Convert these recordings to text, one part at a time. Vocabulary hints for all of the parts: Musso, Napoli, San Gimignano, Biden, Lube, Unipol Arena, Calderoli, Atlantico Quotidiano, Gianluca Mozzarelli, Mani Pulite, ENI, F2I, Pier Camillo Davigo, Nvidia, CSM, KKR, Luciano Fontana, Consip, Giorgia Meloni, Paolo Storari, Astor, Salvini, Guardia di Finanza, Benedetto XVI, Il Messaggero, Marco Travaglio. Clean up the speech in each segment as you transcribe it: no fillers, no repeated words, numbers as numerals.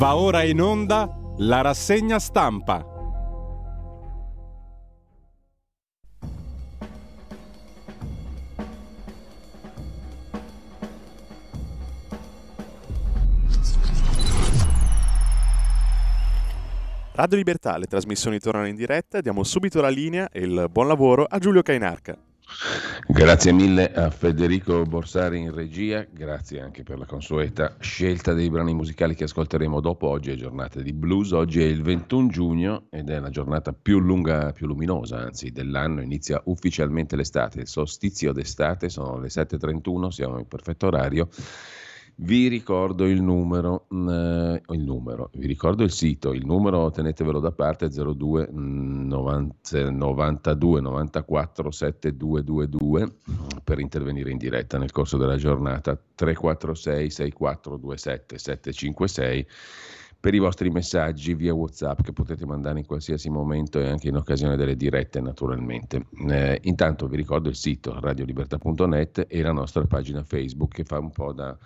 Va ora in onda la rassegna stampa. Radio Libertà, le trasmissioni tornano in diretta, diamo subito la linea e il buon lavoro a Giulio Cainarca. Grazie mille a Federico Borsari in regia, grazie anche per la consueta scelta dei brani musicali che ascolteremo dopo. Oggi è giornata di blues, oggi è il 21 giugno ed è la giornata più lunga, più luminosa anzi dell'anno, inizia ufficialmente l'estate, il solstizio d'estate, sono le 7.31, siamo in perfetto orario. Vi ricordo il numero, vi ricordo il sito, il numero tenetevelo da parte 02 92 94 7222 per intervenire in diretta nel corso della giornata, 346 64 27 756 per i vostri messaggi via WhatsApp che potete mandare in qualsiasi momento e anche in occasione delle dirette naturalmente. Intanto vi ricordo il sito radiolibertà.net e la nostra pagina Facebook che fa un po' da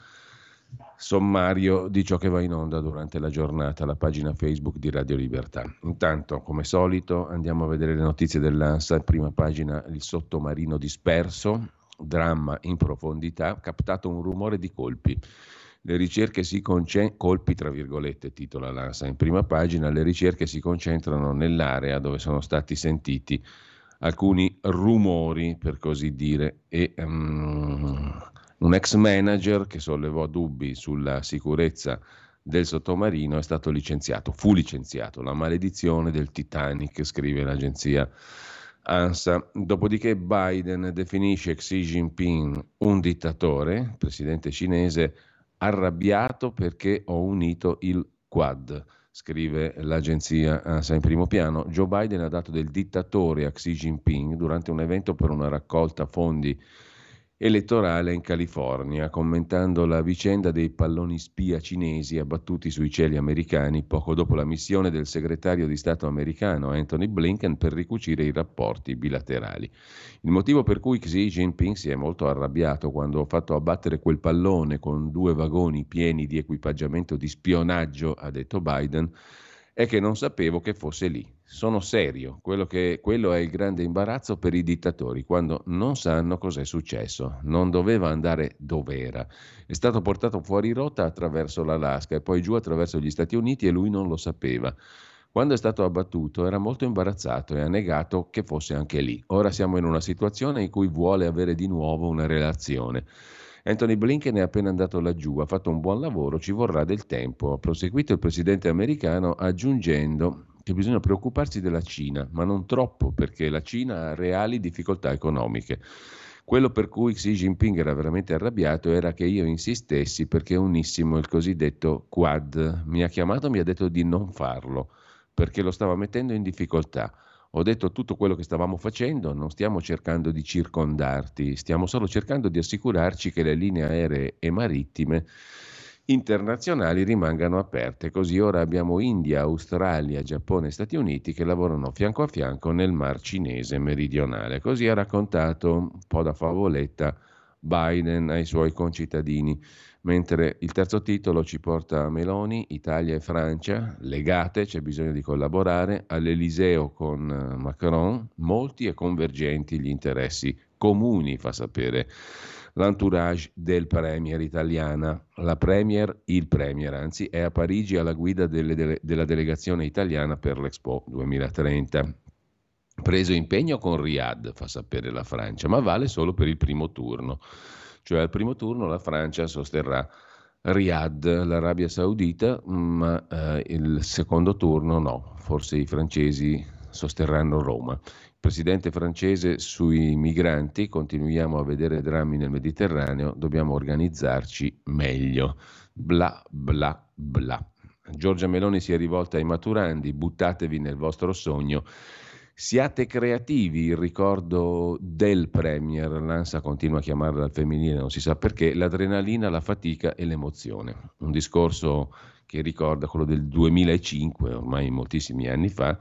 sommario di ciò che va in onda durante la giornata, la pagina Facebook di Radio Libertà. Intanto, come solito, andiamo a vedere le notizie dell'ANSA. Prima pagina, il sottomarino disperso, dramma in profondità, captato un rumore di colpi. Le ricerche si concentrano, colpi tra virgolette, titola l'ANSA. In prima pagina, le ricerche si concentrano nell'area dove sono stati sentiti alcuni rumori, per così dire, e un ex manager che sollevò dubbi sulla sicurezza del sottomarino è stato licenziato, fu licenziato, la maledizione del Titanic, scrive l'agenzia ANSA. Dopodiché Biden definisce Xi Jinping un dittatore, presidente cinese arrabbiato perché ho unito il Quad, scrive l'agenzia ANSA in primo piano. Joe Biden ha dato del dittatore a Xi Jinping durante un evento per una raccolta fondi elettorale in California, commentando la vicenda dei palloni spia cinesi abbattuti sui cieli americani poco dopo la missione del segretario di Stato americano Anthony Blinken per ricucire i rapporti bilaterali. Il motivo per cui Xi Jinping si è molto arrabbiato quando ho fatto abbattere quel pallone con 2 vagoni pieni di equipaggiamento di spionaggio, ha detto Biden, è che non sapevo che fosse lì. Sono serio, quello è il grande imbarazzo per i dittatori, quando non sanno cos'è successo, non doveva andare dov'era. È stato portato fuori rotta attraverso l'Alaska e poi giù attraverso gli Stati Uniti e lui non lo sapeva. Quando è stato abbattuto era molto imbarazzato e ha negato che fosse anche lì. Ora siamo in una situazione in cui vuole avere di nuovo una relazione. Anthony Blinken è appena andato laggiù, ha fatto un buon lavoro, ci vorrà del tempo, ha proseguito il presidente americano aggiungendo che bisogna preoccuparsi della Cina, ma non troppo perché la Cina ha reali difficoltà economiche. Quello per cui Xi Jinping era veramente arrabbiato era che io insistessi perché unissimo il cosiddetto Quad, mi ha chiamato e mi ha detto di non farlo perché lo stava mettendo in difficoltà. Ho detto tutto quello che stavamo facendo, non stiamo cercando di circondarti, stiamo solo cercando di assicurarci che le linee aeree e marittime internazionali rimangano aperte. Così ora abbiamo India, Australia, Giappone e Stati Uniti che lavorano fianco a fianco nel Mar Cinese meridionale. Così ha raccontato un po' da favoletta Biden ai suoi concittadini. Mentre il terzo titolo ci porta a Meloni, Italia e Francia, legate, c'è bisogno di collaborare, all'Eliseo con Macron, molti e convergenti gli interessi comuni, fa sapere l'entourage del premier italiana. Il premier, è a Parigi alla guida della delegazione italiana per l'Expo 2030. Preso impegno con Riyad, fa sapere la Francia, ma vale solo per il primo turno. Cioè al primo turno la Francia sosterrà Riyad, l'Arabia Saudita, ma il secondo turno no, forse i francesi sosterranno Roma. Presidente francese sui migranti, continuiamo a vedere drammi nel Mediterraneo, dobbiamo organizzarci meglio. Bla bla bla. Giorgia Meloni si è rivolta ai maturandi, buttatevi nel vostro sogno. Siate creativi, il ricordo del premier, l'ANSA continua a chiamarla al femminile, non si sa perché, l'adrenalina, la fatica e l'emozione. Un discorso che ricorda quello del 2005, ormai moltissimi anni fa,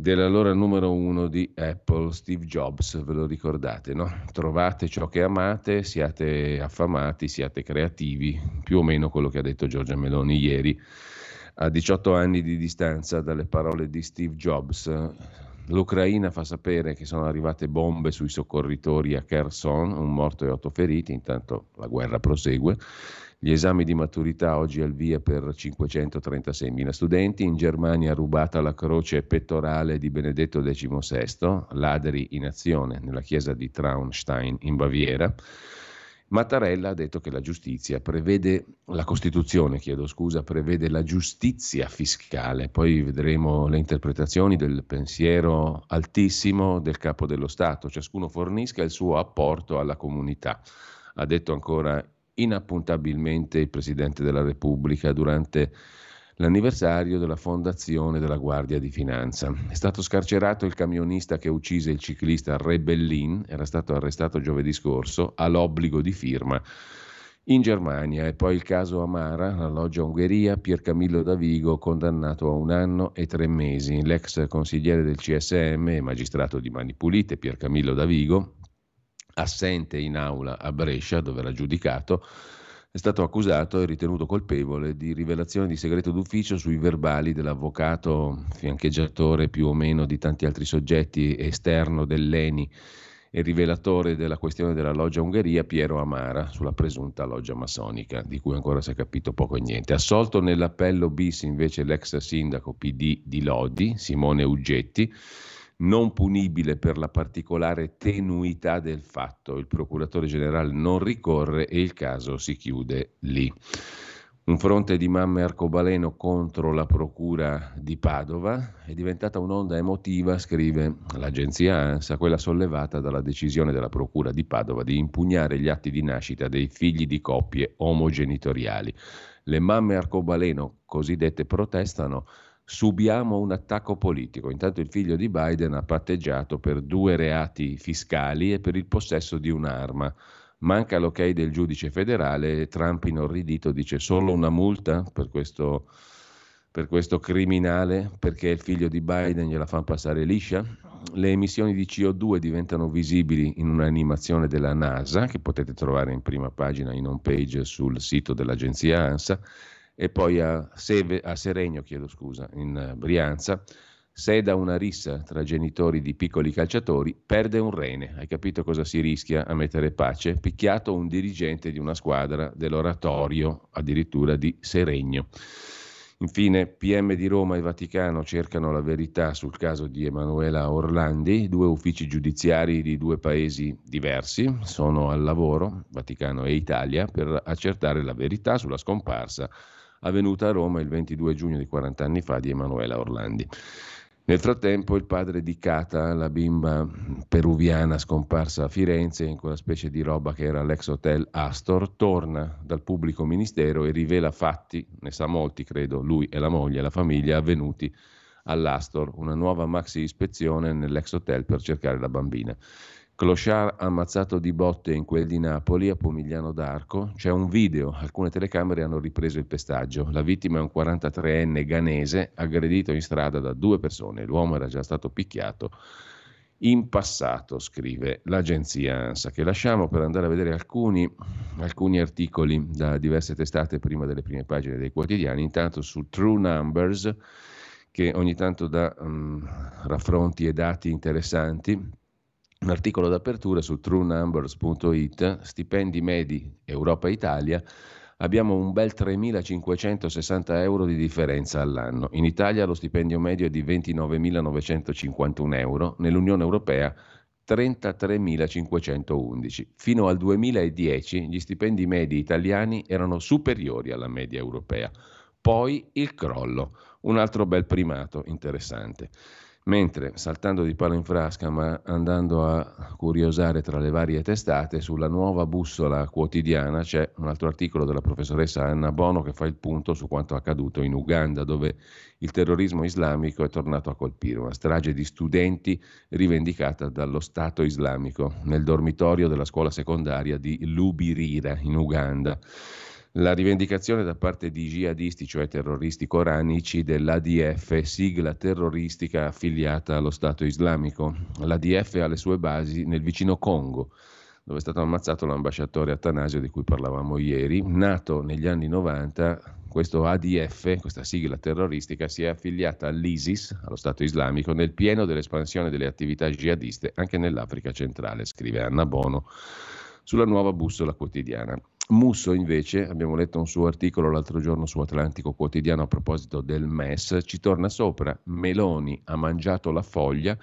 dell'allora numero uno di Apple, Steve Jobs, ve lo ricordate, no? Trovate ciò che amate, siate affamati, siate creativi, più o meno quello che ha detto Giorgia Meloni ieri, a 18 anni di distanza dalle parole di Steve Jobs. L'Ucraina fa sapere che sono arrivate bombe sui soccorritori a Kherson, 1 morto e 8 feriti, intanto la guerra prosegue. Gli esami di maturità oggi al via per 536.000 studenti, in Germania rubata la croce pettorale di Benedetto XVI, ladri in azione nella chiesa di Traunstein in Baviera. Mattarella ha detto che la giustizia prevede, la Costituzione, prevede la giustizia fiscale, poi vedremo le interpretazioni del pensiero altissimo del capo dello Stato, ciascuno fornisca il suo apporto alla comunità, ha detto ancora inappuntabilmente il Presidente della Repubblica durante l'anniversario della fondazione della Guardia di Finanza. È stato scarcerato il camionista che uccise il ciclista Rebellin, era stato arrestato giovedì scorso, ha l'obbligo di firma in Germania. E poi il caso Amara, la Loggia Ungheria, Pier Camillo Davigo condannato a 1 anno e 3 mesi. L'ex consigliere del CSM e magistrato di Mani Pulite, Pier Camillo Davigo, assente in aula a Brescia, dove era giudicato, è stato accusato e ritenuto colpevole di rivelazione di segreto d'ufficio sui verbali dell'avvocato fiancheggiatore più o meno di tanti altri soggetti, esterno dell'ENI e rivelatore della questione della Loggia Ungheria, Piero Amara, sulla presunta loggia massonica, di cui ancora si è capito poco e niente. Assolto nell'appello bis invece l'ex sindaco PD di Lodi, Simone Uggetti, non punibile per la particolare tenuità del fatto. Il procuratore generale non ricorre e il caso si chiude lì. Un fronte di mamme arcobaleno contro la procura di Padova è diventata un'onda emotiva, scrive l'agenzia ANSA, quella sollevata dalla decisione della procura di Padova di impugnare gli atti di nascita dei figli di coppie omogenitoriali. Le mamme arcobaleno cosiddette protestano: subiamo un attacco politico. Intanto il figlio di Biden ha patteggiato per 2 reati fiscali e per il possesso di un'arma. Manca l'ok del giudice federale, Trump inorridito dice solo una multa per questo criminale, perché il figlio di Biden gliela fa passare liscia. Le emissioni di CO2 diventano visibili in un'animazione della NASA, che potete trovare in prima pagina in home page sul sito dell'agenzia ANSA. E poi a Seregno, in Brianza, seda una rissa tra genitori di piccoli calciatori, perde un rene. Hai capito cosa si rischia a mettere pace? Picchiato un dirigente di una squadra dell'oratorio, addirittura di Seregno. Infine, PM di Roma e Vaticano cercano la verità sul caso di Emanuela Orlandi. 2 uffici giudiziari di 2 paesi diversi sono al lavoro, Vaticano e Italia, per accertare la verità sulla scomparsa avvenuta a Roma il 22 giugno di 40 anni fa di Emanuela Orlandi. Nel frattempo il padre di Cata, la bimba peruviana scomparsa a Firenze in quella specie di roba che era l'ex hotel Astor, torna dal pubblico ministero e rivela fatti, ne sa molti credo, lui e la moglie e la famiglia, avvenuti all'Astor, una nuova maxi ispezione nell'ex hotel per cercare la bambina. Clochard ammazzato di botte in quel di Napoli, a Pomigliano d'Arco. C'è un video, alcune telecamere hanno ripreso il pestaggio. La vittima è un 43enne ghanese aggredito in strada da 2 persone. L'uomo era già stato picchiato in passato, scrive l'agenzia ANSA, che lasciamo per andare a vedere alcuni articoli da diverse testate prima delle prime pagine dei quotidiani. Intanto su True Numbers, che ogni tanto dà raffronti e dati interessanti. Un articolo d'apertura su truenumbers.it, stipendi medi Europa-Italia, abbiamo un bel 3.560 euro di differenza all'anno. In Italia lo stipendio medio è di 29.951 euro, nell'Unione Europea 33.511. Fino al 2010 gli stipendi medi italiani erano superiori alla media europea. Poi il crollo, un altro bel primato interessante. Mentre, saltando di palo in frasca ma andando a curiosare tra le varie testate, sulla Nuova Bussola Quotidiana c'è un altro articolo della professoressa Anna Bono che fa il punto su quanto accaduto in Uganda, dove il terrorismo islamico è tornato a colpire, una strage di studenti rivendicata dallo Stato islamico nel dormitorio della scuola secondaria di Lubirira in Uganda. la rivendicazione da parte di jihadisti, cioè terroristi coranici, dell'ADF, sigla terroristica affiliata allo Stato Islamico. L'ADF ha le sue basi nel vicino Congo, dove è stato ammazzato l'ambasciatore Attanasio di cui parlavamo ieri. Nato negli anni 90, questo ADF, questa sigla terroristica, si è affiliata all'ISIS, allo Stato Islamico, nel pieno dell'espansione delle attività jihadiste anche nell'Africa centrale, scrive Anna Bono sulla Nuova Bussola Quotidiana. Musso invece, abbiamo letto un suo articolo l'altro giorno su Atlantico Quotidiano a proposito del MES, ci torna sopra. Meloni ha mangiato la foglia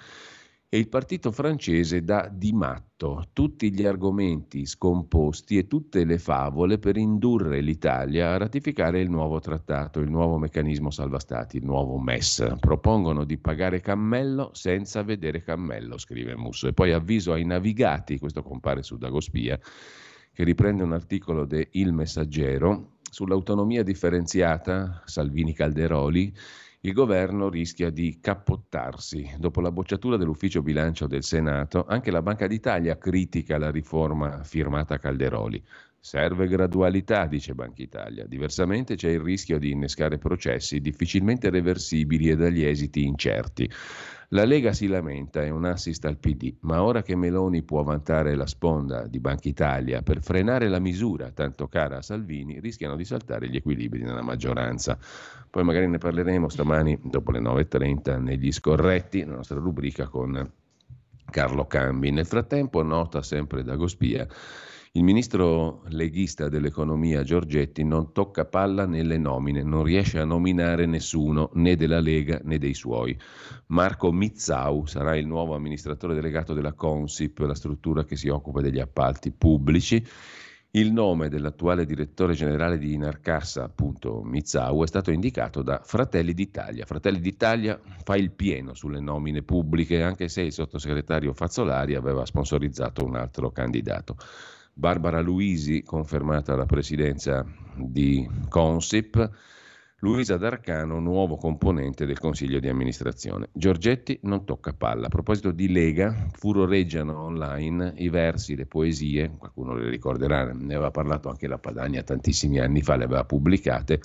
e il partito francese dà di matto tutti gli argomenti scomposti e tutte le favole per indurre l'Italia a ratificare il nuovo trattato, il nuovo meccanismo salva stati, il nuovo MES. Propongono di pagare cammello senza vedere cammello, scrive Musso. E poi avviso ai navigati, questo compare su Dagospia, che riprende un articolo de Il Messaggero, sull'autonomia differenziata, Salvini-Calderoli. Il governo rischia di cappottarsi. Dopo la bocciatura dell'ufficio bilancio del Senato, anche la Banca d'Italia critica la riforma firmata Calderoli. Serve gradualità, dice Banca Italia. Diversamente c'è il rischio di innescare processi difficilmente reversibili e dagli esiti incerti. La Lega si lamenta, è un assist al PD, ma ora che Meloni può vantare la sponda di Banca Italia per frenare la misura tanto cara a Salvini, rischiano di saltare gli equilibri nella maggioranza. Poi magari ne parleremo stamani dopo le 9.30 negli scorretti, la nostra rubrica con Carlo Cambi. Nel frattempo, nota sempre Dagospia, il ministro leghista dell'economia Giorgetti non tocca palla nelle nomine, non riesce a nominare nessuno, né della Lega né dei suoi. Marco Mizzau sarà il nuovo amministratore delegato della Consip, la struttura che si occupa degli appalti pubblici. Il nome dell'attuale direttore generale di Inarcassa, appunto Mizzau, è stato indicato da Fratelli d'Italia. Fratelli d'Italia fa il pieno sulle nomine pubbliche, anche se il sottosegretario Fazzolari aveva sponsorizzato un altro candidato. Barbara Luisi, confermata alla presidenza di Consip, Luisa D'Arcano, nuovo componente del Consiglio di amministrazione. Giorgetti non tocca palla. A proposito di Lega, furoreggiano online i versi, le poesie, qualcuno le ricorderà, ne aveva parlato anche la Padania tantissimi anni fa, le aveva pubblicate,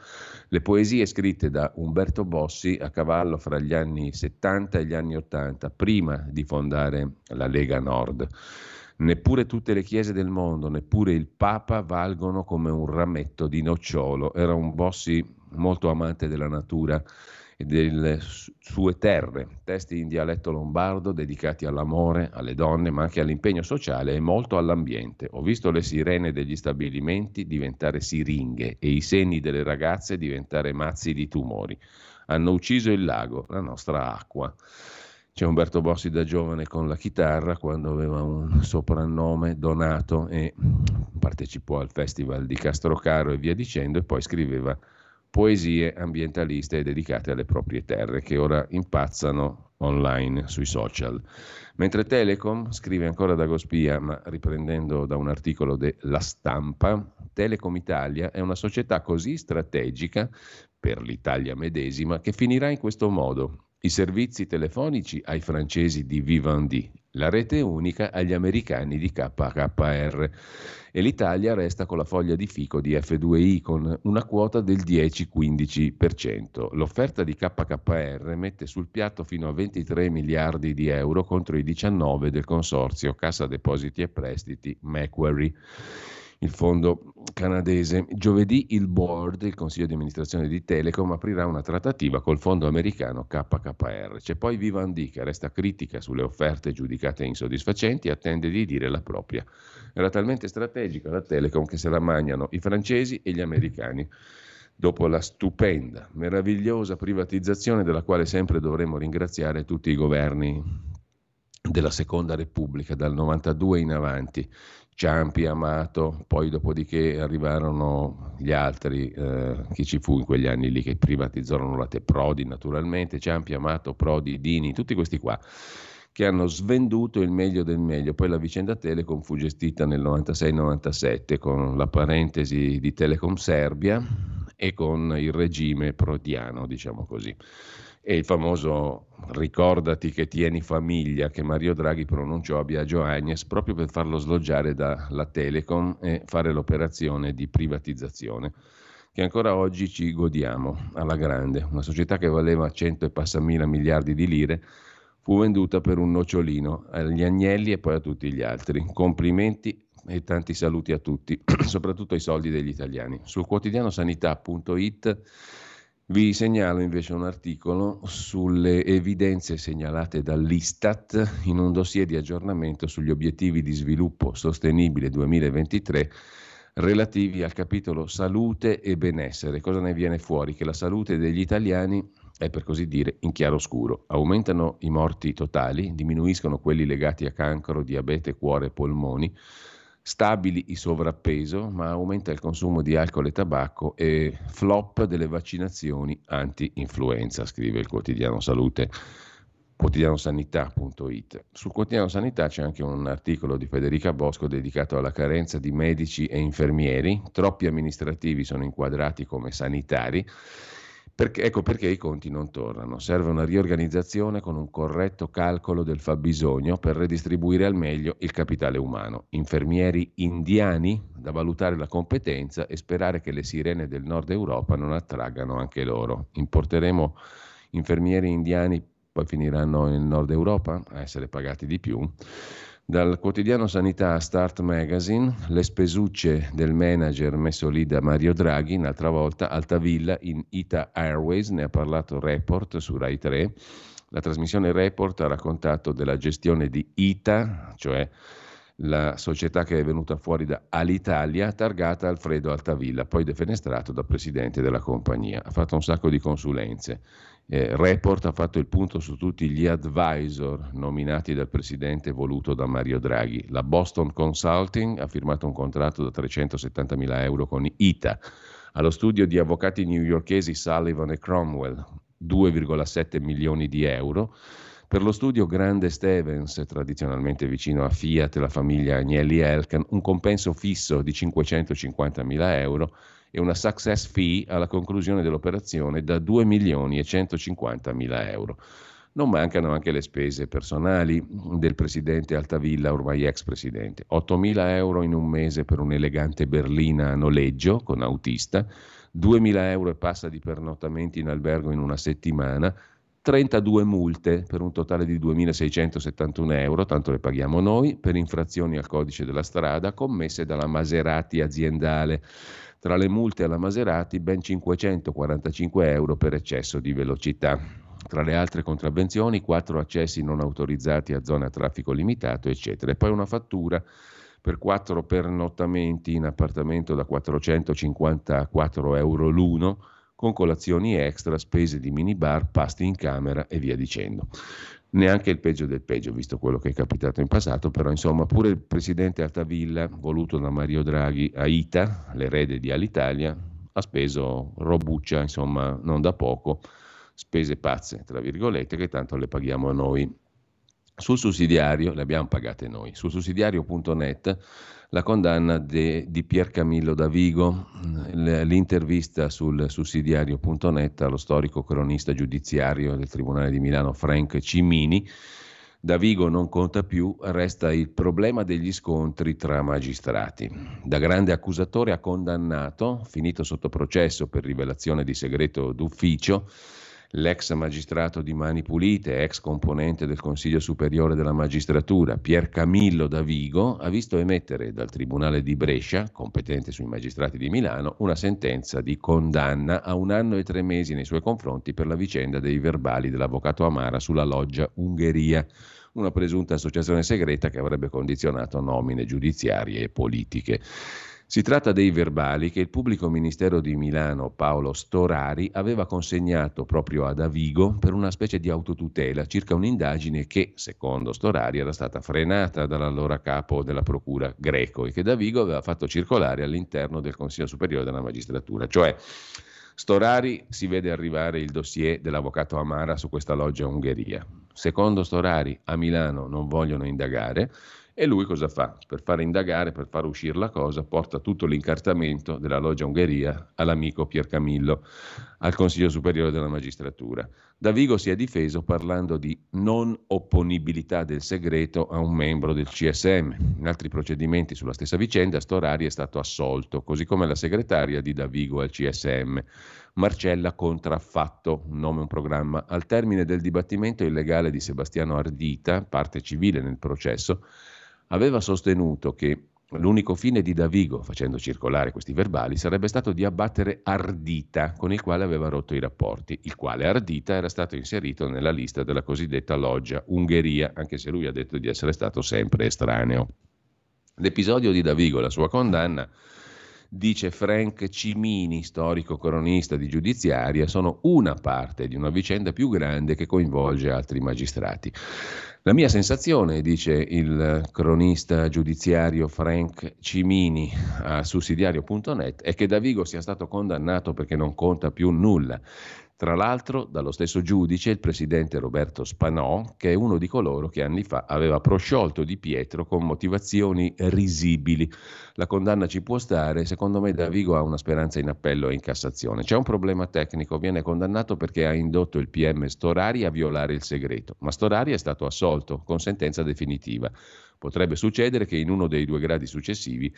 le poesie scritte da Umberto Bossi a cavallo fra gli anni 70 e gli anni 80, prima di fondare la Lega Nord. Neppure tutte le chiese del mondo, neppure il Papa valgono come un rametto di nocciolo. Era un Bossi molto amante della natura e delle sue terre. Testi in dialetto lombardo dedicati all'amore, alle donne, ma anche all'impegno sociale e molto all'ambiente. Ho visto le sirene degli stabilimenti diventare siringhe e i seni delle ragazze diventare mazzi di tumori. Hanno ucciso il lago, la nostra acqua. C'è Umberto Bossi da giovane con la chitarra, quando aveva un soprannome donato e partecipò al festival di Castrocaro e via dicendo, e poi scriveva poesie ambientaliste dedicate alle proprie terre che ora impazzano online sui social. Mentre Telecom, scrive ancora Dagospia, ma riprendendo da un articolo della Stampa, Telecom Italia è una società così strategica per l'Italia medesima che finirà in questo modo: i servizi telefonici ai francesi di Vivendi, la rete unica agli americani di KKR, e l'Italia resta con la foglia di fico di F2I con una quota del 10-15%. L'offerta di KKR mette sul piatto fino a 23 miliardi di euro contro i 19 del consorzio Cassa Depositi e Prestiti Macquarie, il fondo canadese. Giovedì il board, il consiglio di amministrazione di Telecom, aprirà una trattativa col fondo americano KKR. C'è poi Vivendi, che resta critica sulle offerte giudicate insoddisfacenti e attende di dire la propria. Era talmente strategica la Telecom che se la mangiano i francesi e gli americani dopo la stupenda, meravigliosa privatizzazione della quale sempre dovremo ringraziare tutti i governi della Seconda Repubblica dal 92 in avanti. Ciampi, Amato, poi dopodiché arrivarono gli altri, chi ci fu in quegli anni lì che privatizzarono la Prodi naturalmente, Ciampi, Amato, Prodi, Dini, tutti questi qua che hanno svenduto il meglio del meglio. Poi la vicenda Telecom fu gestita nel 96-97 con la parentesi di Telecom Serbia e con il regime prodiano, diciamo così. e il famoso ricordati che tieni famiglia che Mario Draghi pronunciò a Biagio Agnes proprio per farlo sloggiare dalla Telecom e fare l'operazione di privatizzazione che ancora oggi ci godiamo alla grande. Una società che valeva 100 e passa mila miliardi di lire fu venduta per un nocciolino agli Agnelli e poi a tutti gli altri. Complimenti e tanti saluti a tutti, soprattutto ai soldi degli italiani. Sul quotidiano sanità.it vi segnalo invece un articolo sulle evidenze segnalate dall'Istat in un dossier di aggiornamento sugli obiettivi di sviluppo sostenibile 2023 relativi al capitolo salute e benessere. Cosa ne viene fuori? Che la salute degli italiani è, per così dire, in chiaroscuro. Aumentano i morti totali, diminuiscono quelli legati a cancro, diabete, cuore e polmoni, stabili i sovrappeso, ma aumenta il consumo di alcol e tabacco e flop delle vaccinazioni anti-influenza, scrive il quotidiano Salute, quotidianosanità.it. Sul quotidiano Sanità c'è anche un articolo di Federica Bosco dedicato alla carenza di medici e infermieri. Troppi amministrativi sono inquadrati come sanitari. Perché i conti non tornano. Serve una riorganizzazione con un corretto calcolo del fabbisogno per redistribuire al meglio il capitale umano. Infermieri indiani, da valutare la competenza e sperare che le sirene del nord Europa non attraggano anche loro. Importeremo infermieri indiani, poi finiranno nel nord Europa a essere pagati di più. Dal quotidiano Sanità Start Magazine, le spesucce del manager messo lì da Mario Draghi, un'altra volta Altavilla in Ita Airways, ne ha parlato Report su Rai 3. La trasmissione Report ha raccontato della gestione di Ita, cioè la società che è venuta fuori da Alitalia, targata Alfredo Altavilla, poi defenestrato da presidente della compagnia. Ha fatto un sacco di consulenze. Report ha fatto il punto su tutti gli advisor nominati dal presidente voluto da Mario Draghi. La Boston Consulting ha firmato un contratto da 370.000 euro con ITA. Allo studio di avvocati newyorkesi Sullivan e Cromwell, 2,7 milioni di euro. Per lo studio Grande Stevens, tradizionalmente vicino a Fiat, la famiglia Agnelli-Elkan, un compenso fisso di 550.000 euro. e una success fee alla conclusione dell'operazione da 2 milioni e 150 mila euro. Non mancano anche le spese personali del presidente Altavilla, ormai ex presidente. 8 mila euro in un mese per un'elegante berlina a noleggio con autista, 2 mila euro e passa di pernottamenti in albergo in una settimana, 32 multe per un totale di 2.671 euro, tanto le paghiamo noi, per infrazioni al codice della strada commesse dalla Maserati aziendale. Tra le multe alla Maserati ben 545 euro per eccesso di velocità. Tra le altre contravvenzioni 4 accessi non autorizzati a zona a traffico limitato, eccetera. E poi una fattura per 4 pernottamenti in appartamento da 454 euro l'uno, con colazioni extra, spese di minibar, pasti in camera e via dicendo. Neanche il peggio del peggio, visto quello che è capitato in passato, però insomma pure il presidente Altavilla, voluto da Mario Draghi a Ita, l'erede di Alitalia, ha speso robuccia, insomma non da poco, spese pazze, tra virgolette, che tanto le paghiamo noi. Sul sussidiario, le abbiamo pagate noi, sul sussidiario.net la condanna di Pier Camillo Davigo, l'intervista sul sussidiario.net allo storico cronista giudiziario del Tribunale di Milano Frank Cimini. Davigo non conta più, resta il problema degli scontri tra magistrati. Da grande accusatore ha condannato, finito sotto processo per rivelazione di segreto d'ufficio, l'ex magistrato di Mani Pulite, ex componente del Consiglio Superiore della Magistratura, Pier Camillo Davigo, ha visto emettere dal Tribunale di Brescia, competente sui magistrati di Milano, una sentenza di condanna a 1 anno e 3 mesi nei suoi confronti per la vicenda dei verbali dell'avvocato Amara sulla Loggia Ungheria, una presunta associazione segreta che avrebbe condizionato nomine giudiziarie e politiche. Si tratta dei verbali che il pubblico ministero di Milano Paolo Storari aveva consegnato proprio a Davigo per una specie di autotutela circa un'indagine che, secondo Storari, era stata frenata dall'allora capo della procura Greco e che Davigo aveva fatto circolare all'interno del Consiglio Superiore della Magistratura. Cioè, Storari si vede arrivare il dossier dell'avvocato Amara su questa Loggia Ungheria. Secondo Storari, a Milano non vogliono indagare. E lui cosa fa? Per fare indagare, per far uscire la cosa, porta tutto l'incartamento della Loggia Ungheria all'amico Pier Camillo. al Consiglio Superiore della Magistratura. Davigo si è difeso parlando di non opponibilità del segreto a un membro del CSM. In altri procedimenti sulla stessa vicenda, Storari è stato assolto, così come la segretaria di Davigo al CSM, Marcella Contraffatto, un nome e un programma. Al termine del dibattimento, il legale di Sebastiano Ardita, parte civile nel processo, aveva sostenuto che l'unico fine di Davigo, facendo circolare questi verbali, sarebbe stato di abbattere Ardita, con il quale aveva rotto i rapporti, il quale Ardita era stato inserito nella lista della cosiddetta Loggia Ungheria, anche se lui ha detto di essere stato sempre estraneo. L'episodio di Davigo e la sua condanna, dice Frank Cimini, storico cronista di giudiziaria, sono una parte di una vicenda più grande che coinvolge altri magistrati. La mia sensazione, dice il cronista giudiziario Frank Cimini a sussidiario.net, è che Davigo sia stato condannato perché non conta più nulla. Tra l'altro dallo stesso giudice, il presidente Roberto Spanò, che è uno di coloro che anni fa aveva prosciolto Di Pietro con motivazioni risibili. La condanna ci può stare, secondo me Davigo ha una speranza in appello e in Cassazione. C'è un problema tecnico, viene condannato perché ha indotto il PM Storari a violare il segreto, ma Storari è stato assolto con sentenza definitiva. Potrebbe succedere che in uno dei due gradi successivi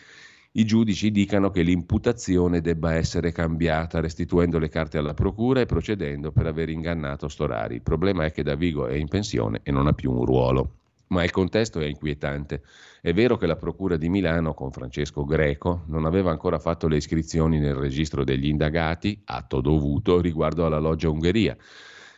i giudici dicano che l'imputazione debba essere cambiata, restituendo le carte alla procura e procedendo per aver ingannato Storari. Il problema è che Davigo è in pensione e non ha più un ruolo. Ma il contesto è inquietante. È vero che la procura di Milano, con Francesco Greco, non aveva ancora fatto le iscrizioni nel registro degli indagati, atto dovuto, riguardo alla Loggia Ungheria.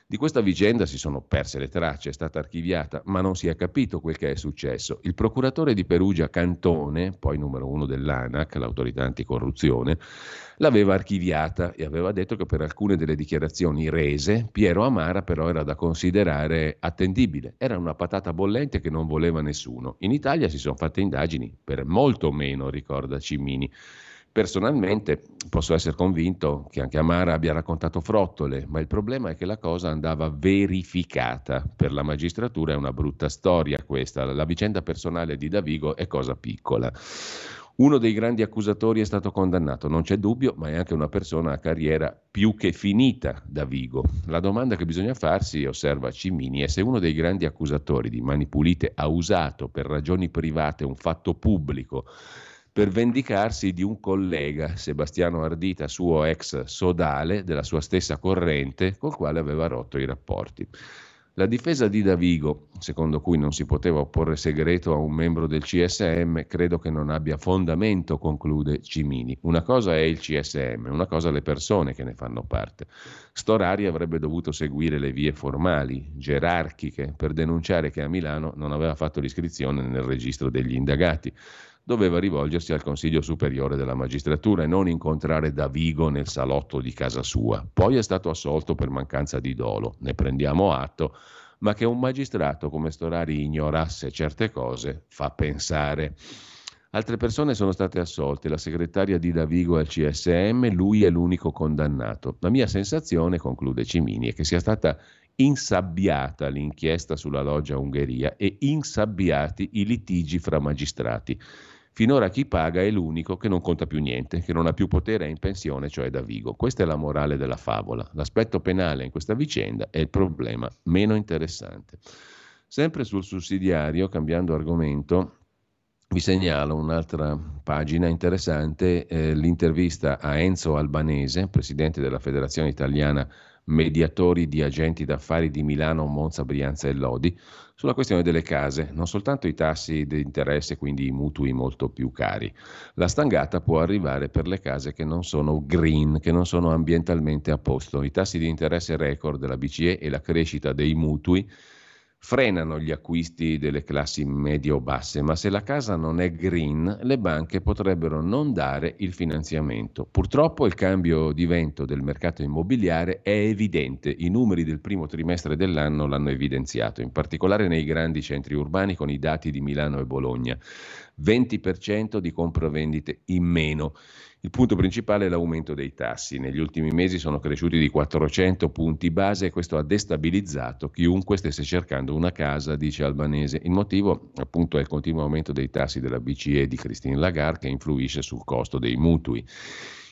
Di questa vicenda si sono perse le tracce, è stata archiviata, ma non si è capito quel che è successo. Il procuratore di Perugia Cantone, poi numero uno dell'ANAC, l'autorità anticorruzione, l'aveva archiviata e aveva detto che per alcune delle dichiarazioni rese Piero Amara però era da considerare attendibile. Era una patata bollente che non voleva nessuno. In Italia si sono fatte indagini per molto meno, ricorda Cimini. Personalmente posso essere convinto che anche Amara abbia raccontato frottole, ma il problema è che la cosa andava verificata. Per la magistratura è una brutta storia questa, la vicenda personale di Davigo è cosa piccola. Uno dei grandi accusatori è stato condannato, non c'è dubbio, ma è anche una persona a carriera più che finita, Davigo. La domanda che bisogna farsi, osserva Cimini, è se uno dei grandi accusatori di Mani Pulite ha usato per ragioni private un fatto pubblico per vendicarsi di un collega, Sebastiano Ardita, suo ex sodale, della sua stessa corrente, col quale aveva rotto i rapporti. La difesa di Davigo, secondo cui non si poteva opporre segreto a un membro del CSM, credo che non abbia fondamento, conclude Cimini. Una cosa è il CSM, una cosa le persone che ne fanno parte. Storari avrebbe dovuto seguire le vie formali, gerarchiche, per denunciare che a Milano non aveva fatto l'iscrizione nel registro degli indagati. Doveva rivolgersi al Consiglio Superiore della Magistratura e non incontrare Davigo nel salotto di casa sua. Poi è stato assolto per mancanza di dolo, ne prendiamo atto, ma che un magistrato come Storari ignorasse certe cose fa pensare. Altre persone sono state assolte, la segretaria di Davigo al CSM, lui è l'unico condannato. La mia sensazione, conclude Cimini, è che sia stata insabbiata l'inchiesta sulla Loggia Ungheria e insabbiati i litigi fra magistrati. Finora chi paga è l'unico che non conta più niente, che non ha più potere, è in pensione, cioè Davigo. Questa è la morale della favola. L'aspetto penale in questa vicenda è il problema meno interessante. Sempre sul sussidiario, cambiando argomento, vi segnalo un'altra pagina interessante, l'intervista a Enzo Albanese, presidente della Federazione Italiana Mediatori di Agenti d'Affari di Milano, Monza, Brianza e Lodi, sulla questione delle case, non soltanto i tassi di interesse, quindi i mutui molto più cari. La stangata può arrivare per le case che non sono green, che non sono ambientalmente a posto. I tassi di interesse record della BCE e la crescita dei mutui frenano gli acquisti delle classi medio-basse, ma se la casa non è green, le banche potrebbero non dare il finanziamento. Purtroppo il cambio di vento del mercato immobiliare è evidente, i numeri del primo trimestre dell'anno l'hanno evidenziato, in particolare nei grandi centri urbani con i dati di Milano e Bologna, 20% di compravendite in meno. Il punto principale è l'aumento dei tassi. Negli ultimi mesi sono cresciuti di 400 punti base e questo ha destabilizzato chiunque stesse cercando una casa, dice Albanese. Il motivo, appunto, è il continuo aumento dei tassi della BCE di Christine Lagarde che influisce sul costo dei mutui.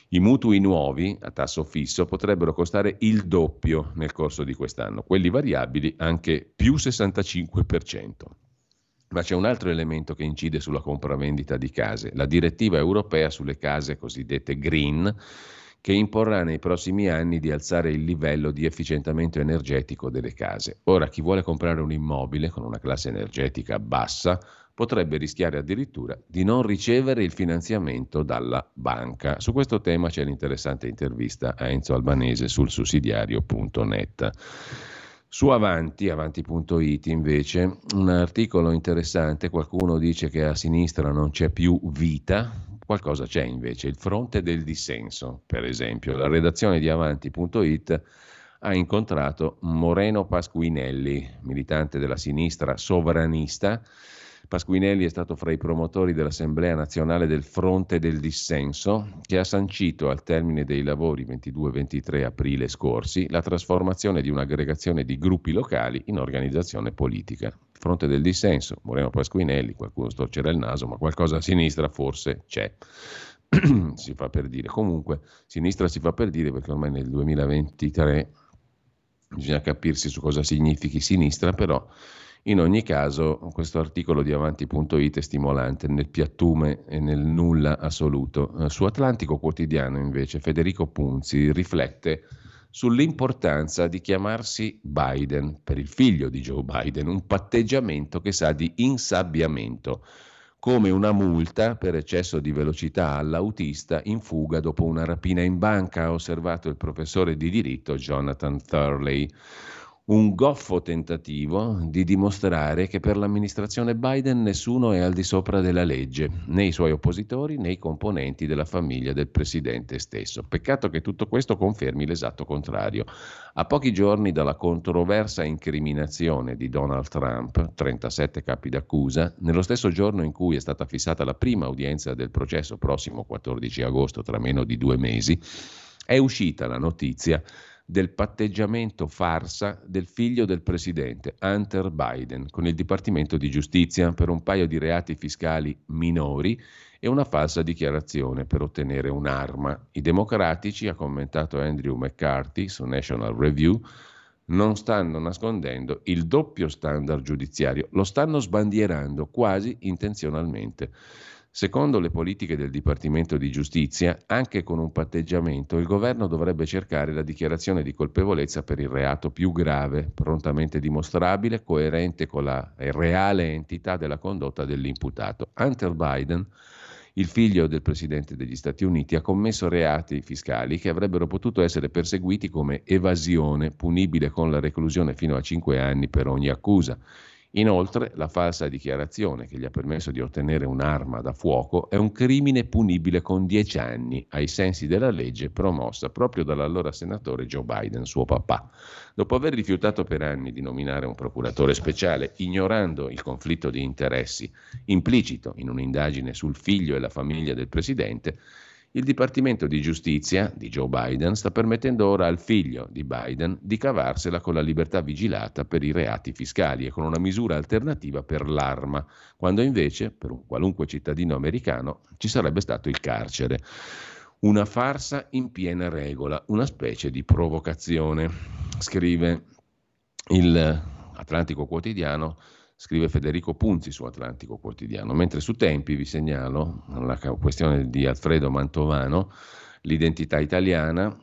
I mutui nuovi a tasso fisso potrebbero costare il doppio nel corso di quest'anno, quelli variabili anche più 65%. Ma c'è un altro elemento che incide sulla compravendita di case, la direttiva europea sulle case cosiddette green, che imporrà nei prossimi anni di alzare il livello di efficientamento energetico delle case. Ora, chi vuole comprare un immobile con una classe energetica bassa potrebbe rischiare addirittura di non ricevere il finanziamento dalla banca. Su questo tema c'è l'interessante intervista a Enzo Albanese sul sussidiario.net. Su avanti.it invece un articolo interessante, qualcuno dice che a sinistra non c'è più vita. Qualcosa c'è invece, il fronte del dissenso, per esempio. La redazione di Avanti.it ha incontrato Moreno Pasquinelli, militante della sinistra sovranista. Pasquinelli è stato fra i promotori dell'Assemblea Nazionale del Fronte del Dissenso, che ha sancito al termine dei lavori 22-23 aprile scorsi la trasformazione di un'aggregazione di gruppi locali in organizzazione politica. Fronte del Dissenso, Moreno Pasquinelli, qualcuno storcerà il naso, ma qualcosa a sinistra forse c'è. Si fa per dire. Comunque, sinistra si fa per dire perché ormai nel 2023 bisogna capirsi su cosa significhi sinistra, però in ogni caso questo articolo di Avanti.it è stimolante nel piattume e nel nulla assoluto. Su Atlantico Quotidiano invece Federico Punzi riflette sull'importanza di chiamarsi Biden per il figlio di Joe Biden, un patteggiamento che sa di insabbiamento, come una multa per eccesso di velocità all'autista in fuga dopo una rapina in banca, ha osservato il professore di diritto Jonathan Thurley. Un goffo tentativo di dimostrare che per l'amministrazione Biden nessuno è al di sopra della legge, né i suoi oppositori né i componenti della famiglia del presidente stesso. Peccato che tutto questo confermi l'esatto contrario. A pochi giorni dalla controversa incriminazione di Donald Trump, 37 capi d'accusa, nello stesso giorno in cui è stata fissata la prima udienza del processo, prossimo 14 agosto, tra meno di 2 mesi, è uscita la notizia del patteggiamento farsa del figlio del presidente Hunter Biden con il Dipartimento di Giustizia per un paio di reati fiscali minori e una falsa dichiarazione per ottenere un'arma. I democratici, ha commentato Andrew McCarthy su National Review, non stanno nascondendo il doppio standard giudiziario, lo stanno sbandierando quasi intenzionalmente. Secondo le politiche del Dipartimento di Giustizia, anche con un patteggiamento, il governo dovrebbe cercare la dichiarazione di colpevolezza per il reato più grave, prontamente dimostrabile, coerente con la reale entità della condotta dell'imputato. Hunter Biden, il figlio del presidente degli Stati Uniti, ha commesso reati fiscali che avrebbero potuto essere perseguiti come evasione, punibile con la reclusione fino a 5 anni per ogni accusa. Inoltre, la falsa dichiarazione che gli ha permesso di ottenere un'arma da fuoco è un crimine punibile con 10 anni, ai sensi della legge promossa proprio dall'allora senatore Joe Biden, suo papà. Dopo aver rifiutato per anni di nominare un procuratore speciale, ignorando il conflitto di interessi implicito in un'indagine sul figlio e la famiglia del presidente, il Dipartimento di Giustizia di Joe Biden sta permettendo ora al figlio di Biden di cavarsela con la libertà vigilata per i reati fiscali e con una misura alternativa per l'arma, quando invece per un qualunque cittadino americano ci sarebbe stato il carcere. Una farsa in piena regola, una specie di provocazione, scrive il Atlantico Quotidiano. Scrive Federico Punzi su Atlantico Quotidiano, mentre su Tempi vi segnalo la questione di Alfredo Mantovano, l'identità italiana,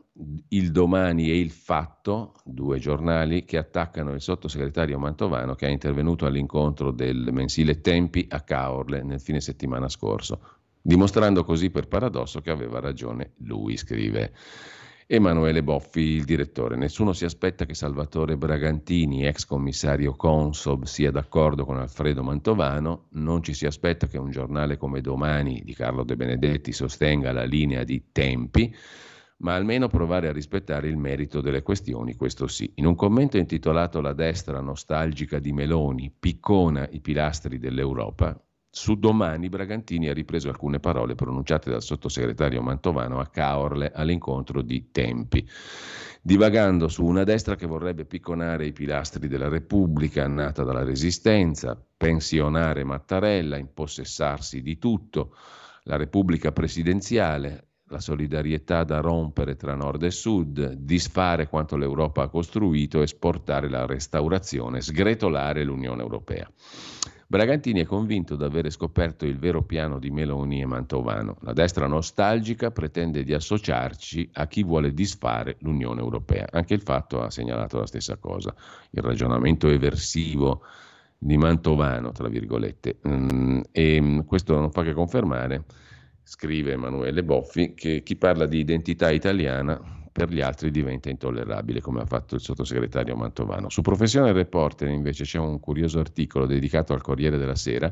il Domani e il Fatto, due giornali che attaccano il sottosegretario Mantovano che è intervenuto all'incontro del mensile Tempi a Caorle nel fine settimana scorso, dimostrando così per paradosso che aveva ragione lui, scrive Emanuele Boffi, il direttore. Nessuno si aspetta che Salvatore Bragantini, ex commissario Consob, sia d'accordo con Alfredo Mantovano. Non ci si aspetta che un giornale come Domani di Carlo De Benedetti sostenga la linea di Tempi, ma almeno provare a rispettare il merito delle questioni, questo sì. In un commento intitolato La destra nostalgica di Meloni piccona i pilastri dell'Europa, su Domani Bragantini ha ripreso alcune parole pronunciate dal sottosegretario Mantovano a Caorle all'incontro di Tempi, divagando su una destra che vorrebbe picconare i pilastri della Repubblica nata dalla Resistenza, pensionare Mattarella, impossessarsi di tutto, la Repubblica presidenziale, la solidarietà da rompere tra nord e sud, disfare quanto l'Europa ha costruito, esportare la restaurazione, sgretolare l'Unione Europea. Bragantini è convinto di avere scoperto il vero piano di Meloni e Mantovano. La destra nostalgica pretende di associarci a chi vuole disfare l'Unione Europea. Anche il Fatto ha segnalato la stessa cosa. Il ragionamento eversivo di Mantovano, tra virgolette. E questo non fa che confermare, scrive Emanuele Boffi, che chi parla di identità italiana per gli altri diventa intollerabile, come ha fatto il sottosegretario Mantovano. Su Professione Reporter invece c'è un curioso articolo dedicato al Corriere della Sera.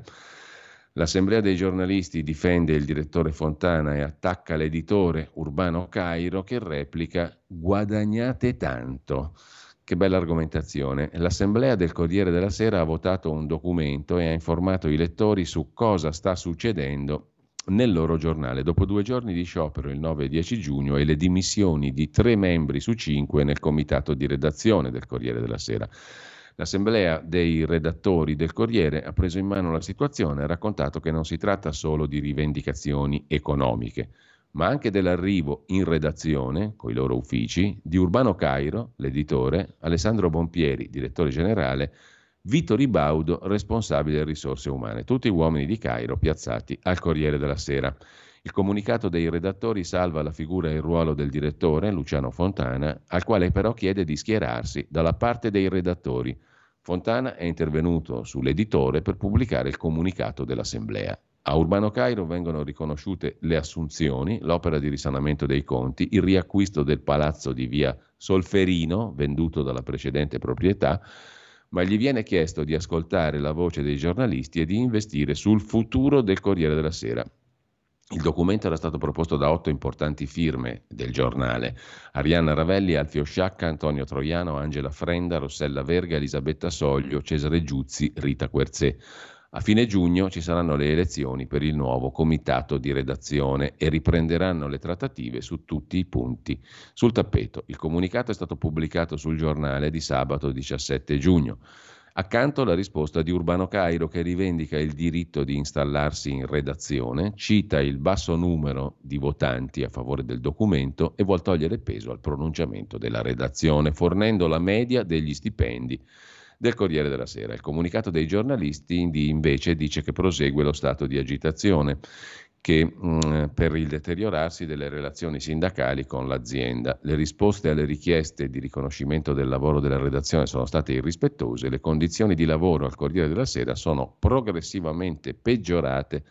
L'assemblea dei giornalisti difende il direttore Fontana e attacca l'editore Urbano Cairo, che replica: guadagnate tanto. Che bella argomentazione. L'assemblea del Corriere della Sera ha votato un documento e ha informato i lettori su cosa sta succedendo nel loro giornale, dopo 2 giorni di sciopero, il 9 e 10 giugno, e le dimissioni di 3 membri su 5 nel comitato di redazione del Corriere della Sera. L'assemblea dei redattori del Corriere ha preso in mano la situazione e ha raccontato che non si tratta solo di rivendicazioni economiche, ma anche dell'arrivo in redazione, coi loro uffici, di Urbano Cairo, l'editore, Alessandro Bompieri, direttore generale, Vito Ribaudo, responsabile risorse umane, tutti uomini di Cairo piazzati al Corriere della Sera. Il comunicato dei redattori salva la figura e il ruolo del direttore, Luciano Fontana, al quale però chiede di schierarsi dalla parte dei redattori. Fontana è intervenuto sull'editore per pubblicare il comunicato dell'assemblea. A Urbano Cairo vengono riconosciute le assunzioni, l'opera di risanamento dei conti, il riacquisto del palazzo di via Solferino, venduto dalla precedente proprietà, ma gli viene chiesto di ascoltare la voce dei giornalisti e di investire sul futuro del Corriere della Sera. Il documento era stato proposto da 8 importanti firme del giornale: Arianna Ravelli, Alfio Sciacca, Antonio Troiano, Angela Frenda, Rossella Verga, Elisabetta Soglio, Cesare Giuzzi, Rita Querzè. A fine giugno ci saranno le elezioni per il nuovo comitato di redazione e riprenderanno le trattative su tutti i punti sul tappeto. Il comunicato è stato pubblicato sul giornale di sabato 17 giugno. Accanto la risposta di Urbano Cairo, che rivendica il diritto di installarsi in redazione, cita il basso numero di votanti a favore del documento e vuol togliere peso al pronunciamento della redazione, fornendo la media degli stipendi del Corriere della Sera. Il comunicato dei giornalisti invece dice che prosegue lo stato di agitazione, che per il deteriorarsi delle relazioni sindacali con l'azienda. Le risposte alle richieste di riconoscimento del lavoro della redazione sono state irrispettose, le condizioni di lavoro al Corriere della Sera sono progressivamente peggiorate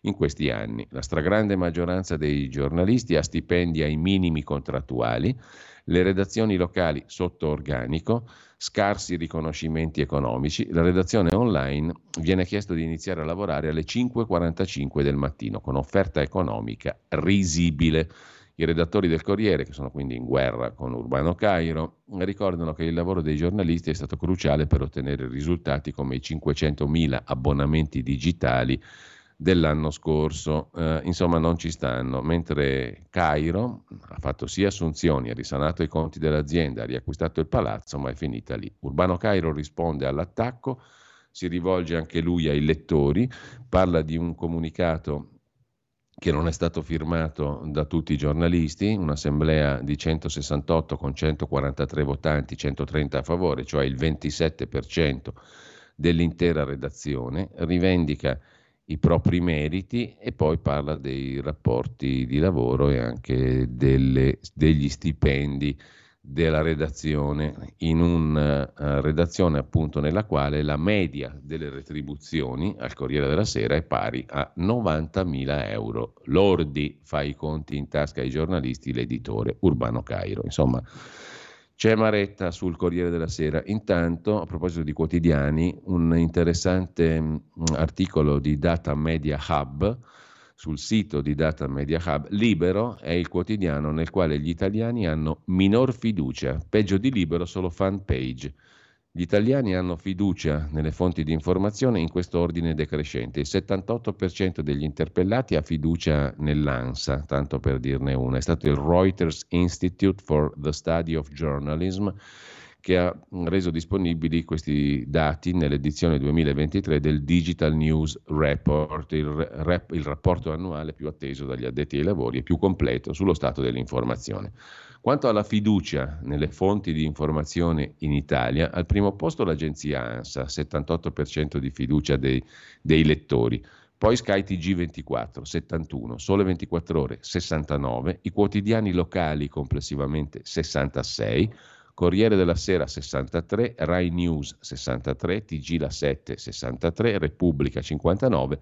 in questi anni. La stragrande maggioranza dei giornalisti ha stipendi ai minimi contrattuali, le redazioni locali sotto organico, scarsi riconoscimenti economici. La redazione online viene chiesto di iniziare a lavorare alle 5.45 del mattino con offerta economica risibile. I redattori del Corriere, che sono quindi in guerra con Urbano Cairo, ricordano che il lavoro dei giornalisti è stato cruciale per ottenere risultati come i 500.000 abbonamenti digitali dell'anno scorso. Insomma, non ci stanno. Mentre Cairo ha fatto sì assunzioni, ha risanato i conti dell'azienda, ha riacquistato il palazzo, ma è finita lì. Urbano Cairo risponde all'attacco, si rivolge anche lui ai lettori, parla di un comunicato che non è stato firmato da tutti i giornalisti, un'assemblea di 168 con 143 votanti, 130 a favore, cioè il 27% dell'intera redazione, rivendica i propri meriti e poi parla dei rapporti di lavoro e anche degli stipendi della redazione, in una redazione appunto nella quale la media delle retribuzioni al Corriere della Sera è pari a 90.000 euro lordi. Fa i conti in tasca ai giornalisti l'editore Urbano Cairo. Insomma, c'è maretta sul Corriere della Sera. Intanto, a proposito di quotidiani, un interessante articolo di Data Media Hub, sul sito di Data Media Hub. Libero è il quotidiano nel quale gli italiani hanno minor fiducia, peggio di Libero solo fan page. Gli italiani hanno fiducia nelle fonti di informazione in questo ordine decrescente. Il 78% degli interpellati ha fiducia nell'ANSA, tanto per dirne una. È stato il Reuters Institute for the Study of Journalism che ha reso disponibili questi dati nell'edizione 2023 del Digital News Report, il rapporto annuale più atteso dagli addetti ai lavori e più completo sullo stato dell'informazione. Quanto alla fiducia nelle fonti di informazione in Italia, al primo posto l'agenzia ANSA, 78% di fiducia dei lettori. Poi Sky TG24, 71, Sole 24 Ore, 69, i quotidiani locali complessivamente 66, Corriere della Sera 63, Rai News 63, TG La 7 63, Repubblica 59,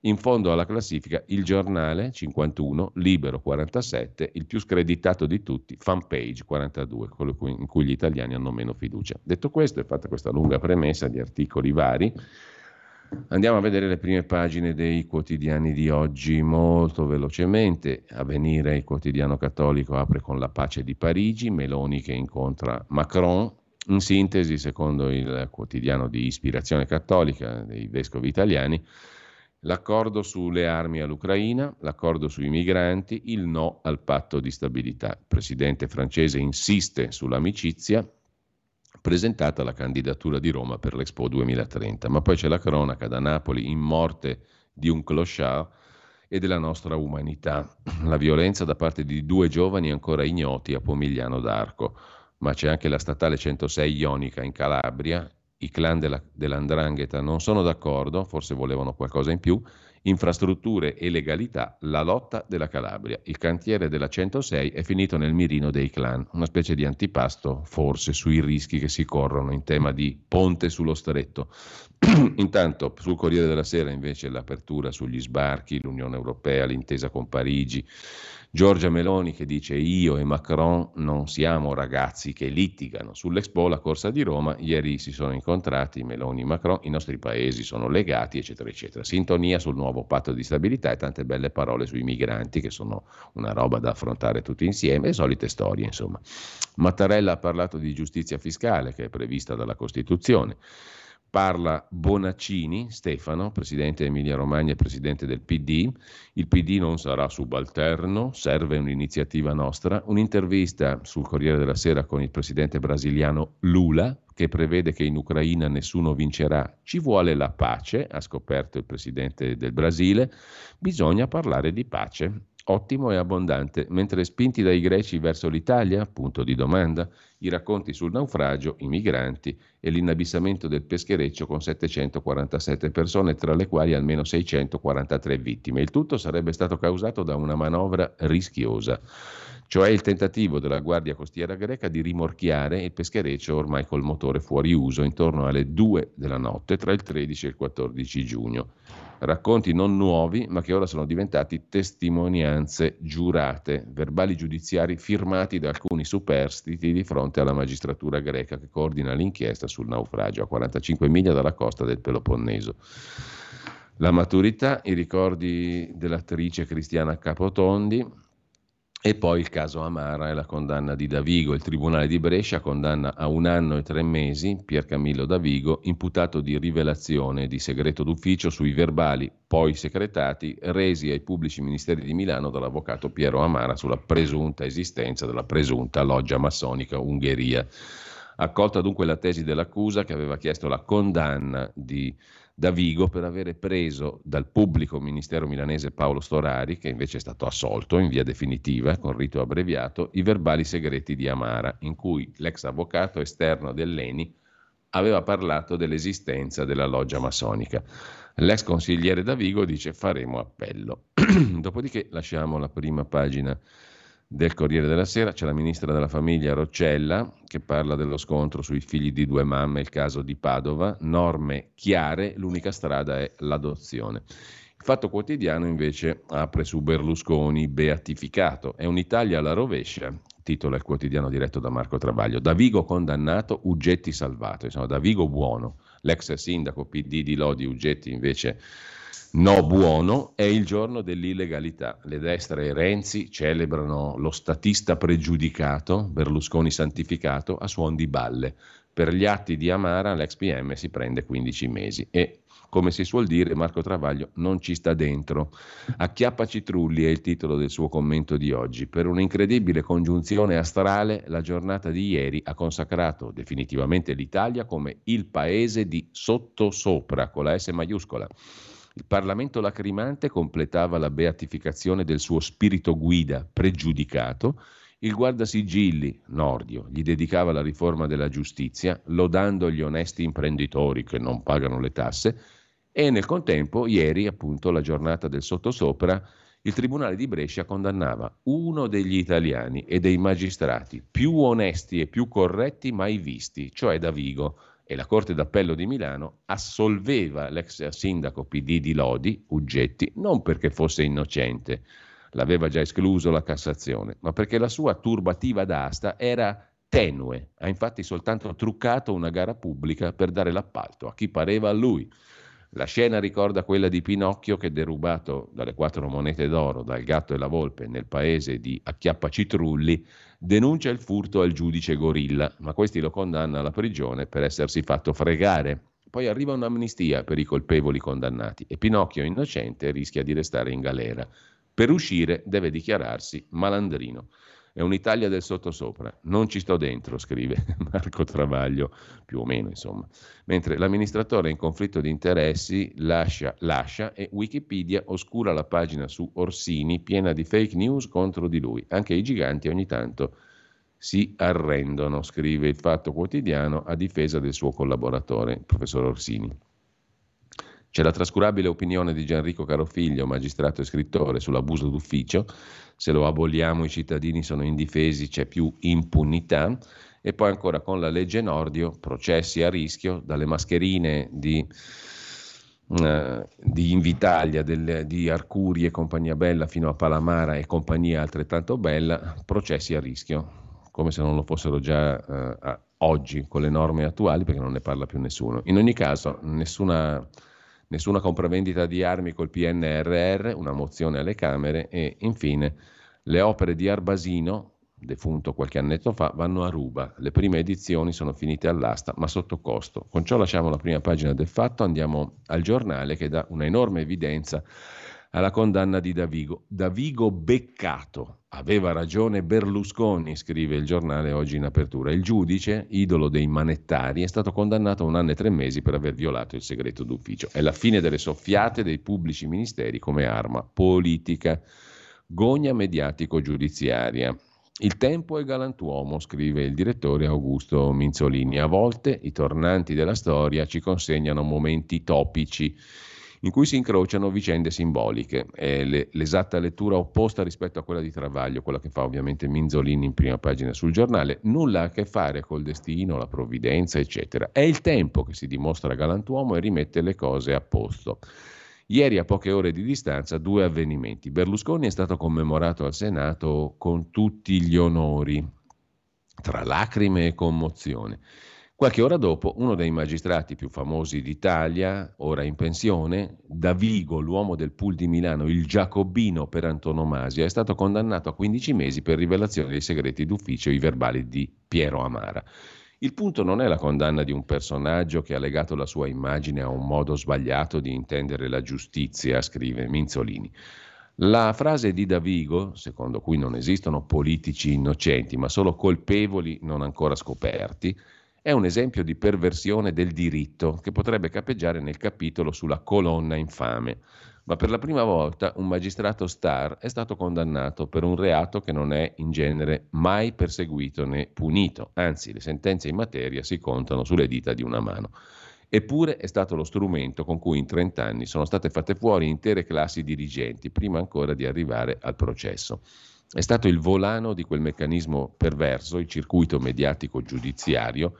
in fondo alla classifica Il Giornale 51, Libero 47, il più screditato di tutti, Fanpage 42, quello in cui gli italiani hanno meno fiducia. Detto questo, è fatta questa lunga premessa di articoli vari, andiamo a vedere le prime pagine dei quotidiani di oggi molto velocemente. Avvenire, il quotidiano cattolico, apre con la pace di Parigi, Meloni che incontra Macron. In sintesi, secondo il quotidiano di ispirazione cattolica dei vescovi italiani, l'accordo sulle armi all'Ucraina, l'accordo sui migranti, il no al patto di stabilità. Il presidente francese insiste sull'amicizia, presentata la candidatura di Roma per l'Expo 2030. Ma poi c'è la cronaca da Napoli, in morte di un clochard e della nostra umanità. La violenza da parte di due giovani ancora ignoti a Pomigliano d'Arco. Ma c'è anche la statale 106 Ionica in Calabria. I clan dell'Ndrangheta non sono d'accordo, forse volevano qualcosa in più. Infrastrutture e legalità, la lotta della Calabria. Il cantiere della 106 è finito nel mirino dei clan, una specie di antipasto forse sui rischi che si corrono in tema di ponte sullo stretto. Intanto sul Corriere della Sera invece l'apertura sugli sbarchi, l'Unione Europea, l'intesa con Parigi, Giorgia Meloni che dice io e Macron non siamo ragazzi che litigano. Sull'Expo, la corsa di Roma, ieri si sono incontrati Meloni e Macron, i nostri paesi sono legati eccetera eccetera, sintonia sul nuovo patto di stabilità e tante belle parole sui migranti che sono una roba da affrontare tutti insieme, e solite storie insomma. Mattarella ha parlato di giustizia fiscale che è prevista dalla Costituzione. Parla Bonaccini, Stefano, presidente Emilia Romagna e presidente del PD. Il PD non sarà subalterno, serve un'iniziativa nostra. Un'intervista sul Corriere della Sera con il presidente brasiliano Lula, che prevede che in Ucraina nessuno vincerà. Ci vuole la pace, ha scoperto il presidente del Brasile. Bisogna parlare di pace. Ottimo e abbondante, mentre spinti dai greci verso l'Italia, punto di domanda, i racconti sul naufragio, i migranti e l'inabissamento del peschereccio con 747 persone, tra le quali almeno 643 vittime. Il tutto sarebbe stato causato da una manovra rischiosa, cioè il tentativo della Guardia Costiera greca di rimorchiare il peschereccio ormai col motore fuori uso intorno alle 2 della notte tra il 13 e il 14 giugno. Racconti non nuovi, ma che ora sono diventati testimonianze giurate, verbali giudiziari firmati da alcuni superstiti di fronte alla magistratura greca che coordina l'inchiesta sul naufragio a 45 miglia dalla costa del Peloponneso. La maturità, i ricordi dell'attrice Cristiana Capotondi. E poi il caso Amara e la condanna di Davigo. Il Tribunale di Brescia condanna a 1 anno e 3 mesi Pier Camillo Davigo, imputato di rivelazione di segreto d'ufficio sui verbali, poi secretati, resi ai pubblici ministeri di Milano dall'avvocato Piero Amara sulla presunta esistenza della presunta loggia massonica Ungheria. Accolta dunque la tesi dell'accusa che aveva chiesto la condanna di Davigo per avere preso dal pubblico ministero milanese Paolo Storari, che invece è stato assolto in via definitiva con rito abbreviato, i verbali segreti di Amara, in cui l'ex avvocato esterno dell'ENI aveva parlato dell'esistenza della loggia massonica. L'ex consigliere Davigo dice faremo appello. Dopodiché lasciamo la prima pagina del Corriere della Sera, c'è la ministra della famiglia Roccella che parla dello scontro sui figli di due mamme, il caso di Padova, norme chiare, l'unica strada è l'adozione. Il Fatto Quotidiano invece apre su Berlusconi beatificato, è un'Italia alla rovescia, titola il quotidiano diretto da Marco Travaglio. Davigo condannato, Uggetti salvato, insomma Davigo buono, l'ex sindaco PD di Lodi Uggetti invece no buono, è il giorno dell'illegalità. Le destre e Renzi celebrano lo statista pregiudicato, Berlusconi santificato, a suon di balle. Per gli atti di Amara l'ex PM si prende 15 mesi. E come si suol dire, Marco Travaglio non ci sta dentro. Acchiappa Citrulli è il titolo del suo commento di oggi. Per un'incredibile congiunzione astrale, la giornata di ieri ha consacrato definitivamente l'Italia come il paese di sottosopra, con la S maiuscola. Il Parlamento lacrimante completava la beatificazione del suo spirito guida pregiudicato. Il guardasigilli, Nordio, gli dedicava la riforma della giustizia, lodando gli onesti imprenditori che non pagano le tasse, e nel contempo, ieri, appunto, la giornata del sottosopra, il Tribunale di Brescia condannava uno degli italiani e dei magistrati più onesti e più corretti mai visti, cioè Davigo, e la Corte d'Appello di Milano assolveva l'ex sindaco PD di Lodi, Uggetti, non perché fosse innocente, l'aveva già escluso la Cassazione, ma perché la sua turbativa d'asta era tenue. Ha infatti soltanto truccato una gara pubblica per dare l'appalto a chi pareva a lui. La scena ricorda quella di Pinocchio che, derubato dalle 4 monete d'oro dal Gatto e la Volpe nel paese di Acchiappa Citrulli, denuncia il furto al giudice Gorilla, ma questi lo condanna alla prigione per essersi fatto fregare. Poi arriva un'amnistia per i colpevoli condannati e Pinocchio, innocente, rischia di restare in galera. Per uscire deve dichiararsi malandrino. È un'Italia del sottosopra. Non ci sto dentro, scrive Marco Travaglio, più o meno, insomma. Mentre l'amministratore in conflitto di interessi lascia e Wikipedia oscura la pagina su Orsini, piena di fake news contro di lui. Anche i giganti ogni tanto si arrendono, scrive il Fatto Quotidiano a difesa del suo collaboratore, il professor Orsini. C'è la trascurabile opinione di Gianrico Carofiglio, magistrato e scrittore, sull'abuso d'ufficio. Se lo aboliamo i cittadini sono indifesi, c'è più impunità. E poi ancora con la legge Nordio, processi a rischio, dalle mascherine di Invitalia, di Arcuri e compagnia bella fino a Palamara e compagnia altrettanto bella, processi a rischio. Come se non lo fossero già oggi con le norme attuali, perché non ne parla più nessuno. In ogni caso, nessuna compravendita di armi col PNRR, una mozione alle Camere e infine le opere di Arbasino, defunto qualche annetto fa, vanno a ruba. Le prime edizioni sono finite all'asta ma sotto costo. Con ciò lasciamo la prima pagina del Fatto, andiamo al Giornale che dà una enorme evidenza alla condanna di Davigo. Davigo beccato. Aveva ragione Berlusconi, scrive il Giornale oggi in apertura. Il giudice, idolo dei manettari, è stato condannato a 1 anno e 3 mesi per aver violato il segreto d'ufficio. È la fine delle soffiate dei pubblici ministeri come arma politica. Gogna mediatico-giudiziaria. Il tempo è galantuomo, scrive il direttore Augusto Minzolini. A volte i tornanti della storia ci consegnano momenti topici in cui si incrociano vicende simboliche. È l'esatta lettura opposta rispetto a quella di Travaglio, quella che fa ovviamente Minzolini in prima pagina sul Giornale. Nulla a che fare col destino, la provvidenza, eccetera. È il tempo che si dimostra galantuomo e rimette le cose a posto. Ieri, a poche ore di distanza, 2 avvenimenti. Berlusconi è stato commemorato al Senato con tutti gli onori, tra lacrime e commozione. Qualche ora dopo, uno dei magistrati più famosi d'Italia, ora in pensione, Davigo, l'uomo del pool di Milano, il giacobino per antonomasia, è stato condannato a 15 mesi per rivelazione dei segreti d'ufficio, i verbali di Piero Amara. Il punto non è la condanna di un personaggio che ha legato la sua immagine a un modo sbagliato di intendere la giustizia, scrive Minzolini. La frase di Davigo, secondo cui non esistono politici innocenti, ma solo colpevoli non ancora scoperti, è un esempio di perversione del diritto che potrebbe capeggiare nel capitolo sulla colonna infame. Ma per la prima volta un magistrato star è stato condannato per un reato che non è in genere mai perseguito né punito. Anzi, le sentenze in materia si contano sulle dita di una mano. Eppure è stato lo strumento con cui in 30 anni sono state fatte fuori intere classi dirigenti, prima ancora di arrivare al processo. È stato il volano di quel meccanismo perverso, il circuito mediatico giudiziario,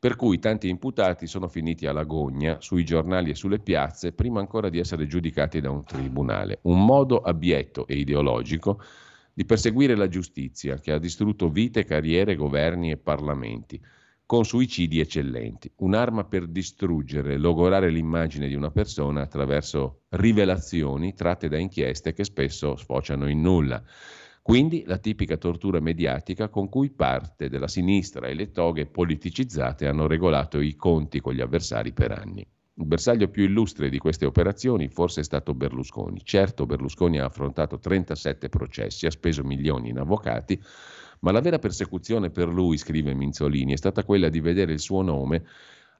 per cui tanti imputati sono finiti alla gogna, sui giornali e sulle piazze, prima ancora di essere giudicati da un tribunale. Un modo abietto e ideologico di perseguire la giustizia, che ha distrutto vite, carriere, governi e parlamenti, con suicidi eccellenti. Un'arma per distruggere, logorare l'immagine di una persona attraverso rivelazioni tratte da inchieste che spesso sfociano in nulla. Quindi la tipica tortura mediatica con cui parte della sinistra e le toghe politicizzate hanno regolato i conti con gli avversari per anni. Il bersaglio più illustre di queste operazioni forse è stato Berlusconi. Certo, Berlusconi ha affrontato 37 processi, ha speso milioni in avvocati, ma la vera persecuzione per lui, scrive Minzolini, è stata quella di vedere il suo nome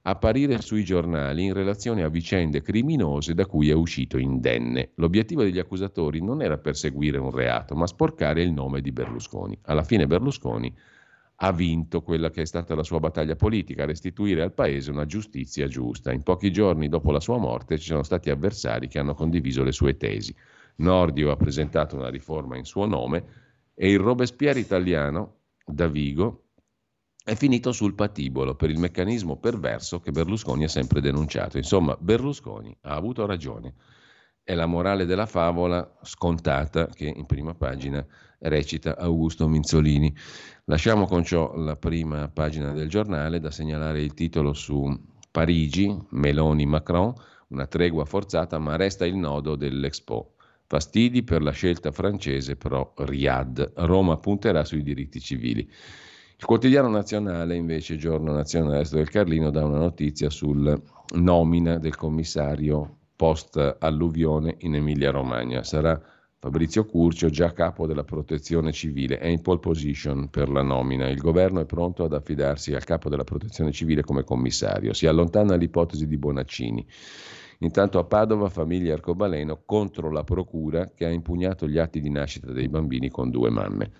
apparire sui giornali in relazione a vicende criminose da cui è uscito indenne. L'obiettivo degli accusatori non era perseguire un reato, ma sporcare il nome di Berlusconi. Alla fine Berlusconi ha vinto quella che è stata la sua battaglia politica, restituire al paese una giustizia giusta. In pochi giorni dopo la sua morte ci sono stati avversari che hanno condiviso le sue tesi. Nordio ha presentato una riforma in suo nome e il Robespierre italiano, Davigo, è finito sul patibolo per il meccanismo perverso che Berlusconi ha sempre denunciato. Insomma, Berlusconi ha avuto ragione. È la morale della favola scontata che in prima pagina recita Augusto Minzolini. Lasciamo con ciò la prima pagina del giornale, da segnalare il titolo su Parigi, Meloni Macron, una tregua forzata ma resta il nodo dell'Expo. Fastidi per la scelta francese pro Riyad, Roma punterà sui diritti civili. Il quotidiano nazionale invece, Giorno Nazionale del Carlino, dà una notizia sul nomina del commissario post alluvione in Emilia Romagna. Sarà Fabrizio Curcio, già capo della protezione civile, è in pole position per la nomina. Il governo è pronto ad affidarsi al capo della protezione civile come commissario. Si allontana l'ipotesi di Bonaccini. Intanto a Padova, famiglia arcobaleno contro la procura che ha impugnato gli atti di nascita dei bambini con due mamme.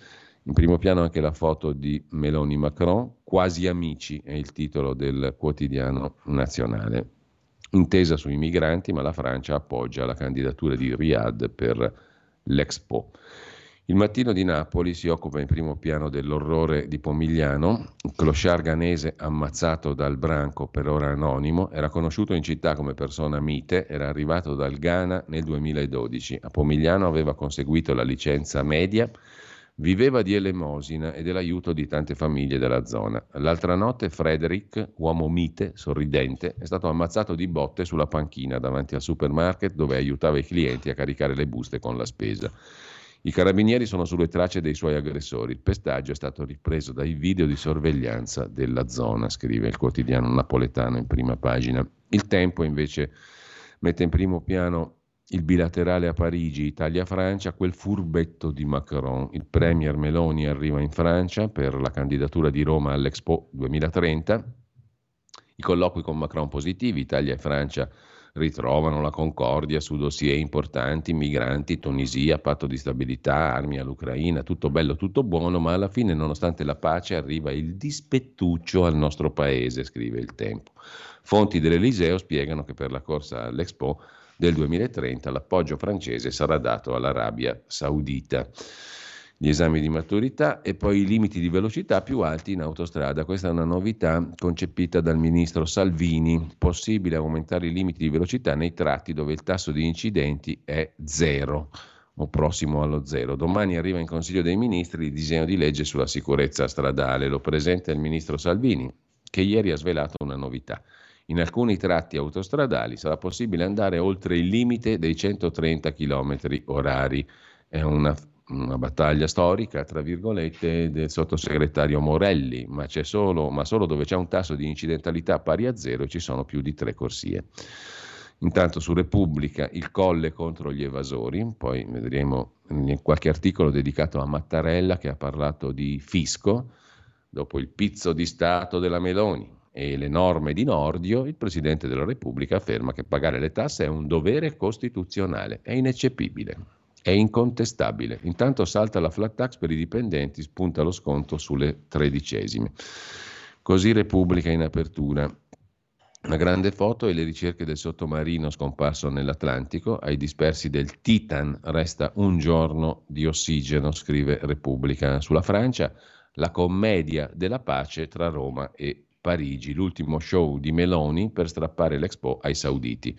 In primo piano anche la foto di Meloni Macron, quasi amici è il titolo del quotidiano nazionale. Intesa sui migranti, ma la Francia appoggia la candidatura di Riyad per l'Expo. Il Mattino di Napoli si occupa in primo piano dell'orrore di Pomigliano. Il clochard ghanese ammazzato dal branco, per ora anonimo, era conosciuto in città come persona mite, era arrivato dal Ghana nel 2012. A Pomigliano aveva conseguito la licenza media, viveva di elemosina e dell'aiuto di tante famiglie della zona. L'altra notte Frederick, uomo mite, sorridente, è stato ammazzato di botte sulla panchina davanti al supermarket dove aiutava i clienti a caricare le buste con la spesa. I carabinieri sono sulle tracce dei suoi aggressori. Il pestaggio è stato ripreso dai video di sorveglianza della zona, scrive il quotidiano napoletano in prima pagina. Il Tempo invece mette in primo piano il bilaterale a Parigi, Italia-Francia, quel furbetto di Macron. Il premier Meloni arriva in Francia per la candidatura di Roma all'Expo 2030. I colloqui con Macron positivi, Italia e Francia ritrovano la concordia su dossier importanti, migranti, Tunisia, patto di stabilità, armi all'Ucraina, tutto bello, tutto buono, ma alla fine, nonostante la pace, arriva il dispettuccio al nostro paese, scrive il Tempo. Fonti dell'Eliseo spiegano che per la corsa all'Expo del 2030 l'appoggio francese sarà dato all'Arabia Saudita. Gli esami di maturità e poi i limiti di velocità più alti in autostrada. Questa è una novità concepita dal ministro Salvini. Possibile aumentare i limiti di velocità nei tratti dove il tasso di incidenti è zero o prossimo allo zero. Domani arriva in Consiglio dei Ministri il disegno di legge sulla sicurezza stradale. Lo presenta il ministro Salvini, che ieri ha svelato una novità. In alcuni tratti autostradali sarà possibile andare oltre il limite dei 130 km orari. È una battaglia storica, tra virgolette, del sottosegretario Morelli, ma solo dove c'è un tasso di incidentalità pari a zero e ci sono più di 3 corsie. Intanto su Repubblica il colle contro gli evasori, poi vedremo qualche articolo dedicato a Mattarella che ha parlato di fisco, dopo il pizzo di Stato della Meloni e le norme di Nordio, il Presidente della Repubblica afferma che pagare le tasse è un dovere costituzionale, è ineccepibile, è incontestabile. Intanto salta la flat tax per i dipendenti, spunta lo sconto sulle tredicesime. Così Repubblica in apertura. Una grande foto e le ricerche del sottomarino scomparso nell'Atlantico, ai dispersi del Titan resta un giorno di ossigeno, scrive Repubblica. Sulla Francia, la commedia della pace tra Roma e Parigi, l'ultimo show di Meloni per strappare l'Expo ai sauditi.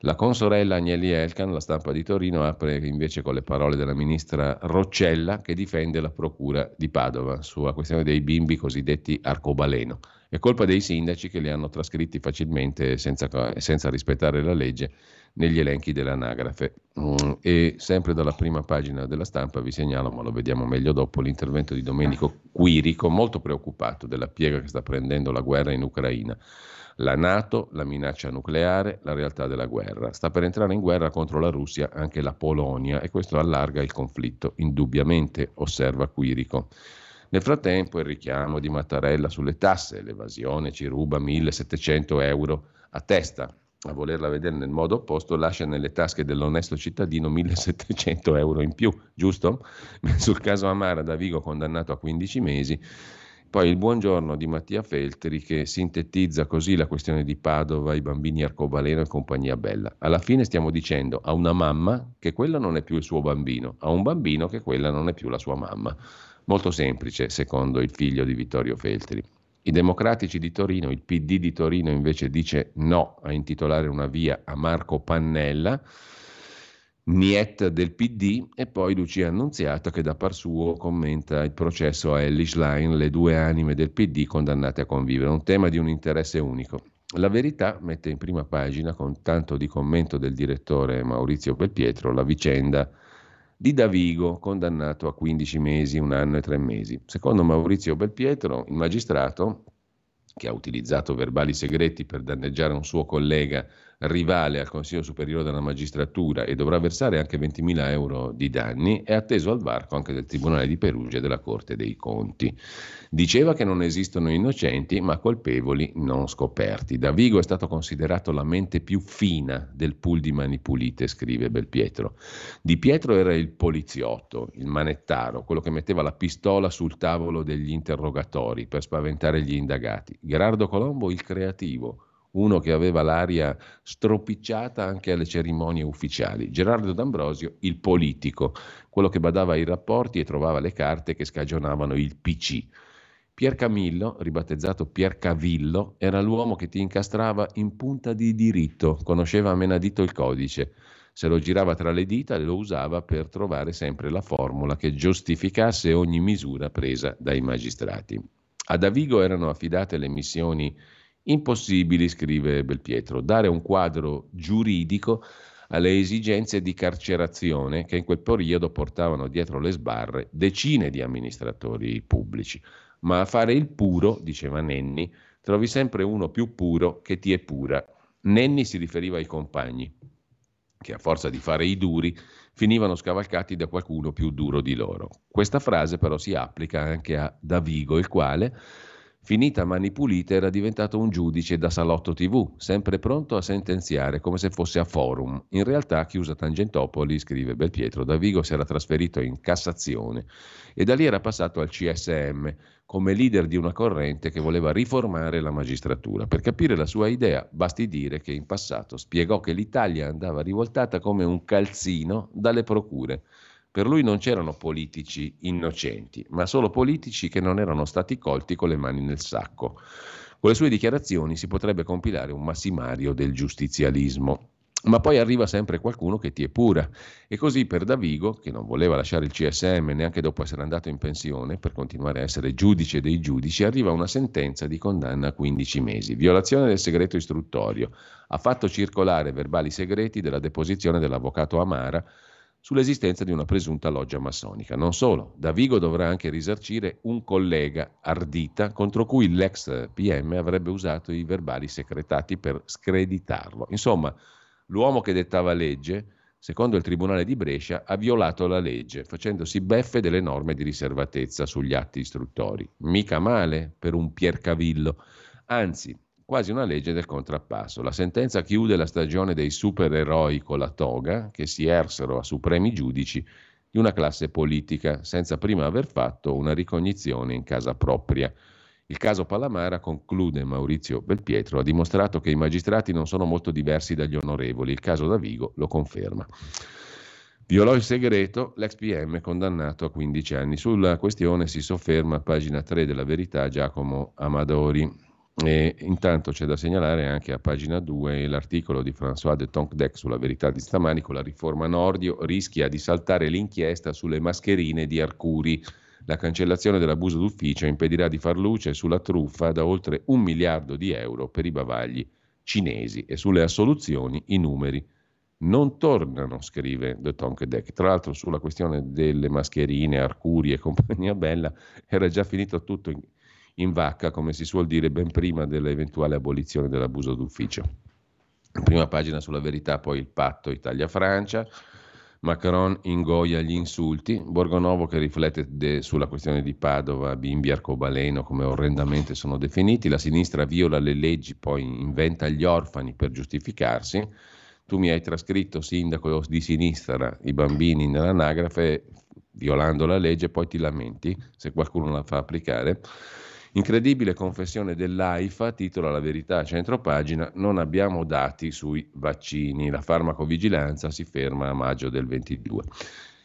La consorella Agnelli Elkan, la Stampa di Torino, apre invece con le parole della ministra Roccella che difende la procura di Padova sulla questione dei bimbi cosiddetti arcobaleno. È colpa dei sindaci che li hanno trascritti facilmente senza rispettare la legge negli elenchi dell'anagrafe. E sempre dalla prima pagina della Stampa vi segnalo, ma lo vediamo meglio dopo, l'intervento di Domenico Quirico, molto preoccupato della piega che sta prendendo la guerra in Ucraina. La NATO, la minaccia nucleare, la realtà della guerra. Sta per entrare in guerra contro la Russia anche la Polonia e questo allarga il conflitto, indubbiamente, osserva Quirico. Nel frattempo il richiamo di Mattarella sulle tasse, l'evasione ci ruba 1.700 euro a testa. A volerla vedere nel modo opposto, lascia nelle tasche dell'onesto cittadino 1.700 euro in più, giusto? Sul caso Amara, Davigo condannato a 15 mesi. Poi il buongiorno di Mattia Feltri che sintetizza così la questione di Padova, i bambini arcobaleno e compagnia bella. Alla fine stiamo dicendo a una mamma che quella non è più il suo bambino, a un bambino che quella non è più la sua mamma. Molto semplice, secondo il figlio di Vittorio Feltri. I democratici di Torino, il PD di Torino invece dice no a intitolare una via a Marco Pannella, niet del PD, e poi Lucia Annunziata che da par suo commenta il processo a Elly Schlein, le due anime del PD condannate a convivere, un tema di un interesse unico. La Verità mette in prima pagina, con tanto di commento del direttore Maurizio Belpietro, la vicenda di Davigo, condannato a 15 mesi, 1 anno e 3 mesi. Secondo Maurizio Belpietro, il magistrato, che ha utilizzato verbali segreti per danneggiare un suo collega rivale al Consiglio Superiore della Magistratura e dovrà versare anche 20.000 euro di danni, è atteso al varco anche del Tribunale di Perugia e della Corte dei Conti. Diceva che non esistono innocenti ma colpevoli non scoperti. Davigo è stato considerato la mente più fina del pool di Mani Pulite, scrive Belpietro. Di Pietro era il poliziotto, il manettaro, quello che metteva la pistola sul tavolo degli interrogatori per spaventare gli indagati. Gherardo Colombo il creativo, uno che aveva l'aria stropicciata anche alle cerimonie ufficiali. Gerardo D'Ambrosio, il politico, quello che badava ai rapporti e trovava le carte che scagionavano il PC. Pier Camillo, ribattezzato Pier Cavillo, era l'uomo che ti incastrava in punta di diritto, conosceva a menadito il codice, se lo girava tra le dita e lo usava per trovare sempre la formula che giustificasse ogni misura presa dai magistrati. A Davigo erano affidate le missioni impossibili, scrive Belpietro, dare un quadro giuridico alle esigenze di carcerazione che in quel periodo portavano dietro le sbarre decine di amministratori pubblici. Ma a fare il puro, diceva Nenni, trovi sempre uno più puro che ti è pura. Nenni si riferiva ai compagni, che a forza di fare i duri finivano scavalcati da qualcuno più duro di loro. Questa frase però si applica anche a Davigo, il quale, finita Mani Pulite, era diventato un giudice da salotto TV, sempre pronto a sentenziare come se fosse a forum. In realtà, chiusa Tangentopoli, scrive Belpietro, Davigo si era trasferito in Cassazione e da lì era passato al CSM come leader di una corrente che voleva riformare la magistratura. Per capire la sua idea, basti dire che in passato spiegò che l'Italia andava rivoltata come un calzino dalle procure. Per lui non c'erano politici innocenti, ma solo politici che non erano stati colti con le mani nel sacco. Con le sue dichiarazioni si potrebbe compilare un massimario del giustizialismo. Ma poi arriva sempre qualcuno che ti è pura. E così per Davigo, che non voleva lasciare il CSM neanche dopo essere andato in pensione, per continuare a essere giudice dei giudici, arriva una sentenza di condanna a 15 mesi. Violazione del segreto istruttorio. Ha fatto circolare verbali segreti della deposizione dell'avvocato Amara sull'esistenza di una presunta loggia massonica. Non solo, Davigo dovrà anche risarcire un collega, Ardita, contro cui l'ex PM avrebbe usato i verbali secretati per screditarlo. Insomma, l'uomo che dettava legge, secondo il Tribunale di Brescia, ha violato la legge, facendosi beffe delle norme di riservatezza sugli atti istruttori. Mica male per un Piercavillo, anzi, quasi una legge del contrappasso. La sentenza chiude la stagione dei supereroi con la toga che si ersero a supremi giudici di una classe politica senza prima aver fatto una ricognizione in casa propria. Il caso Palamara, conclude Maurizio Belpietro, ha dimostrato che i magistrati non sono molto diversi dagli onorevoli. Il caso Davigo lo conferma. Violò il segreto, l'ex PM condannato a 15 anni. Sulla questione si sofferma, pagina 3 della Verità, Giacomo Amadori. E intanto c'è da segnalare anche a pagina 2 l'articolo di François de Tonquedec sulla Verità di stamani con la riforma Nordio rischia di saltare l'inchiesta sulle mascherine di Arcuri. La cancellazione dell'abuso d'ufficio impedirà di far luce sulla truffa da oltre 1 miliardo di euro per i bavagli cinesi e sulle assoluzioni i numeri non tornano, scrive The Tonkedec. Tra l'altro sulla questione delle mascherine, Arcuri e compagnia bella era già finito tutto in vacca, come si suol dire, ben prima dell'eventuale abolizione dell'abuso d'ufficio. Prima pagina sulla Verità, poi il patto Italia-Francia, Macron ingoia gli insulti, Borgonovo che riflette sulla questione di Padova, bimbi arcobaleno come orrendamente sono definiti, la sinistra viola le leggi, poi inventa gli orfani per giustificarsi, tu mi hai trascritto sindaco di sinistra i bambini nell'anagrafe violando la legge, poi ti lamenti se qualcuno la fa applicare. Incredibile confessione dell'AIFA, titola La Verità a centropagina, non abbiamo dati sui vaccini, la farmacovigilanza si ferma a maggio del 22.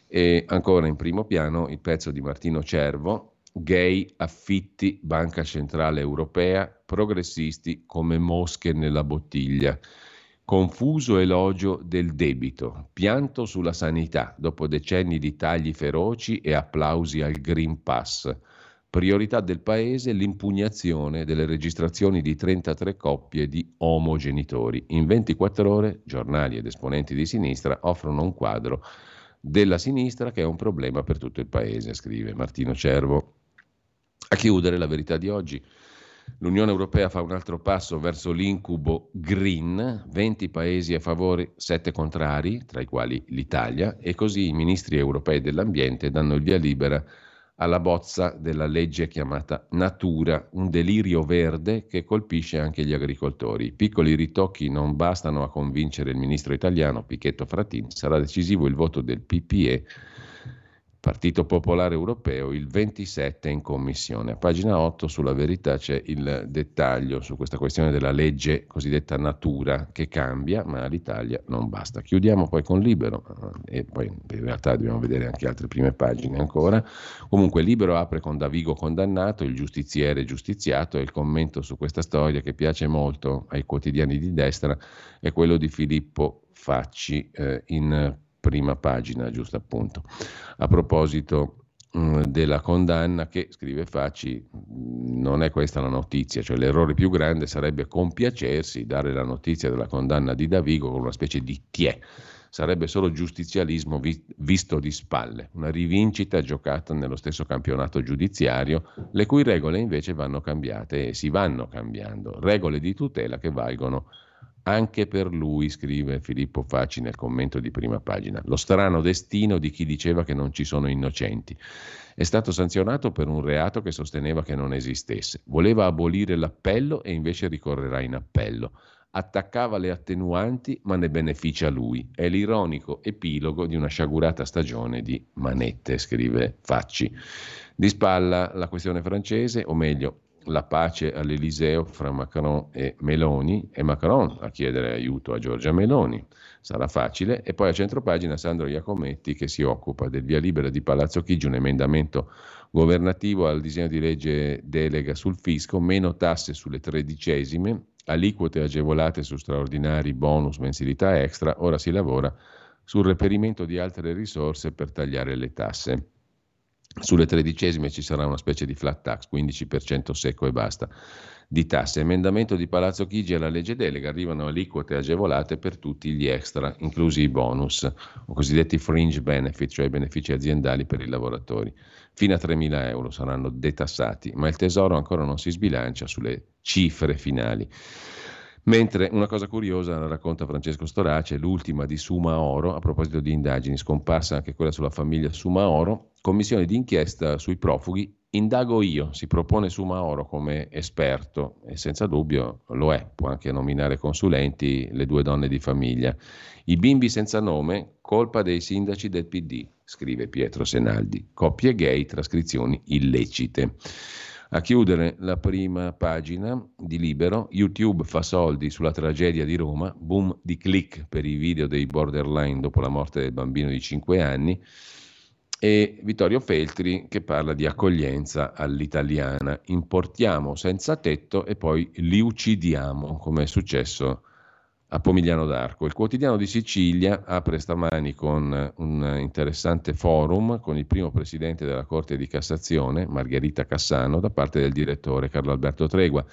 E ancora in primo piano il pezzo di Martino Cervo, gay, affitti, Banca Centrale Europea, progressisti come mosche nella bottiglia. Confuso elogio del debito, pianto sulla sanità dopo decenni di tagli feroci e applausi al Green Pass. Priorità del Paese l'impugnazione delle registrazioni di 33 coppie di omogenitori. In 24 ore giornali ed esponenti di sinistra offrono un quadro della sinistra che è un problema per tutto il Paese, scrive Martino Cervo. A chiudere La Verità di oggi. L'Unione Europea fa un altro passo verso l'incubo green, 20 paesi a favore, 7 contrari, tra i quali l'Italia, e così i ministri europei dell'ambiente danno il via libera alla bozza della legge chiamata Natura, un delirio verde che colpisce anche gli agricoltori. I piccoli ritocchi non bastano a convincere il ministro italiano Pichetto Fratin, sarà decisivo il voto del PPE, Partito Popolare Europeo, il 27 in commissione. A pagina 8 sulla Verità c'è il dettaglio su questa questione della legge cosiddetta Natura che cambia, ma all'Italia non basta. Chiudiamo poi con Libero, e poi in realtà dobbiamo vedere anche altre prime pagine ancora. Comunque Libero apre con Davigo condannato, il giustiziere giustiziato, e il commento su questa storia che piace molto ai quotidiani di destra è quello di Filippo Facci in prima pagina, giusto appunto. A proposito della condanna che, scrive Facci, non è questa la notizia, cioè l'errore più grande sarebbe compiacersi, dare la notizia della condanna di Davigo con una specie di tie, sarebbe solo giustizialismo visto di spalle, una rivincita giocata nello stesso campionato giudiziario, le cui regole invece vanno cambiate e si vanno cambiando, regole di tutela che valgono anche per lui, scrive Filippo Facci nel commento di prima pagina. Lo strano destino di chi diceva che non ci sono innocenti. È stato sanzionato per un reato che sosteneva che non esistesse. Voleva abolire l'appello e invece ricorrerà in appello. Attaccava le attenuanti ma ne beneficia lui. È l'ironico epilogo di una sciagurata stagione di manette, scrive Facci. Di spalla la questione francese, o meglio, la pace all'Eliseo fra Macron e Meloni, e Macron a chiedere aiuto a Giorgia Meloni, sarà facile. E poi a centropagina Sandro Iacometti che si occupa del via libera di Palazzo Chigi, un emendamento governativo al disegno di legge delega sul fisco, meno tasse sulle tredicesime, aliquote agevolate su straordinari, bonus, mensilità extra, ora si lavora sul reperimento di altre risorse per tagliare le tasse. Sulle tredicesime ci sarà una specie di flat tax, 15% secco e basta di tasse. Emendamento di Palazzo Chigi alla legge delega, arrivano aliquote agevolate per tutti gli extra, inclusi i bonus o cosiddetti fringe benefit, cioè i benefici aziendali per i lavoratori. Fino a 3.000 euro saranno detassati, ma il Tesoro ancora non si sbilancia sulle cifre finali. Mentre una cosa curiosa la racconta Francesco Storace, l'ultima di Sumaoro, a proposito di indagini, scomparsa anche quella sulla famiglia Sumaoro, commissione d'inchiesta sui profughi, indago io, si propone Sumaoro come esperto e senza dubbio lo è, può anche nominare consulenti, le due donne di famiglia. I bimbi senza nome, colpa dei sindaci del PD, scrive Pietro Senaldi, coppie gay, trascrizioni illecite. A chiudere la prima pagina di Libero, YouTube fa soldi sulla tragedia di Roma, boom di click per i video dei borderline dopo la morte del bambino di 5 anni e Vittorio Feltri che parla di accoglienza all'italiana, importiamo senza tetto e poi li uccidiamo come è successo a Pomigliano d'Arco. Il Quotidiano di Sicilia apre stamani con un interessante forum con il primo presidente della Corte di Cassazione, Margherita Cassano, da parte del direttore Carlo Alberto Tregua.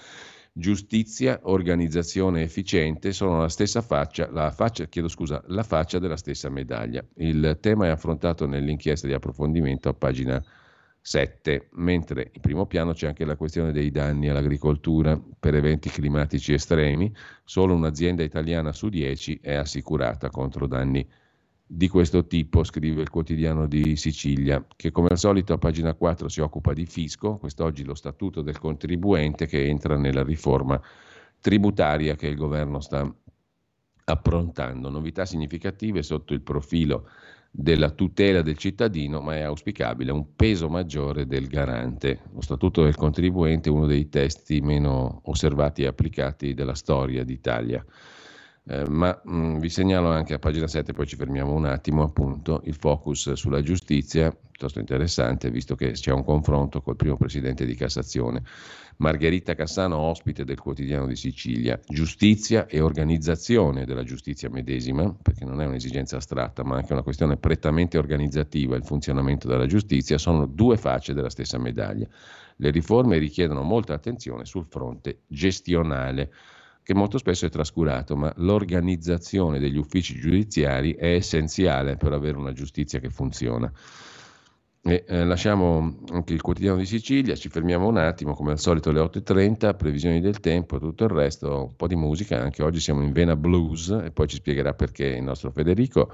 Giustizia, organizzazione efficiente sono la stessa faccia, la faccia della stessa medaglia. Il tema è affrontato nell'inchiesta di approfondimento a pagina 7, mentre in primo piano c'è anche la questione dei danni all'agricoltura per eventi climatici estremi. Solo un'azienda italiana su 10 è assicurata contro danni di questo tipo, scrive il Quotidiano di Sicilia, che come al solito a pagina 4 si occupa di fisco, quest'oggi lo statuto del contribuente che entra nella riforma tributaria che il governo sta approntando. Novità significative sotto il profilo della tutela del cittadino, ma è auspicabile un peso maggiore del garante. Lo statuto del contribuente è uno dei testi meno osservati e applicati della storia d'Italia. Ma vi segnalo anche a pagina 7, poi ci fermiamo un attimo, appunto, il focus sulla giustizia, piuttosto interessante visto che c'è un confronto col primo presidente di Cassazione, Margherita Cassano, ospite del Quotidiano di Sicilia. Giustizia e organizzazione della giustizia medesima, perché non è un'esigenza astratta ma anche una questione prettamente organizzativa, il funzionamento della giustizia sono due facce della stessa medaglia. Le riforme richiedono molta attenzione sul fronte gestionale, che molto spesso è trascurato, ma l'organizzazione degli uffici giudiziari è essenziale per avere una giustizia che funziona. E lasciamo anche il Quotidiano di Sicilia, ci fermiamo un attimo, come al solito alle 8.30, previsioni del tempo, tutto il resto, un po' di musica, anche oggi siamo in vena blues e poi ci spiegherà perché il nostro Federico.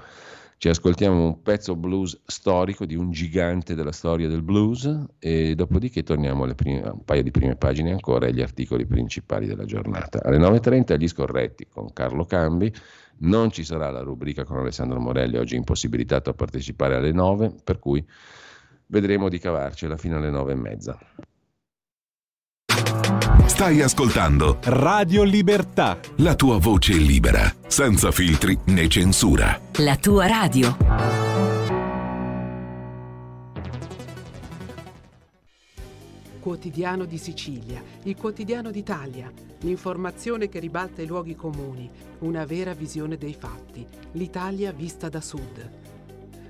Ci ascoltiamo un pezzo blues storico di un gigante della storia del blues e dopodiché torniamo a un paio di prime pagine ancora e agli articoli principali della giornata. Alle 9.30 Gli Scorretti con Carlo Cambi, non ci sarà la rubrica con Alessandro Morelli, oggi impossibilitato a partecipare alle 9, per cui vedremo di cavarcela fino alle 9.30. Stai ascoltando Radio Libertà, la tua voce libera, senza filtri né censura. La tua radio. Quotidiano di Sicilia, il quotidiano d'Italia, l'informazione che ribalta i luoghi comuni, una vera visione dei fatti, l'Italia vista da sud.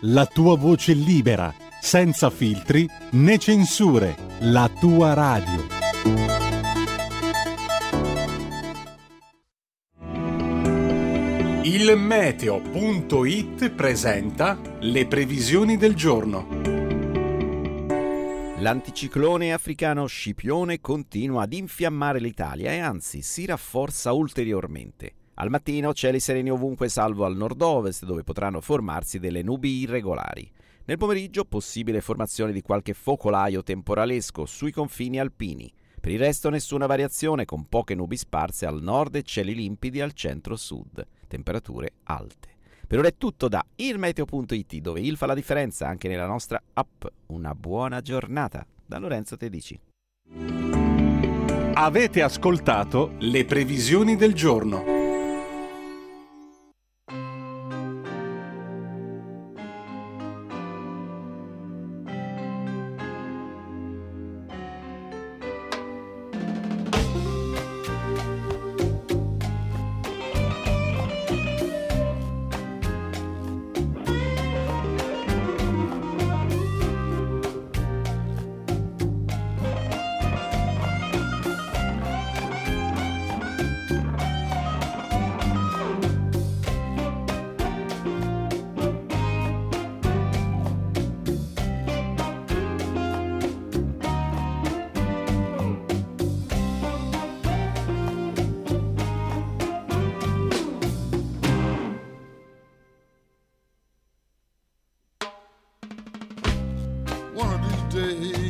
la tua voce libera, senza filtri né censure, la tua radio. Il meteo.it presenta le previsioni del giorno. L'anticiclone africano Scipione continua ad infiammare l'Italia e anzi si rafforza ulteriormente. Al mattino cieli sereni ovunque salvo al nord-ovest dove potranno formarsi delle nubi irregolari. Nel pomeriggio possibile formazione di qualche focolaio temporalesco sui confini alpini. Per il resto nessuna variazione con poche nubi sparse al nord e cieli limpidi al centro-sud. Temperature alte. Per ora è tutto da ilmeteo.it, dove il fa la differenza anche nella nostra app. Una buona giornata da Lorenzo Tedici. Avete ascoltato le previsioni del giorno. One of these days,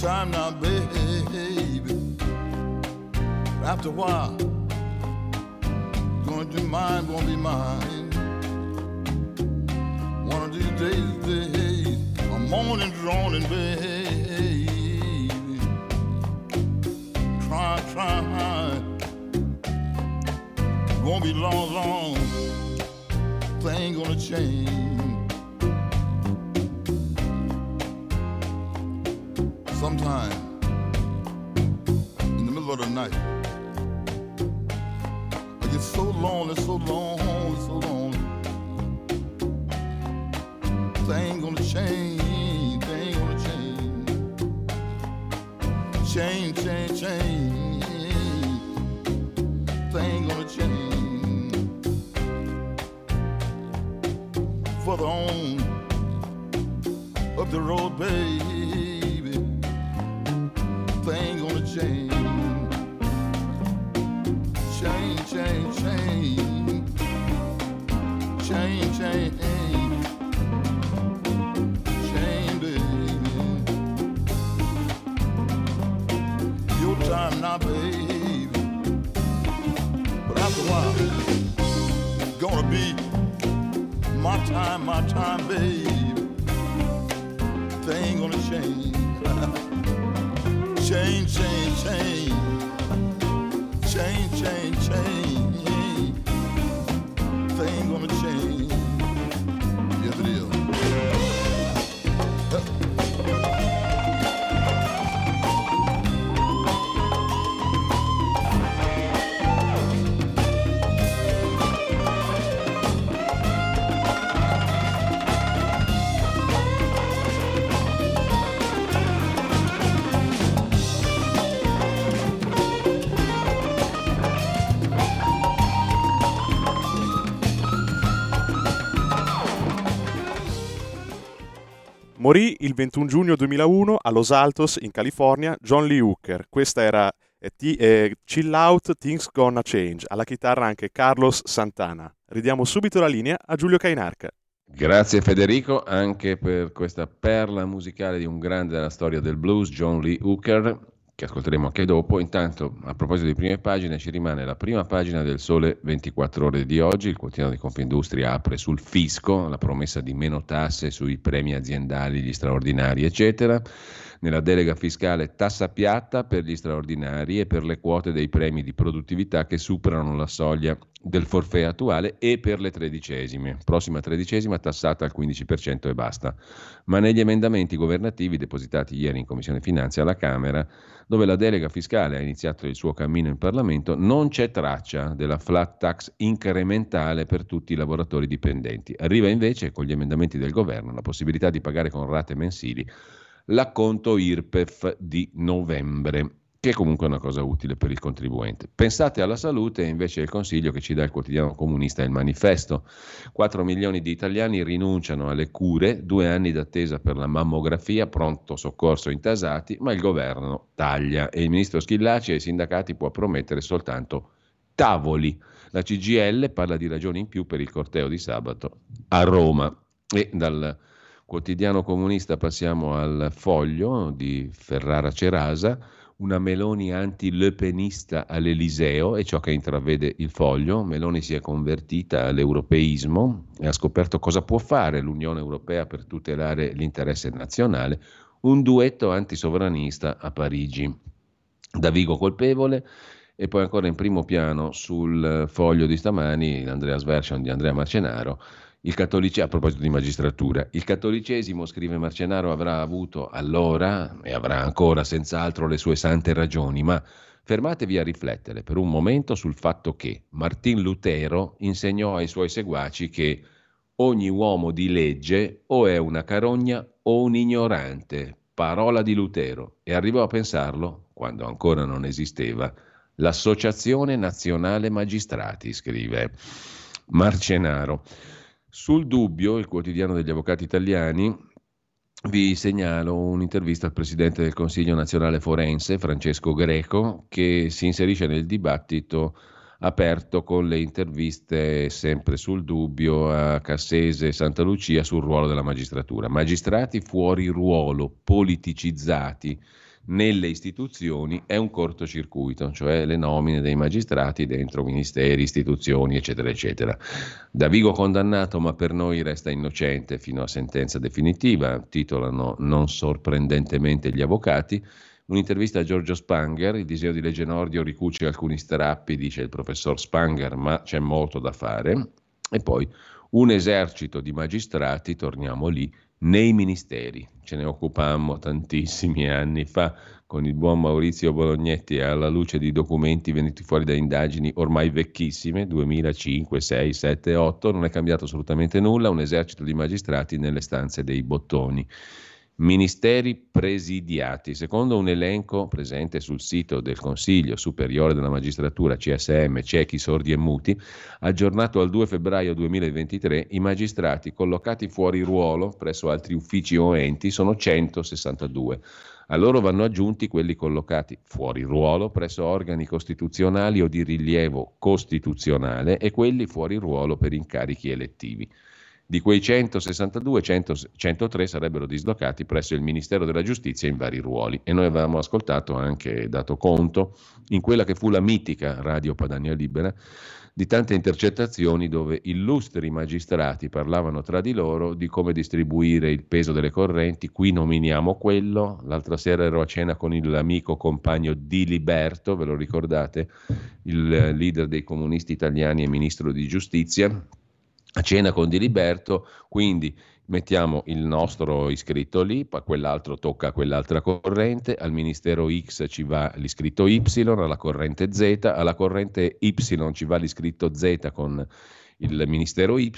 time now, baby. After a while, gonna do mine, won't be mine. One of these days, baby, my morning's dawning, baby. Try. Won't be long. Thing gonna change. Sometime in the middle of the night, I get so lonely, so lonely. Things ain't gonna change. Change. Things ain't gonna change. Further on up the road, babe. Ain't gonna change, baby. Your time now, baby. But after a while, it's gonna be my time, baby. Things gonna change. Change. Things gonna change. Yes, it is. Morì il 21 giugno 2001 a Los Altos, in California, John Lee Hooker. Questa era Chill Out, Things Gonna Change. Alla chitarra anche Carlos Santana. Ridiamo subito la linea a Giulio Cainarca. Grazie Federico anche per questa perla musicale di un grande della storia del blues, John Lee Hooker, che ascolteremo anche dopo. Intanto, a proposito di prime pagine, ci rimane la prima pagina del Sole 24 Ore di oggi. Il quotidiano di Confindustria apre sul fisco, la promessa di meno tasse sui premi aziendali, gli straordinari, eccetera. Nella delega fiscale tassa piatta per gli straordinari e per le quote dei premi di produttività che superano la soglia del forfait attuale e per le tredicesime. Prossima tredicesima tassata al 15% e basta. Ma negli emendamenti governativi depositati ieri in Commissione Finanze alla Camera, dove la delega fiscale ha iniziato il suo cammino in Parlamento, non c'è traccia della flat tax incrementale per tutti i lavoratori dipendenti. Arriva invece con gli emendamenti del governo la possibilità di pagare con rate mensili l'acconto IRPEF di novembre, che è comunque una cosa utile per il contribuente. Pensate alla salute, invece, è il consiglio che ci dà il quotidiano comunista Il Manifesto. 4 milioni di italiani rinunciano alle cure, 2 anni d'attesa per la mammografia, pronto soccorso intasati, ma il governo taglia e il ministro Schillaci ai sindacati può promettere soltanto tavoli. La CGIL parla di ragioni in più per il corteo di sabato a Roma. E dal quotidiano comunista passiamo al Foglio di Ferrara Cerasa. Una Meloni anti-le penista all'Eliseo, è ciò che intravede il Foglio. Meloni si è convertita all'europeismo e ha scoperto cosa può fare l'Unione Europea per tutelare l'interesse nazionale. Un duetto antisovranista a Parigi. Davigo colpevole. E poi ancora in primo piano sul Foglio di stamani, Andrea's version di Andrea Marcenaro, a proposito di magistratura, il cattolicesimo, scrive Marcenaro, avrà avuto allora e avrà ancora senz'altro le sue sante ragioni, ma fermatevi a riflettere per un momento sul fatto che Martin Lutero insegnò ai suoi seguaci che ogni uomo di legge o è una carogna o un ignorante, parola di Lutero, e arrivò a pensarlo quando ancora non esisteva l'Associazione Nazionale Magistrati, scrive Marcenaro. Sul Dubbio, il quotidiano degli avvocati italiani, vi segnalo un'intervista al presidente del Consiglio Nazionale Forense, Francesco Greco, che si inserisce nel dibattito aperto con le interviste sempre sul Dubbio a Cassese e Santa Lucia sul ruolo della magistratura. Magistrati fuori ruolo, politicizzati, nelle istituzioni è un cortocircuito, cioè le nomine dei magistrati dentro ministeri, istituzioni, eccetera, eccetera. Davigo condannato, ma per noi resta innocente fino a sentenza definitiva, titolano non sorprendentemente gli avvocati. Un'intervista a Giorgio Spanger, il disegno di legge Nordio ricuce alcuni strappi, dice il professor Spanger, ma c'è molto da fare. E poi un esercito di magistrati, torniamo lì, nei ministeri. Ce ne occupammo tantissimi anni fa con il buon Maurizio Bolognetti alla luce di documenti venuti fuori da indagini ormai vecchissime, 2005, 6, 7, 8, non è cambiato assolutamente nulla, un esercito di magistrati nelle stanze dei bottoni. Ministeri presidiati, secondo un elenco presente sul sito del Consiglio Superiore della Magistratura, CSM, ciechi, sordi e muti, aggiornato al 2 febbraio 2023, i magistrati collocati fuori ruolo presso altri uffici o enti sono 162. A loro vanno aggiunti quelli collocati fuori ruolo presso organi costituzionali o di rilievo costituzionale e quelli fuori ruolo per incarichi elettivi. Di quei 162, 103 sarebbero dislocati presso il Ministero della Giustizia in vari ruoli. E noi avevamo ascoltato anche, dato conto, in quella che fu la mitica Radio Padania Libera, di tante intercettazioni dove illustri magistrati parlavano tra di loro di come distribuire il peso delle correnti, qui nominiamo quello, l'altra sera ero a cena con l'amico compagno Di Liberto, ve lo ricordate, il leader dei comunisti italiani e ministro di giustizia, a cena con Diliberto, quindi mettiamo il nostro iscritto lì, quell'altro tocca a quell'altra corrente, al ministero X ci va l'iscritto Y, alla corrente Z, alla corrente Y ci va l'iscritto Z con il ministero Y,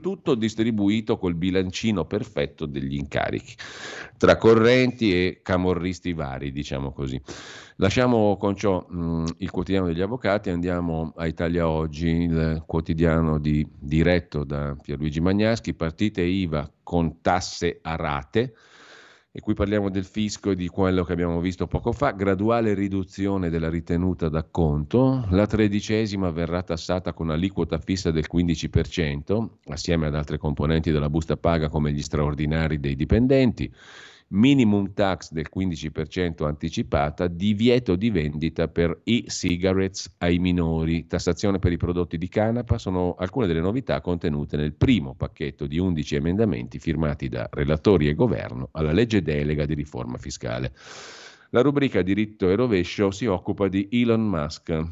tutto distribuito col bilancino perfetto degli incarichi, tra correnti e camorristi vari, diciamo così. Lasciamo con ciò il quotidiano degli avvocati, andiamo a Italia Oggi, il quotidiano diretto da Pierluigi Magnaschi, partite IVA con tasse a rate. E qui parliamo del fisco e di quello che abbiamo visto poco fa, graduale riduzione della ritenuta d'acconto, la 13ª verrà tassata con aliquota fissa del 15%, assieme ad altre componenti della busta paga come gli straordinari dei dipendenti, minimum tax del 15% anticipata, divieto di vendita per e-cigarettes ai minori, tassazione per i prodotti di canapa, sono alcune delle novità contenute nel primo pacchetto di 11 emendamenti firmati da relatori e governo alla legge delega di riforma fiscale. La rubrica diritto e rovescio si occupa di Elon Musk,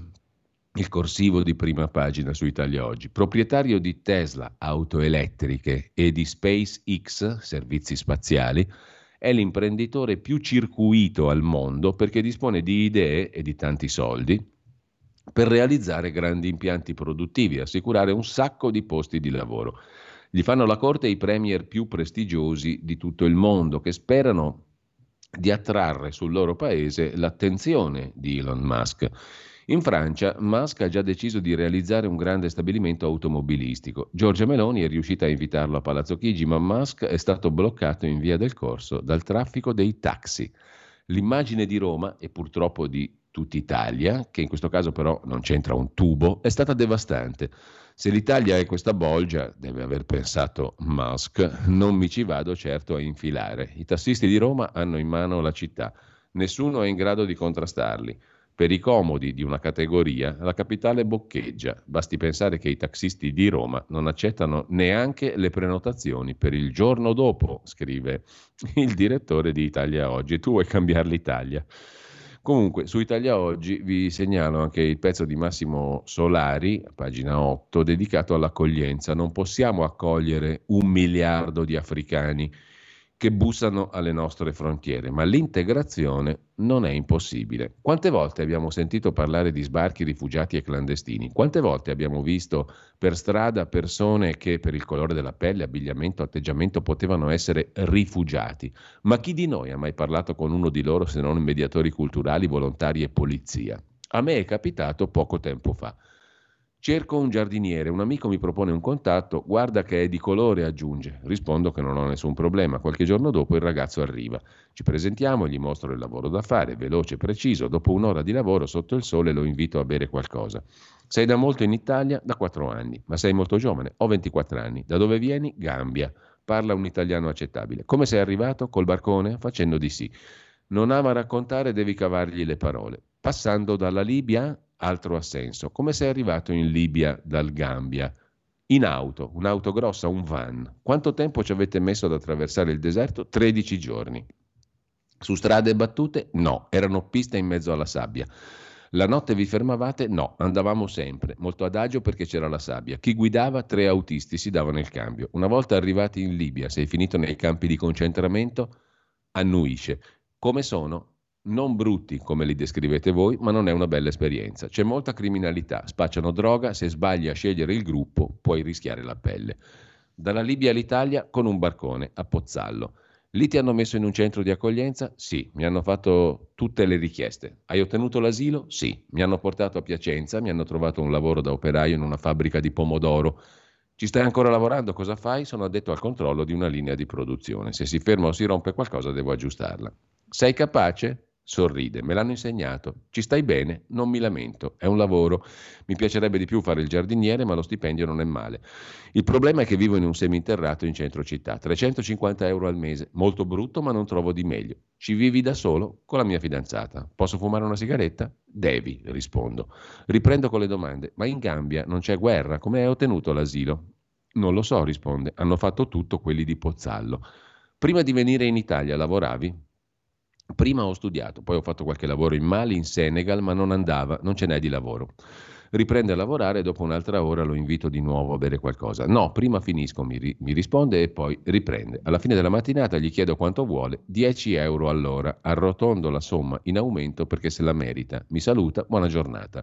il corsivo di prima pagina su Italia Oggi. Proprietario di Tesla, auto elettriche, e di SpaceX, servizi spaziali, è l'imprenditore più circuito al mondo perché dispone di idee e di tanti soldi per realizzare grandi impianti produttivi e assicurare un sacco di posti di lavoro. Gli fanno la corte i premier più prestigiosi di tutto il mondo che sperano di attrarre sul loro paese l'attenzione di Elon Musk. In Francia, Musk ha già deciso di realizzare un grande stabilimento automobilistico. Giorgia Meloni è riuscita a invitarlo a Palazzo Chigi, ma Musk è stato bloccato in Via del Corso dal traffico dei taxi. L'immagine di Roma, e purtroppo di tutta Italia, che in questo caso però non c'entra un tubo, è stata devastante. Se l'Italia è questa bolgia, deve aver pensato Musk, non mi ci vado certo a infilare. I tassisti di Roma hanno in mano la città. Nessuno è in grado di contrastarli. Per i comodi di una categoria, la capitale boccheggia. Basti pensare che i taxisti di Roma non accettano neanche le prenotazioni per il giorno dopo, scrive il direttore di Italia Oggi. Tu vuoi cambiare l'Italia? Comunque, su Italia Oggi vi segnalo anche il pezzo di Massimo Solari, pagina 8, dedicato all'accoglienza. Non possiamo accogliere 1 miliardo di africani che bussano alle nostre frontiere, ma l'integrazione non è impossibile. Quante volte abbiamo sentito parlare di sbarchi, rifugiati e clandestini? Quante volte abbiamo visto per strada persone che per il colore della pelle, abbigliamento, atteggiamento potevano essere rifugiati? Ma chi di noi ha mai parlato con uno di loro se non mediatori culturali, volontari e polizia? A me è capitato poco tempo fa. Cerco un giardiniere, un amico mi propone un contatto, guarda che è di colore, aggiunge. Rispondo che non ho nessun problema, qualche giorno dopo il ragazzo arriva. Ci presentiamo, gli mostro il lavoro da fare, veloce, preciso, dopo un'ora di lavoro sotto il sole lo invito a bere qualcosa. Sei da molto in Italia? Da 4 anni. Ma sei molto giovane? Ho 24 anni. Da dove vieni? Gambia. Parla un italiano accettabile. Come sei arrivato? Col barcone? Facendo di sì. non ama raccontare, devi cavargli le parole. Passando dalla Libia, altro assenso, come sei arrivato in Libia dal Gambia? In auto, un'auto grossa, un van. Quanto tempo ci avete messo ad attraversare il deserto? 13 giorni. Su strade battute? No, erano piste in mezzo alla sabbia. La notte vi fermavate? No, andavamo sempre, molto adagio perché c'era la sabbia. Chi guidava? 3 autisti, si davano il cambio. Una volta arrivati in Libia, sei finito nei campi di concentramento? Annuisce. Come sono? Non brutti come li descrivete voi, ma non è una bella esperienza. C'è molta criminalità, spacciano droga, se sbagli a scegliere il gruppo puoi rischiare la pelle. Dalla Libia all'Italia con un barcone a Pozzallo. Lì ti hanno messo in un centro di accoglienza? Sì, mi hanno fatto tutte le richieste. Hai ottenuto l'asilo? Sì, mi hanno portato a Piacenza, mi hanno trovato un lavoro da operaio in una fabbrica di pomodoro. Ci stai ancora lavorando? Cosa fai? Sono addetto al controllo di una linea di produzione. Se si ferma o si rompe qualcosa devo aggiustarla. Sei capace? Sorride, me l'hanno insegnato, ci stai bene, non mi lamento, è un lavoro, mi piacerebbe di più fare il giardiniere ma lo stipendio non è male. Il problema è che vivo in un seminterrato in centro città, 350 euro al mese, molto brutto ma non trovo di meglio. Ci vivi da solo con la mia fidanzata, posso fumare una sigaretta? Devi, rispondo. Riprendo con le domande, ma in Gambia non c'è guerra, come hai ottenuto l'asilo? Non lo so, risponde, hanno fatto tutto quelli di Pozzallo. Prima di venire in Italia lavoravi? Prima ho studiato, poi ho fatto qualche lavoro in Mali, in Senegal, ma non andava, non ce n'è di lavoro. Riprende a lavorare e dopo un'altra ora lo invito di nuovo a bere qualcosa. No, prima finisco, mi risponde e poi riprende. Alla fine della mattinata gli chiedo quanto vuole, 10 euro all'ora, arrotondo la somma in aumento perché se la merita. Mi saluta, buona giornata.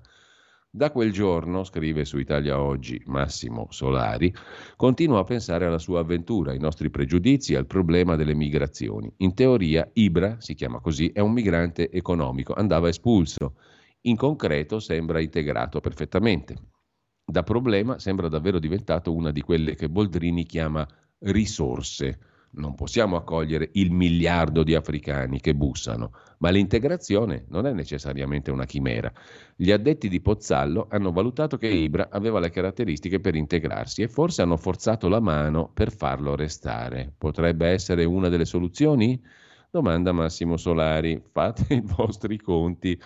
Da quel giorno, scrive su Italia Oggi Massimo Solari, continua a pensare alla sua avventura, ai nostri pregiudizi, al problema delle migrazioni. In teoria Ibra, si chiama così, è un migrante economico, andava espulso. In concreto sembra integrato perfettamente. Da problema sembra davvero diventato una di quelle che Boldrini chiama risorse. Non possiamo accogliere il miliardo di africani che bussano, ma l'integrazione non è necessariamente una chimera. Gli addetti di Pozzallo hanno valutato che Ibra aveva le caratteristiche per integrarsi e forse hanno forzato la mano per farlo restare. Potrebbe essere una delle soluzioni? Domanda Massimo Solari. Fate i vostri conti.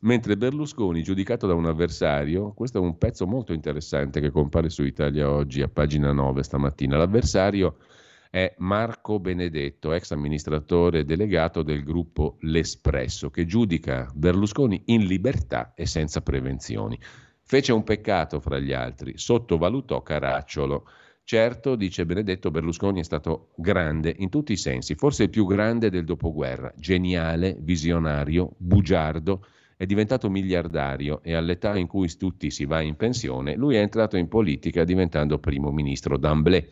Mentre Berlusconi, giudicato da un avversario, questo è un pezzo molto interessante che compare su Italia Oggi a pagina 9 stamattina, l'avversario è Marco Benedetto, ex amministratore delegato del gruppo L'Espresso, che giudica Berlusconi in libertà e senza prevenzioni. Fece un peccato fra gli altri, sottovalutò Caracciolo. Certo, dice Benedetto, Berlusconi è stato grande in tutti i sensi, forse il più grande del dopoguerra, geniale, visionario, bugiardo, è diventato miliardario e all'età in cui tutti si va in pensione, lui è entrato in politica diventando primo ministro d'Amblè.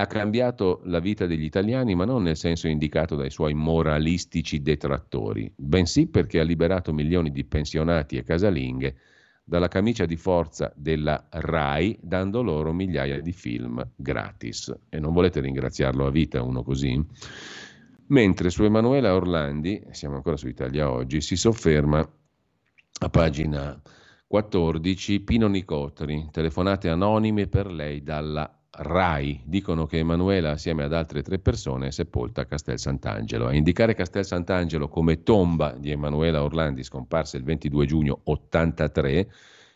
Ha cambiato la vita degli italiani, ma non nel senso indicato dai suoi moralistici detrattori, bensì perché ha liberato milioni di pensionati e casalinghe dalla camicia di forza della RAI, dando loro migliaia di film gratis. E non volete ringraziarlo a vita uno così? Mentre su Emanuela Orlandi, siamo ancora su Italia Oggi, si sofferma a pagina 14 Pino Nicotri, telefonate anonime per lei dalla RAI, dicono che Emanuela assieme ad altre 3 persone è sepolta a Castel Sant'Angelo. A indicare Castel Sant'Angelo come tomba di Emanuela Orlandi, scomparsa il 22 giugno 83,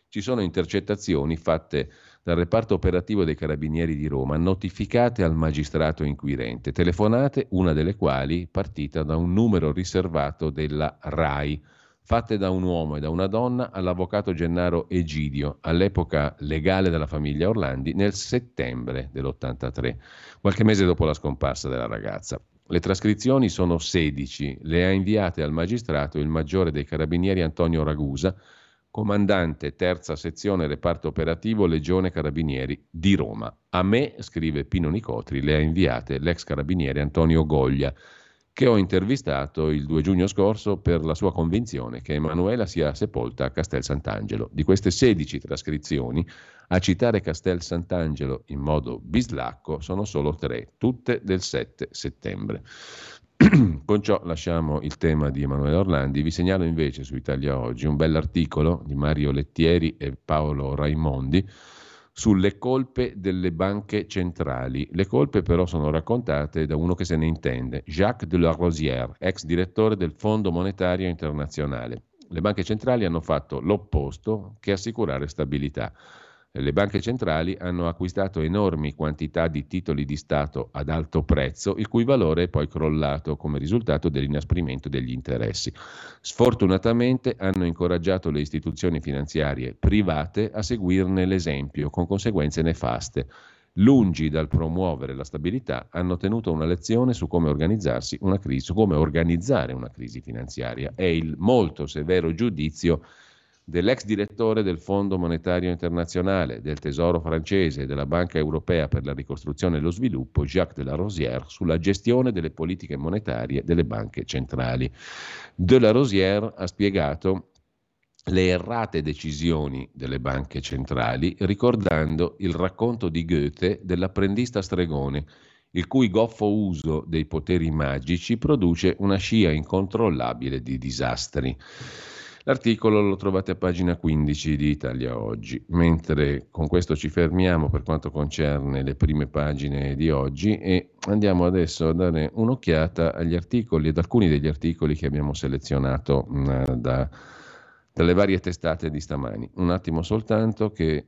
ci sono intercettazioni fatte dal reparto operativo dei Carabinieri di Roma, notificate al magistrato inquirente, telefonate, una delle quali partita da un numero riservato della RAI, fatte da un uomo e da una donna all'avvocato Gennaro Egidio, all'epoca legale della famiglia Orlandi, nel settembre dell'83, qualche mese dopo la scomparsa della ragazza. Le trascrizioni sono 16, le ha inviate al magistrato il maggiore dei Carabinieri Antonio Ragusa, comandante terza sezione reparto operativo Legione Carabinieri di Roma. A me, scrive Pino Nicotri, le ha inviate l'ex carabiniere Antonio Goglia, che ho intervistato il 2 giugno scorso per la sua convinzione che Emanuela sia sepolta a Castel Sant'Angelo. Di queste 16 trascrizioni, a citare Castel Sant'Angelo in modo bislacco sono solo 3, tutte del 7 settembre. Con ciò lasciamo il tema di Emanuela Orlandi. Vi segnalo invece su Italia Oggi un bell'articolo di Mario Lettieri e Paolo Raimondi sulle colpe delle banche centrali. Le colpe però sono raccontate da uno che se ne intende, Jacques de la Rosière, ex direttore del Fondo Monetario Internazionale. Le banche centrali hanno fatto l'opposto che assicurare stabilità. Le banche centrali hanno acquistato enormi quantità di titoli di Stato ad alto prezzo, il cui valore è poi crollato come risultato dell'inasprimento degli interessi. Sfortunatamente hanno incoraggiato le istituzioni finanziarie private a seguirne l'esempio, con conseguenze nefaste. Lungi dal promuovere la stabilità, hanno tenuto una lezione su come organizzarsi una crisi, su come organizzare una crisi finanziaria. È il molto severo giudizio dell'ex direttore del Fondo Monetario Internazionale, del Tesoro francese e della Banca Europea per la Ricostruzione e lo Sviluppo, Jacques de la Rosière, sulla gestione delle politiche monetarie delle banche centrali. De la Rosière ha spiegato le errate decisioni delle banche centrali ricordando il racconto di Goethe dell'apprendista stregone, il cui goffo uso dei poteri magici produce una scia incontrollabile di disastri. L'articolo lo trovate a pagina 15 di Italia Oggi, mentre con questo ci fermiamo per quanto concerne le prime pagine di oggi e andiamo adesso a dare un'occhiata agli articoli, ad alcuni degli articoli che abbiamo selezionato dalle varie testate di stamani. Un attimo soltanto che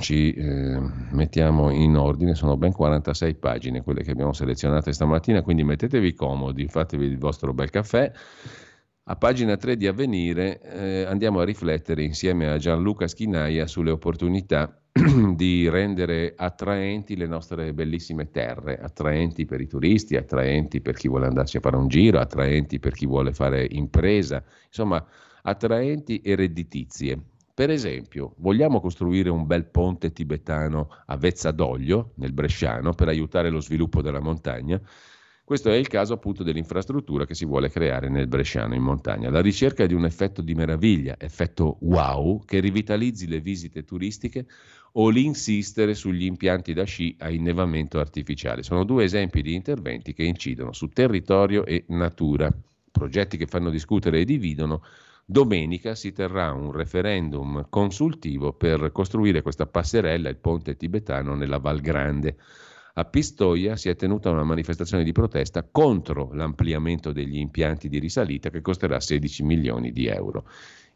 ci mettiamo in ordine, sono ben 46 pagine quelle che abbiamo selezionate stamattina, quindi mettetevi comodi, fatevi il vostro bel caffè. A pagina 3 di Avvenire andiamo a riflettere insieme a Gianluca Schinaia sulle opportunità di rendere attraenti le nostre bellissime terre, attraenti per i turisti, attraenti per chi vuole andarci a fare un giro, attraenti per chi vuole fare impresa, insomma attraenti e redditizie. Per esempio, vogliamo costruire un bel ponte tibetano a Vezzadoglio, nel Bresciano, per aiutare lo sviluppo della montagna? Questo è il caso appunto dell'infrastruttura che si vuole creare nel Bresciano in montagna. La ricerca di un effetto di meraviglia, effetto wow, che rivitalizzi le visite turistiche o l'insistere sugli impianti da sci a innevamento artificiale. Sono due esempi di interventi che incidono su territorio e natura. Progetti che fanno discutere e dividono. Domenica si terrà un referendum consultivo per costruire questa passerella, il ponte tibetano, nella Val Grande. A Pistoia si è tenuta una manifestazione di protesta contro l'ampliamento degli impianti di risalita che costerà 16 milioni di euro.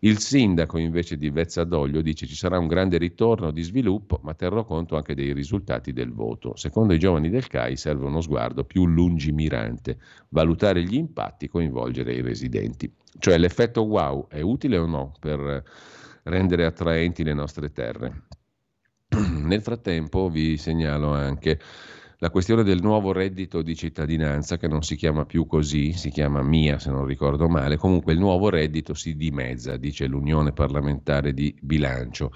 Il sindaco invece di Vezzadoglio dice ci sarà un grande ritorno di sviluppo, ma terrò conto anche dei risultati del voto. Secondo i giovani del CAI serve uno sguardo più lungimirante, valutare gli impatti, coinvolgere i residenti. Cioè l'effetto wow è utile o no per rendere attraenti le nostre terre? Nel frattempo vi segnalo anche la questione del nuovo reddito di cittadinanza, che non si chiama più così, si chiama MIA se non ricordo male. Comunque il nuovo reddito si dimezza, dice l'Unione Parlamentare di Bilancio.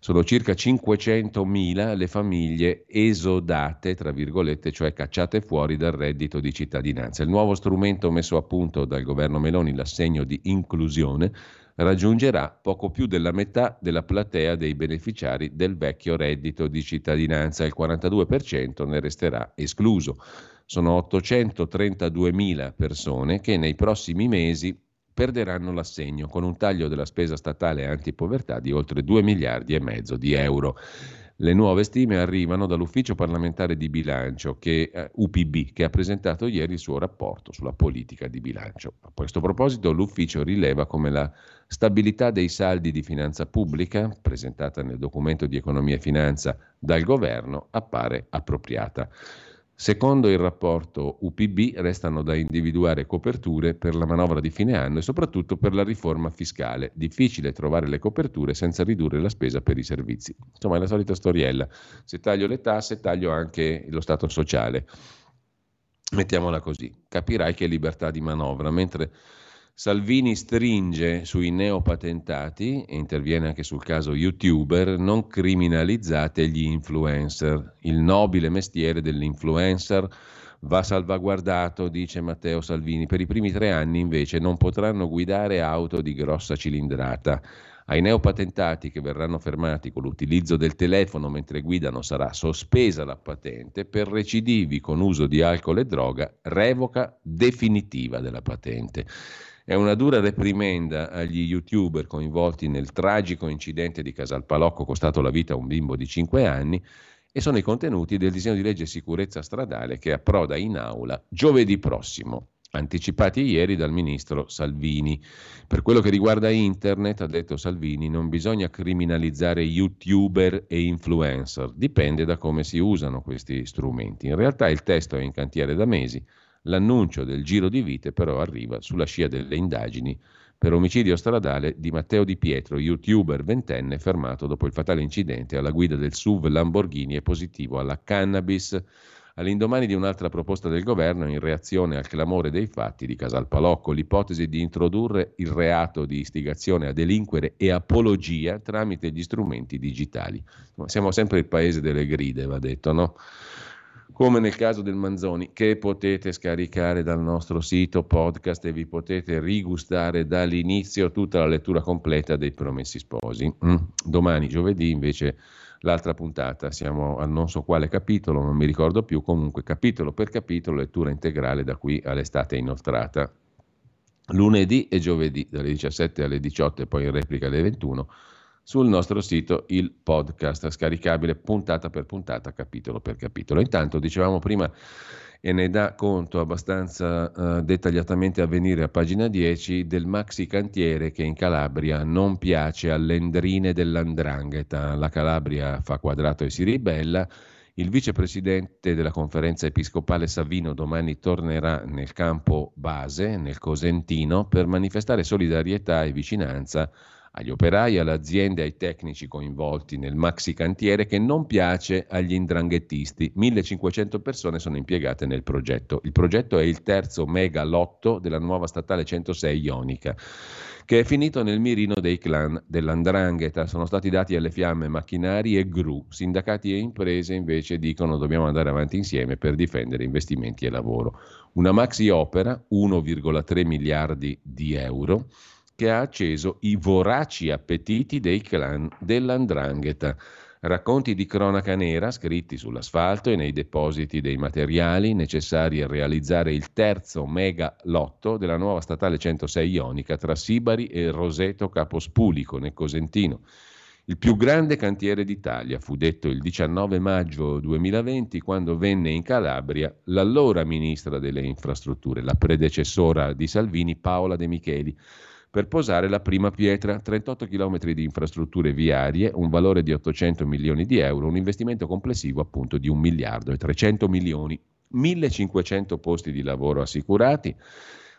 Sono circa 500.000 le famiglie esodate, tra virgolette, cioè cacciate fuori dal reddito di cittadinanza. Il nuovo strumento messo a punto dal governo Meloni, l'assegno di inclusione, raggiungerà poco più della metà della platea dei beneficiari del vecchio reddito di cittadinanza, il 42% ne resterà escluso. Sono 832.000 persone che nei prossimi mesi perderanno l'assegno, con un taglio della spesa statale antipovertà di oltre 2,5 miliardi di euro. Le nuove stime arrivano dall'Ufficio parlamentare di bilancio, UPB, che ha presentato ieri il suo rapporto sulla politica di bilancio. A questo proposito l'Ufficio rileva come la stabilità dei saldi di finanza pubblica, presentata nel documento di economia e finanza dal governo, appare appropriata. Secondo il rapporto UPB restano da individuare coperture per la manovra di fine anno e soprattutto per la riforma fiscale. Difficile trovare le coperture senza ridurre la spesa per i servizi. Insomma, è la solita storiella. Se taglio le tasse, taglio anche lo stato sociale. Mettiamola così. Capirai che è libertà di manovra, mentre Salvini stringe sui neopatentati e interviene anche sul caso youtuber, non criminalizzate gli influencer. Il nobile mestiere dell'influencer va salvaguardato, dice Matteo Salvini. Per i primi 3 anni invece non potranno guidare auto di grossa cilindrata. Ai neopatentati che verranno fermati con l'utilizzo del telefono mentre guidano sarà sospesa la patente, per recidivi con uso di alcol e droga revoca definitiva della patente. È una dura reprimenda agli youtuber coinvolti nel tragico incidente di Casalpalocco costato la vita a un bimbo di 5 anni e sono i contenuti del disegno di legge sicurezza stradale che approda in aula giovedì prossimo, anticipati ieri dal ministro Salvini. Per quello che riguarda internet, ha detto Salvini, non bisogna criminalizzare youtuber e influencer, dipende da come si usano questi strumenti. In realtà il testo è in cantiere da mesi. L'annuncio del giro di vite però arriva sulla scia delle indagini per omicidio stradale di Matteo Di Pietro, youtuber ventenne fermato dopo il fatale incidente alla guida del SUV Lamborghini e positivo alla cannabis, all'indomani di un'altra proposta del governo in reazione al clamore dei fatti di Casalpalocco, l'ipotesi di introdurre il reato di istigazione a delinquere e apologia tramite gli strumenti digitali. Siamo sempre il paese delle gride, va detto, no? Come nel caso del Manzoni, che potete scaricare dal nostro sito podcast e vi potete rigustare dall'inizio tutta la lettura completa dei Promessi Sposi. Domani, giovedì, invece, l'altra puntata, siamo al non so quale capitolo, non mi ricordo più, comunque capitolo per capitolo, lettura integrale da qui all'estate inoltrata. Lunedì e giovedì, dalle 17 alle 18 e poi in replica alle 21, sul nostro sito il podcast scaricabile puntata per puntata, capitolo per capitolo. Intanto dicevamo prima, e ne dà conto abbastanza dettagliatamente a venire a pagina 10, del maxi cantiere che in Calabria non piace alle endrine dell''ndrangheta. La Calabria fa quadrato e si ribella. Il vicepresidente della conferenza episcopale Savino domani tornerà nel campo base, nel Cosentino, per manifestare solidarietà e vicinanza agli operai, all'azienda e ai tecnici coinvolti nel maxi cantiere che non piace agli 'ndranghettisti. 1.500 persone sono impiegate nel progetto. Il progetto è il terzo mega lotto della nuova statale 106 Ionica, che è finito nel mirino dei clan dell''ndrangheta. Sono stati dati alle fiamme macchinari e gru. Sindacati e imprese invece dicono dobbiamo andare avanti insieme per difendere investimenti e lavoro. Una maxi opera, 1,3 miliardi di euro, che ha acceso i voraci appetiti dei clan dell''ndrangheta. Racconti di cronaca nera scritti sull'asfalto e nei depositi dei materiali necessari a realizzare il terzo mega lotto della nuova statale 106 Ionica tra Sibari e Roseto Capospulico nel Cosentino. Il più grande cantiere d'Italia, fu detto il 19 maggio 2020 quando venne in Calabria l'allora ministra delle infrastrutture, la predecessora di Salvini, Paola De Micheli, per posare la prima pietra, 38 km di infrastrutture viarie, un valore di 800 milioni di euro, un investimento complessivo appunto di 1.300 miliardi, 1.500 posti di lavoro assicurati,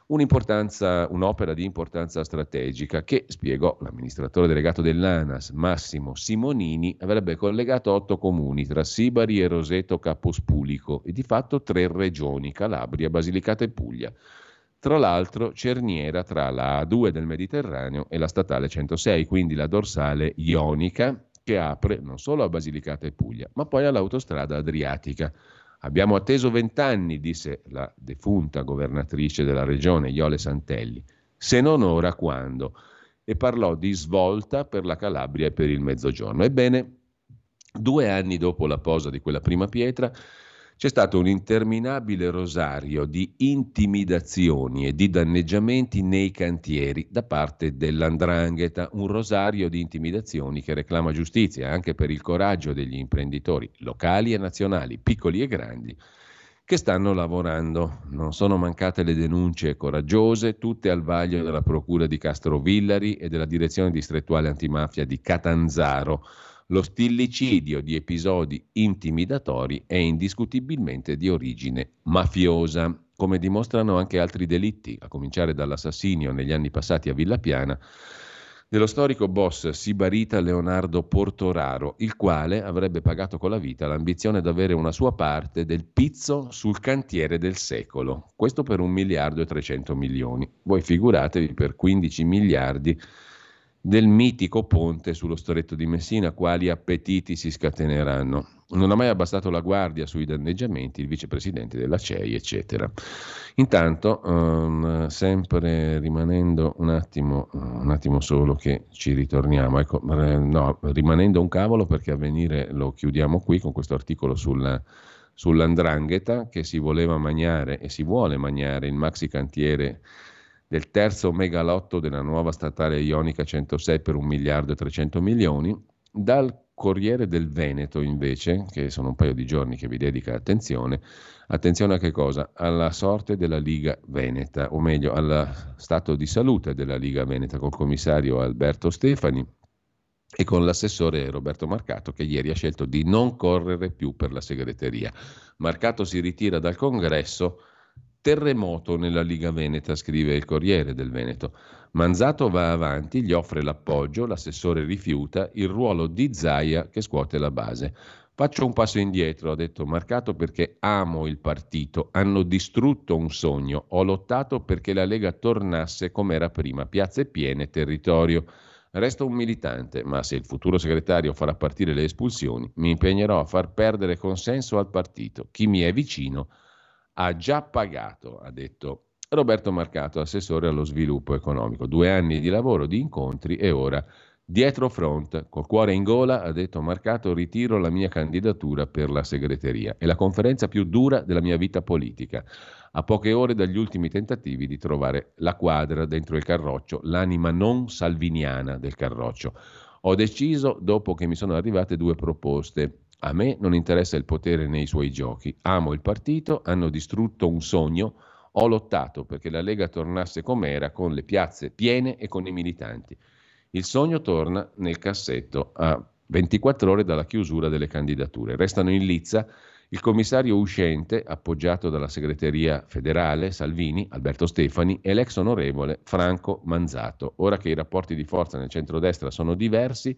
un'opera di importanza strategica che, spiegò l'amministratore delegato dell'ANAS, Massimo Simonini, avrebbe collegato 8 comuni tra Sibari e Roseto Capospulico e di fatto 3 regioni, Calabria, Basilicata e Puglia. Tra l'altro cerniera tra la A2 del Mediterraneo e la statale 106, quindi la dorsale ionica che apre non solo a Basilicata e Puglia, ma poi all'autostrada adriatica. Abbiamo atteso 20 anni, disse la defunta governatrice della regione Iole Santelli, se non ora quando? E parlò di svolta per la Calabria e per il Mezzogiorno. Ebbene, 2 anni dopo la posa di quella prima pietra, c'è stato un interminabile rosario di intimidazioni e di danneggiamenti nei cantieri da parte dell''ndrangheta, un rosario di intimidazioni che reclama giustizia anche per il coraggio degli imprenditori locali e nazionali, piccoli e grandi, che stanno lavorando. Non sono mancate le denunce coraggiose, tutte al vaglio della Procura di Castrovillari e della Direzione Distrettuale Antimafia di Catanzaro. Lo stillicidio di episodi intimidatori è indiscutibilmente di origine mafiosa, come dimostrano anche altri delitti, a cominciare dall'assassinio negli anni passati a Villapiana dello storico boss sibarita Leonardo Portoraro, il quale avrebbe pagato con la vita l'ambizione di avere una sua parte del pizzo sul cantiere del secolo. Questo per 1.300 miliardi. Voi figuratevi per 15 miliardi del mitico ponte sullo stretto di Messina, quali appetiti si scateneranno. Non ha mai abbassato la guardia sui danneggiamenti il vicepresidente della CEI, eccetera. Intanto, sempre rimanendo un attimo solo che ci ritorniamo, ecco, no, rimanendo un cavolo, perché Avvenire lo chiudiamo qui con questo articolo sull''ndrangheta che si voleva mangiare e si vuole mangiare il maxi cantiere del terzo megalotto della nuova statale ionica 106 per 1.3 miliardi, dal Corriere del Veneto invece, che sono un paio di giorni che vi dedica attenzione a che cosa? Alla sorte della Liga Veneta, o meglio al stato di salute della Liga Veneta, col commissario Alberto Stefani e con l'assessore Roberto Marcato, che ieri ha scelto di non correre più per la segreteria. Marcato si ritira dal congresso. Terremoto nella Liga Veneta, scrive il Corriere del Veneto. Manzato va avanti, gli offre l'appoggio, l'assessore rifiuta, il ruolo di Zaia che scuote la base. Faccio un passo indietro, ha detto Marcato, perché amo il partito, hanno distrutto un sogno, ho lottato perché la Lega tornasse come era prima, piazze piene, territorio. Resto un militante, ma se il futuro segretario farà partire le espulsioni, mi impegnerò a far perdere consenso al partito. Chi mi è vicino ha già pagato, ha detto Roberto Marcato, assessore allo sviluppo economico. 2 anni di lavoro, di incontri e ora dietro front, col cuore in gola, ha detto Marcato, ritiro la mia candidatura per la segreteria. È la conferenza più dura della mia vita politica, a poche ore dagli ultimi tentativi di trovare la quadra dentro il carroccio, l'anima non salviniana del carroccio. Ho deciso, dopo che mi sono arrivate 2 proposte, a me non interessa il potere nei suoi giochi, amo il partito, hanno distrutto un sogno, ho lottato perché la Lega tornasse com'era, con le piazze piene e con i militanti. Il sogno torna nel cassetto a 24 ore dalla chiusura delle candidature. Restano in lizza il commissario uscente, appoggiato dalla segreteria federale, Salvini, Alberto Stefani, e l'ex onorevole Franco Manzato. Ora che i rapporti di forza nel centrodestra sono diversi,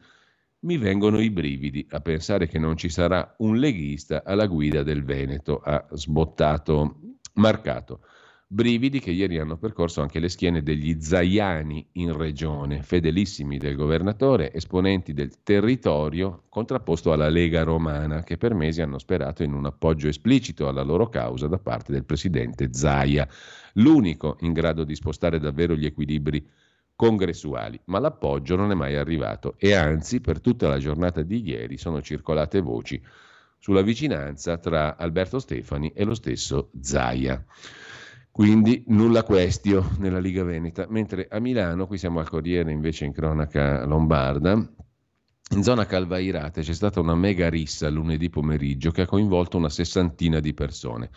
mi vengono i brividi a pensare che non ci sarà un leghista alla guida del Veneto, ha sbottato Marcato. Brividi che ieri hanno percorso anche le schiene degli zaiani in regione, fedelissimi del governatore, esponenti del territorio contrapposto alla Lega Romana, che per mesi hanno sperato in un appoggio esplicito alla loro causa da parte del presidente Zaia, l'unico in grado di spostare davvero gli equilibri congressuali, ma l'appoggio non è mai arrivato e anzi per tutta la giornata di ieri sono circolate voci sulla vicinanza tra Alberto Stefani e lo stesso Zaia. Quindi nulla questio nella Liga Veneta, mentre a Milano, qui siamo al Corriere invece in cronaca lombarda, in zona Calvairate c'è stata una mega rissa lunedì pomeriggio che ha coinvolto una 60ina di persone.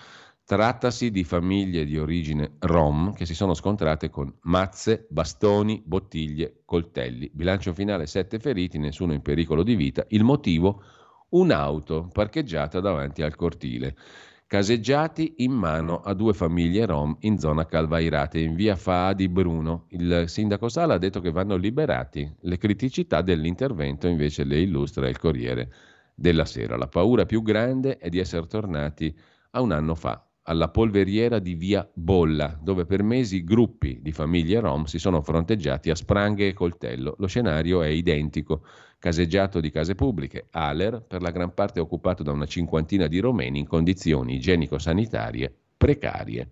Trattasi di famiglie di origine rom che si sono scontrate con mazze, bastoni, bottiglie, coltelli. Bilancio finale 7 feriti, nessuno in pericolo di vita. Il motivo? Un'auto parcheggiata davanti al cortile. Caseggiati in mano a 2 famiglie rom in zona Calvairate, in via Faa di Bruno. Il sindaco Sala ha detto che vanno liberati. Le criticità dell'intervento invece le illustra il Corriere della Sera. La paura più grande è di essere tornati a 1 anno fa, alla polveriera di via Bolla, dove per mesi gruppi di famiglie rom si sono fronteggiati a spranghe e coltello. Lo scenario è identico, caseggiato di case pubbliche, aler, per la gran parte occupato da una 50ina di romeni in condizioni igienico-sanitarie precarie.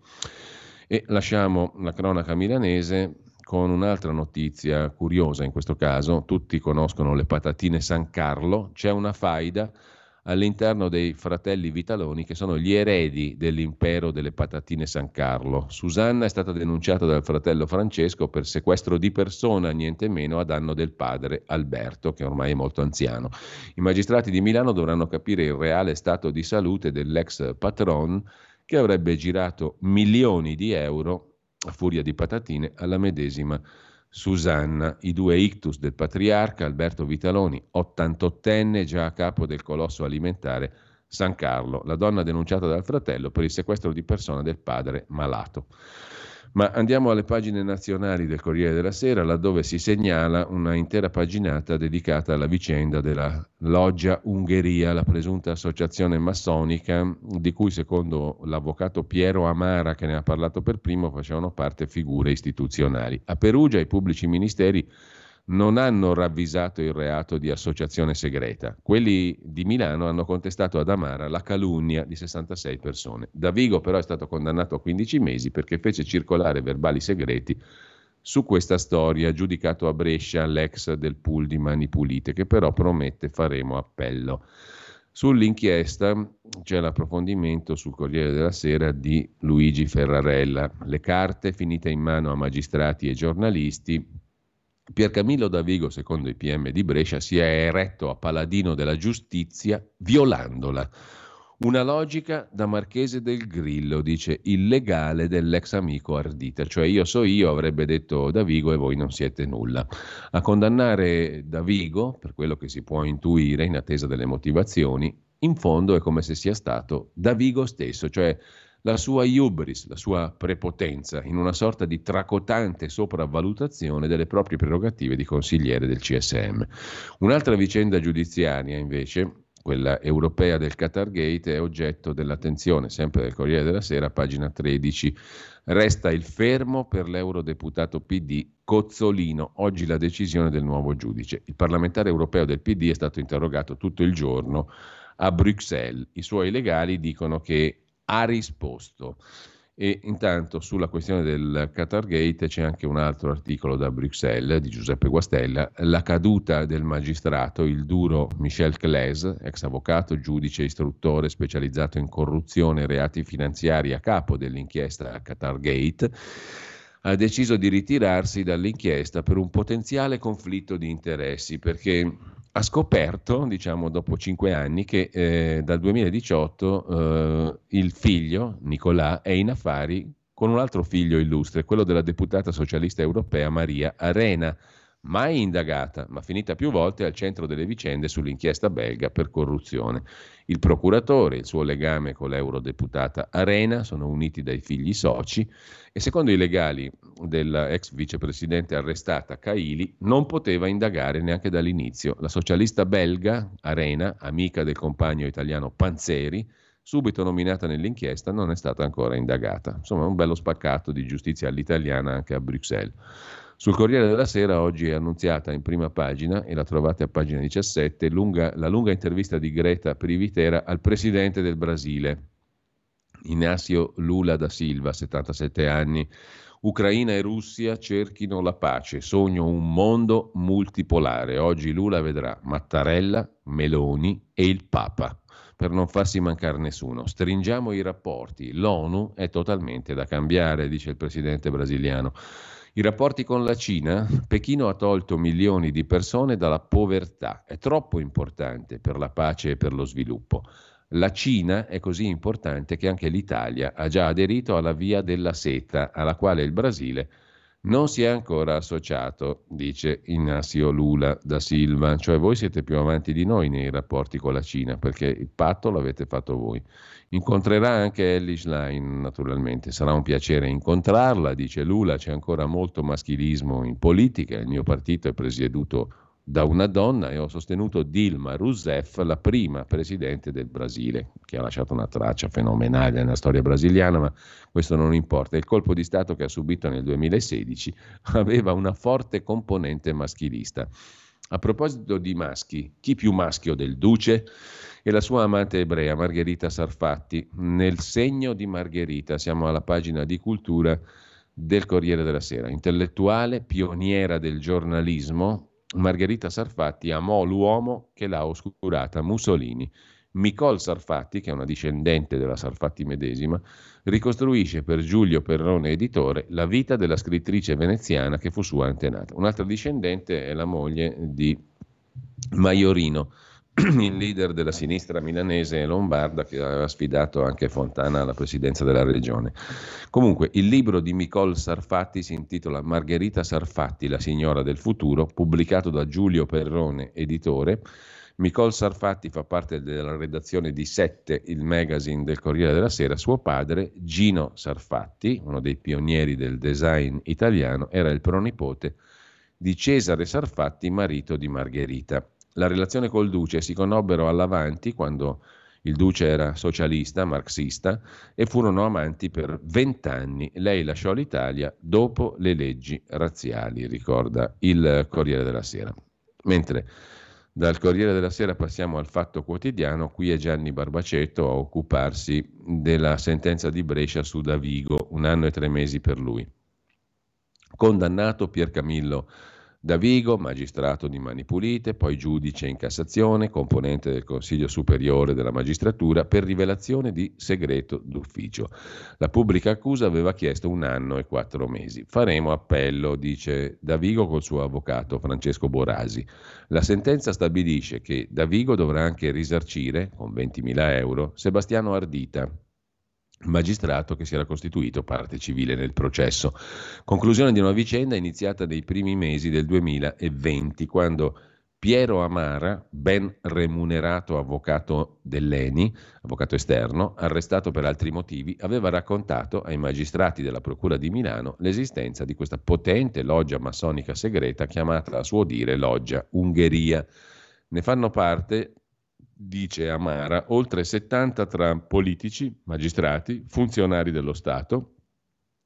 E lasciamo la cronaca milanese con un'altra notizia curiosa in questo caso. Tutti conoscono le patatine San Carlo, c'è una faida all'interno dei fratelli Vitaloni, che sono gli eredi dell'impero delle patatine San Carlo. Susanna è stata denunciata dal fratello Francesco per sequestro di persona, niente meno, a danno del padre Alberto, che ormai è molto anziano. I magistrati di Milano dovranno capire il reale stato di salute dell'ex patron, che avrebbe girato milioni di euro a furia di patatine alla medesima Susanna. I 2 ictus del patriarca Alberto Vitaloni, 88enne, già a capo del colosso alimentare San Carlo, la donna denunciata dal fratello per il sequestro di persona del padre malato. Ma andiamo alle pagine nazionali del Corriere della Sera, laddove si segnala una intera paginata dedicata alla vicenda della Loggia Ungheria, la presunta associazione massonica di cui, secondo l'avvocato Piero Amara, che ne ha parlato per primo, facevano parte figure istituzionali. A Perugia i pubblici ministeri non hanno ravvisato il reato di associazione segreta. Quelli di Milano hanno contestato ad Amara la calunnia di 66 persone. Davigo però è stato condannato a 15 mesi perché fece circolare verbali segreti su questa storia, giudicato a Brescia l'ex del pool di Mani Pulite, che però promette faremo appello. Sull'inchiesta c'è l'approfondimento sul Corriere della Sera di Luigi Ferrarella. Le carte finite in mano a magistrati e giornalisti. Pier Camillo Davigo, secondo i PM di Brescia, si è eretto a paladino della giustizia violandola. Una logica da Marchese del Grillo, dice il legale dell'ex amico Ardita, cioè io so io, avrebbe detto Davigo, e voi non siete nulla. A condannare Davigo, per quello che si può intuire in attesa delle motivazioni, in fondo è come se sia stato Davigo stesso, cioè la sua iubris, la sua prepotenza, in una sorta di tracotante sopravvalutazione delle proprie prerogative di consigliere del CSM. Un'altra vicenda giudiziaria, invece, quella europea del Qatargate, è oggetto dell'attenzione sempre del Corriere della Sera, pagina 13. Resta il fermo per l'eurodeputato PD Cozzolino, oggi la decisione del nuovo giudice. Il parlamentare europeo del PD è stato interrogato tutto il giorno a Bruxelles. I suoi legali dicono che ha risposto. E intanto sulla questione del Qatargate c'è anche un altro articolo da Bruxelles di Giuseppe Guastella, la caduta del magistrato, il duro Michel Claes, ex avvocato, giudice, istruttore specializzato in corruzione e reati finanziari a capo dell'inchiesta Qatargate, ha deciso di ritirarsi dall'inchiesta per un potenziale conflitto di interessi, perché ha scoperto, diciamo dopo 5 anni, che dal 2018 il figlio, Nicolà, è in affari con un altro figlio illustre, quello della deputata socialista europea Maria Arena, mai indagata, ma finita più volte al centro delle vicende sull'inchiesta belga per corruzione. Il procuratore, il suo legame con l'eurodeputata Arena, sono uniti dai figli soci e secondo i legali della ex vicepresidente arrestata Kaili non poteva indagare neanche dall'inizio. La socialista belga Arena, amica del compagno italiano Panzeri, subito nominata nell'inchiesta, non è stata ancora indagata. Insomma, un bello spaccato di giustizia all'italiana anche a Bruxelles. Sul Corriere della Sera oggi è annunziata in prima pagina, e la trovate a pagina 17, la lunga intervista di Greta Privitera al presidente del Brasile, Inácio Lula da Silva, 77 anni. Ucraina e Russia cerchino la pace, sogno un mondo multipolare. Oggi Lula vedrà Mattarella, Meloni e il Papa. Per non farsi mancare nessuno, stringiamo i rapporti, l'ONU è totalmente da cambiare, dice il presidente brasiliano. I rapporti con la Cina, Pechino ha tolto milioni di persone dalla povertà, è troppo importante per la pace e per lo sviluppo. La Cina è così importante che anche l'Italia ha già aderito alla Via della Seta, alla quale il Brasile non si è ancora associato, dice Inácio Lula da Silva. Cioè voi siete più avanti di noi nei rapporti con la Cina, perché il patto l'avete fatto voi. Incontrerà anche Elly Schlein, naturalmente. Sarà un piacere incontrarla, dice Lula. C'è ancora molto maschilismo in politica. Il mio partito è presieduto da una donna e ho sostenuto Dilma Rousseff, la prima presidente del Brasile, che ha lasciato una traccia fenomenale nella storia brasiliana, ma questo non importa. Il colpo di Stato che ha subito nel 2016 aveva una forte componente maschilista. A proposito di maschi, chi più maschio del Duce? E la sua amante ebrea Margherita Sarfatti, nel segno di Margherita. Siamo alla pagina di cultura del Corriere della Sera. Intellettuale, pioniera del giornalismo, Margherita Sarfatti amò l'uomo che l'ha oscurata, Mussolini. Micol Sarfatti, che è una discendente della Sarfatti medesima, ricostruisce per Giulio Perrone Editore la vita della scrittrice veneziana che fu sua antenata. Un'altra discendente è la moglie di Maiorino, il leader della sinistra milanese e lombarda che aveva sfidato anche Fontana alla presidenza della regione. Comunque, il libro di Micol Sarfatti si intitola Margherita Sarfatti, la signora del futuro, pubblicato da Giulio Perrone Editore. Micol Sarfatti fa parte della redazione di 7, il magazine del Corriere della Sera. Suo padre, Gino Sarfatti, uno dei pionieri del design italiano, era il pronipote di Cesare Sarfatti, marito di Margherita. La relazione col Duce si conobbero all'Avanti, quando il Duce era socialista, marxista, e furono amanti per 20 anni. Lei lasciò l'Italia dopo le leggi razziali, ricorda il Corriere della Sera. Mentre dal Corriere della Sera passiamo al Fatto Quotidiano, qui è Gianni Barbacetto a occuparsi della sentenza di Brescia su Davigo, 1 anno e 3 mesi per lui. Condannato Pier Camillo Davigo, magistrato di Mani Pulite, poi giudice in Cassazione, componente del Consiglio Superiore della Magistratura per rivelazione di segreto d'ufficio. La pubblica accusa aveva chiesto 1 anno e 4 mesi. Faremo appello, dice Davigo col suo avvocato Francesco Borasi. La sentenza stabilisce che Davigo dovrà anche risarcire, con 20.000 euro, Sebastiano Ardita, magistrato che si era costituito parte civile nel processo. Conclusione di una vicenda iniziata nei primi mesi del 2020, quando Piero Amara, ben remunerato avvocato dell'ENI, avvocato esterno, arrestato per altri motivi, aveva raccontato ai magistrati della Procura di Milano l'esistenza di questa potente loggia massonica segreta chiamata a suo dire Loggia Ungheria. Ne fanno parte, dice Amara, oltre 70 tra politici, magistrati, funzionari dello Stato,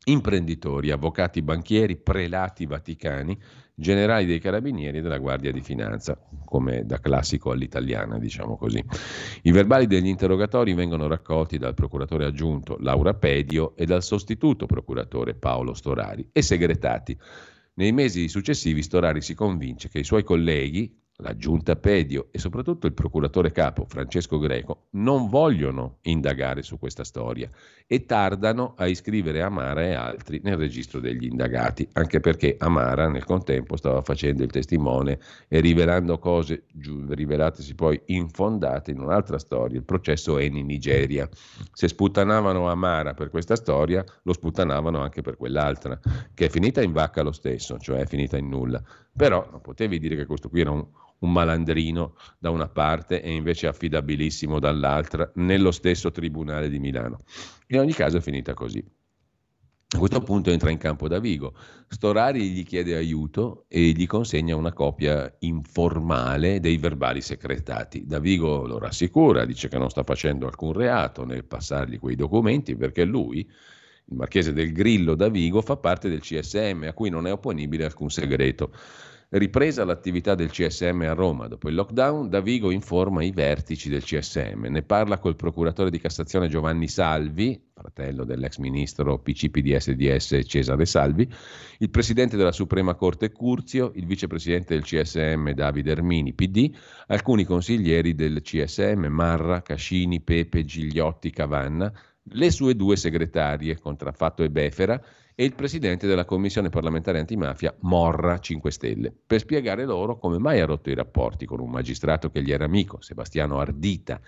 imprenditori, avvocati, banchieri, prelati vaticani, generali dei carabinieri e della Guardia di Finanza, come da classico all'italiana, diciamo così. I verbali degli interrogatori vengono raccolti dal procuratore aggiunto Laura Pedio e dal sostituto procuratore Paolo Storari e segretati. Nei mesi successivi Storari si convince che i suoi colleghi, la Giunta Pedio e soprattutto il procuratore capo Francesco Greco non vogliono indagare su questa storia e tardano a iscrivere Amara e altri nel registro degli indagati, anche perché Amara nel contempo stava facendo il testimone e rivelando cose rivelatesi poi infondate in un'altra storia, il processo Eni Nigeria. Se sputtanavano Amara per questa storia, lo sputtanavano anche per quell'altra, che è finita in vacca lo stesso, cioè è finita in nulla. Però non potevi dire che questo qui era un malandrino da una parte e invece affidabilissimo dall'altra nello stesso tribunale di Milano. In ogni caso è finita così. A questo punto entra in campo Davigo. Storari gli chiede aiuto e gli consegna una copia informale dei verbali secretati. Davigo lo rassicura, dice che non sta facendo alcun reato nel passargli quei documenti perché lui, il marchese del Grillo Davigo, fa parte del CSM a cui non è opponibile alcun segreto. Ripresa l'attività del CSM a Roma dopo il lockdown, Davigo informa i vertici del CSM, ne parla col procuratore di Cassazione Giovanni Salvi, fratello dell'ex ministro PCPDSDS Cesare Salvi, il presidente della Suprema Corte Curzio, il vicepresidente del CSM Davide Ermini PD, alcuni consiglieri del CSM Marra, Cascini, Pepe, Gigliotti, Cavanna, le sue 2 segretarie Contraffatto e Befera e il presidente della Commissione parlamentare antimafia Morra 5 Stelle, per spiegare loro come mai ha rotto i rapporti con un magistrato che gli era amico, Sebastiano Ardita,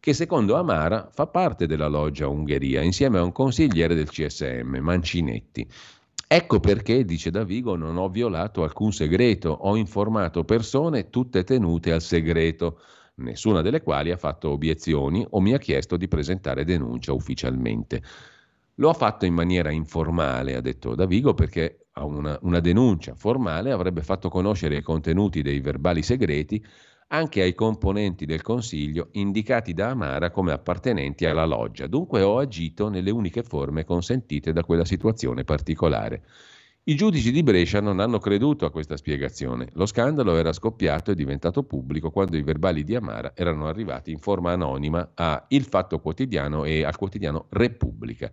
che secondo Amara fa parte della Loggia Ungheria insieme a un consigliere del CSM, Mancinetti. Ecco perché, dice Davigo, non ho violato alcun segreto, ho informato persone tutte tenute al segreto, nessuna delle quali ha fatto obiezioni o mi ha chiesto di presentare denuncia ufficialmente. Lo ha fatto in maniera informale, ha detto Davigo, perché a una denuncia formale avrebbe fatto conoscere i contenuti dei verbali segreti anche ai componenti del Consiglio indicati da Amara come appartenenti alla loggia. Dunque ho agito nelle uniche forme consentite da quella situazione particolare. I giudici di Brescia non hanno creduto a questa spiegazione. Lo scandalo era scoppiato e diventato pubblico quando i verbali di Amara erano arrivati in forma anonima a Il Fatto Quotidiano e al quotidiano Repubblica.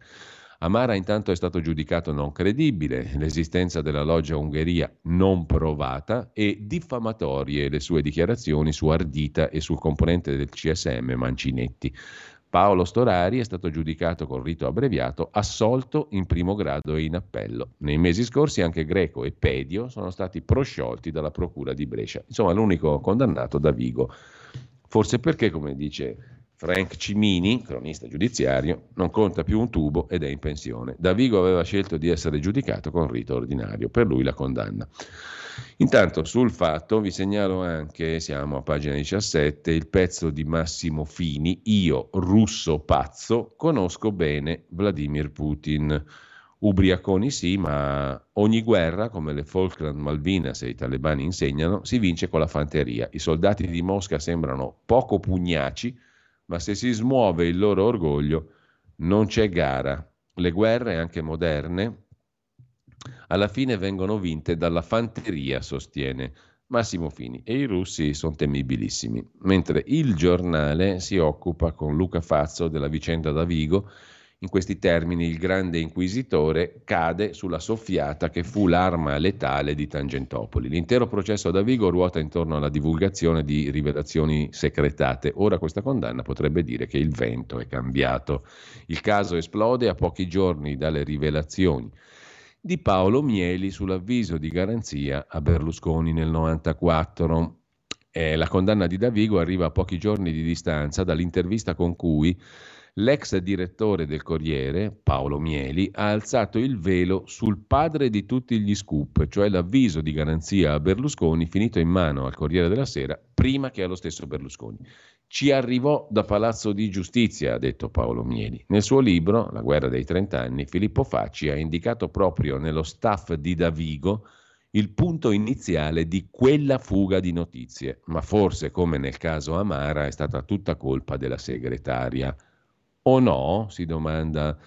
Amara intanto è stato giudicato non credibile, l'esistenza della Loggia Ungheria non provata e diffamatorie le sue dichiarazioni su Ardita e sul componente del CSM Mancinetti. Paolo Storari è stato giudicato con rito abbreviato, assolto in primo grado e in appello. Nei mesi scorsi anche Greco e Pedio sono stati prosciolti dalla Procura di Brescia. Insomma, l'unico condannato Davigo. Forse perché, come dice Frank Cimini, cronista giudiziario, non conta più un tubo ed è in pensione. Davigo aveva scelto di essere giudicato con rito ordinario, per lui la condanna. Intanto sul Fatto vi segnalo anche, siamo a pagina 17, il pezzo di Massimo Fini, io russo pazzo, conosco bene Vladimir Putin. Ubriaconi sì, ma ogni guerra, come le Falkland Malvinas e i talebani insegnano, si vince con la fanteria. I soldati di Mosca sembrano poco pugnaci, ma se si smuove il loro orgoglio non c'è gara. Le guerre, anche moderne, alla fine vengono vinte dalla fanteria, sostiene Massimo Fini, e i russi sono temibilissimi. Mentre Il Giornale si occupa con Luca Fazzo della vicenda Davigo, In questi termini il grande inquisitore cade sulla soffiata che fu l'arma letale di Tangentopoli. L'intero processo ad Davigo ruota intorno alla divulgazione di rivelazioni secretate. Ora questa condanna potrebbe dire che il vento è cambiato. Il caso esplode a pochi giorni dalle rivelazioni di Paolo Mieli sull'avviso di garanzia a Berlusconi nel 1994. La condanna di Davigo arriva a pochi giorni di distanza dall'intervista con cui l'ex direttore del Corriere, Paolo Mieli, ha alzato il velo sul padre di tutti gli scoop, cioè l'avviso di garanzia a Berlusconi finito in mano al Corriere della Sera prima che allo stesso Berlusconi. Ci arrivò da Palazzo di Giustizia, ha detto Paolo Mieli. Nel suo libro, La guerra dei 30 anni, Filippo Facci ha indicato proprio nello staff di Davigo il punto iniziale di quella fuga di notizie, ma forse, come nel caso Amara, è stata tutta colpa della segretaria. O no? Si domanda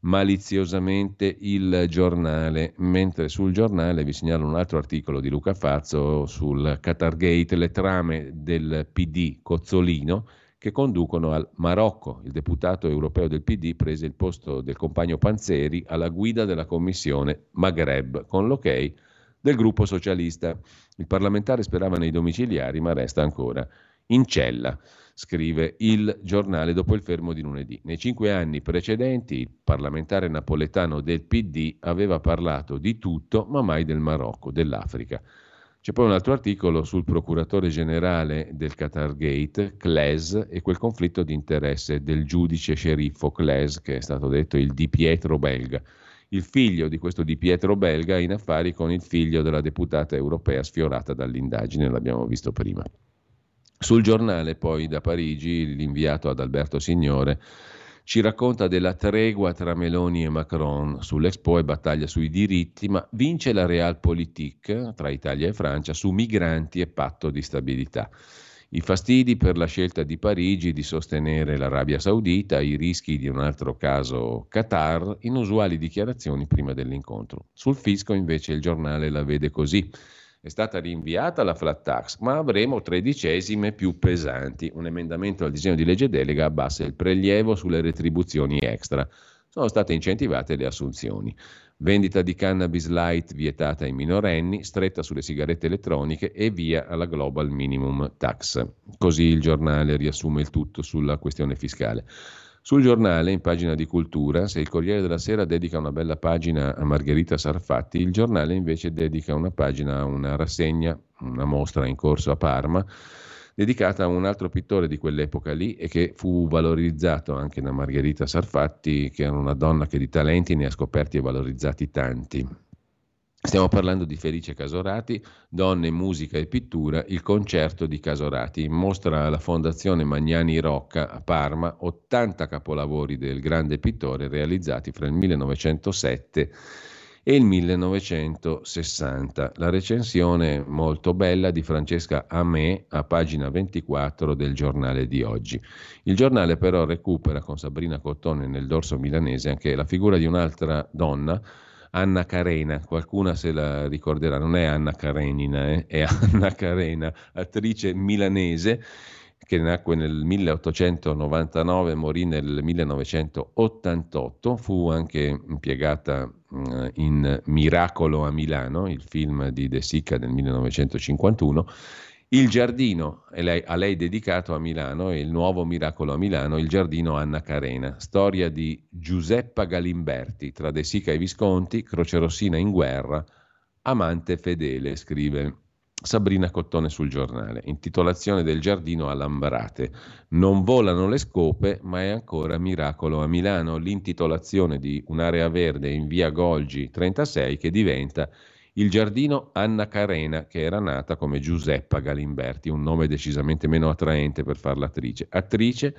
maliziosamente il giornale, mentre sul giornale vi segnalo un altro articolo di Luca Fazzo sul Qatargate, le trame del PD Cozzolino che conducono al Marocco. Il deputato europeo del PD prese il posto del compagno Panzeri alla guida della commissione Maghreb con l'ok del gruppo socialista. Il parlamentare sperava nei domiciliari ma resta ancora in cella, scrive il giornale dopo il fermo di lunedì. Nei 5 anni precedenti il parlamentare napoletano del PD aveva parlato di tutto, ma mai del Marocco, dell'Africa. C'è poi un altro articolo sul procuratore generale del Qatargate, Claes, e quel conflitto di interesse del giudice sceriffo Claes, che è stato detto il Di Pietro belga. Il figlio di questo Di Pietro belga è in affari con il figlio della deputata europea sfiorata dall'indagine, l'abbiamo visto prima. Sul giornale poi da Parigi l'inviato ad Alberto Signore ci racconta della tregua tra Meloni e Macron sull'Expo e battaglia sui diritti, ma vince la Realpolitik tra Italia e Francia su migranti e patto di stabilità. I fastidi per la scelta di Parigi di sostenere l'Arabia Saudita, i rischi di un altro caso Qatar, inusuali dichiarazioni prima dell'incontro. Sul fisco invece il giornale la vede così. È stata rinviata la flat tax, ma avremo tredicesime più pesanti. Un emendamento al disegno di legge delega abbassa il prelievo sulle retribuzioni extra. Sono state incentivate le assunzioni. Vendita di cannabis light vietata ai minorenni, stretta sulle sigarette elettroniche e via alla global minimum tax. Così il giornale riassume il tutto sulla questione fiscale. Sul giornale, in pagina di cultura, se il Corriere della Sera dedica una bella pagina a Margherita Sarfatti, il giornale invece dedica una pagina a una rassegna, una mostra in corso a Parma, dedicata a un altro pittore di quell'epoca lì e che fu valorizzato anche da Margherita Sarfatti, che era una donna che di talenti ne ha scoperti e valorizzati tanti. Stiamo parlando di Felice Casorati, Donne, musica e pittura, il concerto di Casorati, mostra alla Fondazione Magnani Rocca a Parma 80 capolavori del grande pittore realizzati fra il 1907 e il 1960. La recensione molto bella di Francesca Amè a pagina 24 del giornale di oggi. Il giornale però recupera con Sabrina Cottone nel dorso milanese anche la figura di un'altra donna, Anna Carena, qualcuna se la ricorderà, non è Anna Karenina, è Anna Carena, attrice milanese che nacque nel 1899, morì nel 1988, fu anche impiegata in Miracolo a Milano, il film di De Sica del 1951, Il giardino, a lei dedicato a Milano, e il nuovo Miracolo a Milano, Il giardino Anna Carena, storia di Giuseppa Galimberti, tra De Sica e Visconti, crocerossina in guerra, amante fedele, scrive Sabrina Cottone sul giornale. Intitolazione del giardino a Lambrate, non volano le scope ma è ancora Miracolo a Milano, l'intitolazione di un'area verde in via Golgi 36 che diventa Il giardino Anna Carena, che era nata come Giuseppa Galimberti, un nome decisamente meno attraente per far l'attrice. Attrice,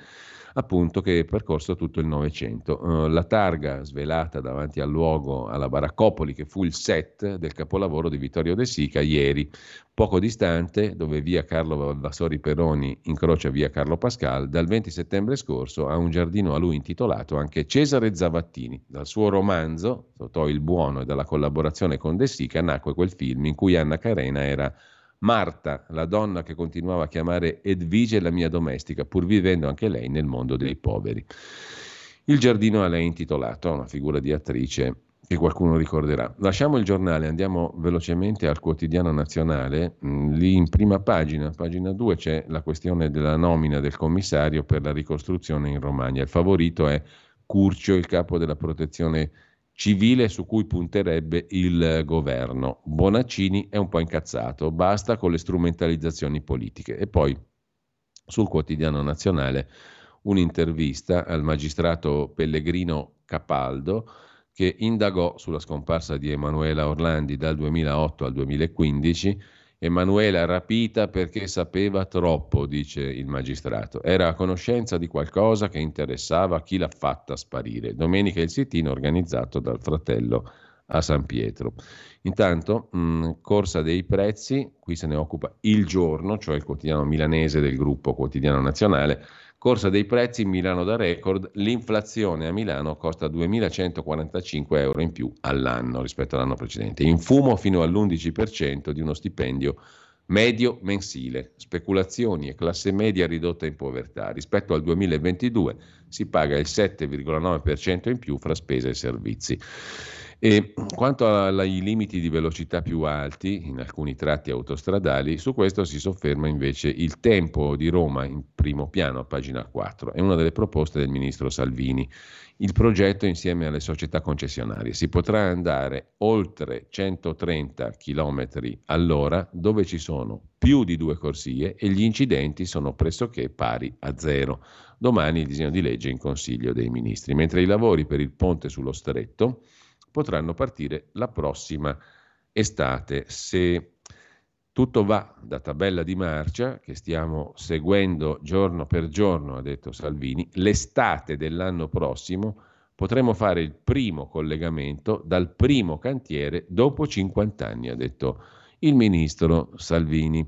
appunto, che ha percorso tutto il Novecento. La targa svelata davanti al luogo alla Baraccopoli, che fu il set del capolavoro di Vittorio De Sica, ieri, poco distante, dove via Carlo Valvasori Peroni incrocia via Carlo Pascal, dal 20 settembre scorso ha un giardino a lui intitolato anche Cesare Zavattini. Dal suo romanzo, Totò il Buono, e dalla collaborazione con De Sica nacque quel film in cui Anna Carena era Marta, la donna che continuava a chiamare Edvige la mia domestica, pur vivendo anche lei nel mondo dei poveri. Il giardino a lei intitolato, una figura di attrice che qualcuno ricorderà. Lasciamo il giornale, andiamo velocemente al quotidiano nazionale. Lì in prima pagina, pagina 2, c'è la questione della nomina del commissario per la ricostruzione in Romagna. Il favorito è Curcio, il capo della protezione civile, su cui punterebbe il governo. Bonaccini è un po' incazzato, basta con le strumentalizzazioni politiche. E poi sul quotidiano nazionale un'intervista al magistrato Pellegrino Capaldo, che indagò sulla scomparsa di Emanuela Orlandi dal 2008 al 2015. Emanuela rapita perché sapeva troppo, dice il magistrato. Era a conoscenza di qualcosa che interessava chi l'ha fatta sparire. Domenica il sit-in organizzato dal Fratello a San Pietro. Intanto, corsa dei prezzi, qui se ne occupa Il Giorno, cioè il quotidiano milanese del gruppo Quotidiano Nazionale. Corsa dei prezzi, Milano da record, l'inflazione a Milano costa 2.145 euro in più all'anno rispetto all'anno precedente, in fumo fino all'11% di uno stipendio medio mensile, speculazioni e classe media ridotta in povertà. Rispetto al 2022 si paga il 7,9% in più fra spese e servizi. E quanto ai limiti di velocità più alti in alcuni tratti autostradali, su questo si sofferma invece Il Tempo di Roma in primo piano, a pagina 4. È una delle proposte del ministro Salvini. Il progetto insieme alle società concessionarie. Si potrà andare oltre 130 km all'ora dove ci sono più di due corsie e gli incidenti sono pressoché pari a zero. Domani il disegno di legge in Consiglio dei Ministri. Mentre i lavori per il ponte sullo Stretto potranno partire la prossima estate. Se tutto va da tabella di marcia, che stiamo seguendo giorno per giorno, ha detto Salvini, l'estate dell'anno prossimo potremo fare il primo collegamento dal primo cantiere dopo 50 anni, ha detto il ministro Salvini.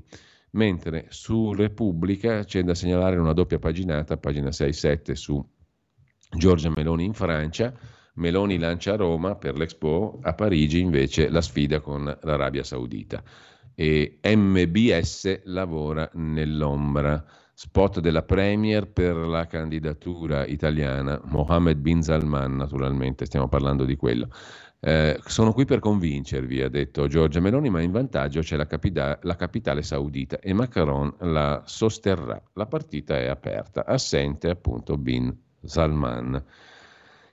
Mentre su Repubblica c'è da segnalare una doppia paginata, pagina 6-7, su Giorgia Meloni in Francia. Meloni lancia Roma per l'Expo, a Parigi invece la sfida con l'Arabia Saudita. E MBS lavora nell'ombra. Spot della Premier per la candidatura italiana, Mohammed bin Salman, naturalmente, stiamo parlando di quello. Sono qui per convincervi, ha detto Giorgia Meloni, ma in vantaggio c'è la capitale saudita e Macron la sosterrà. La partita è aperta, assente appunto bin Salman.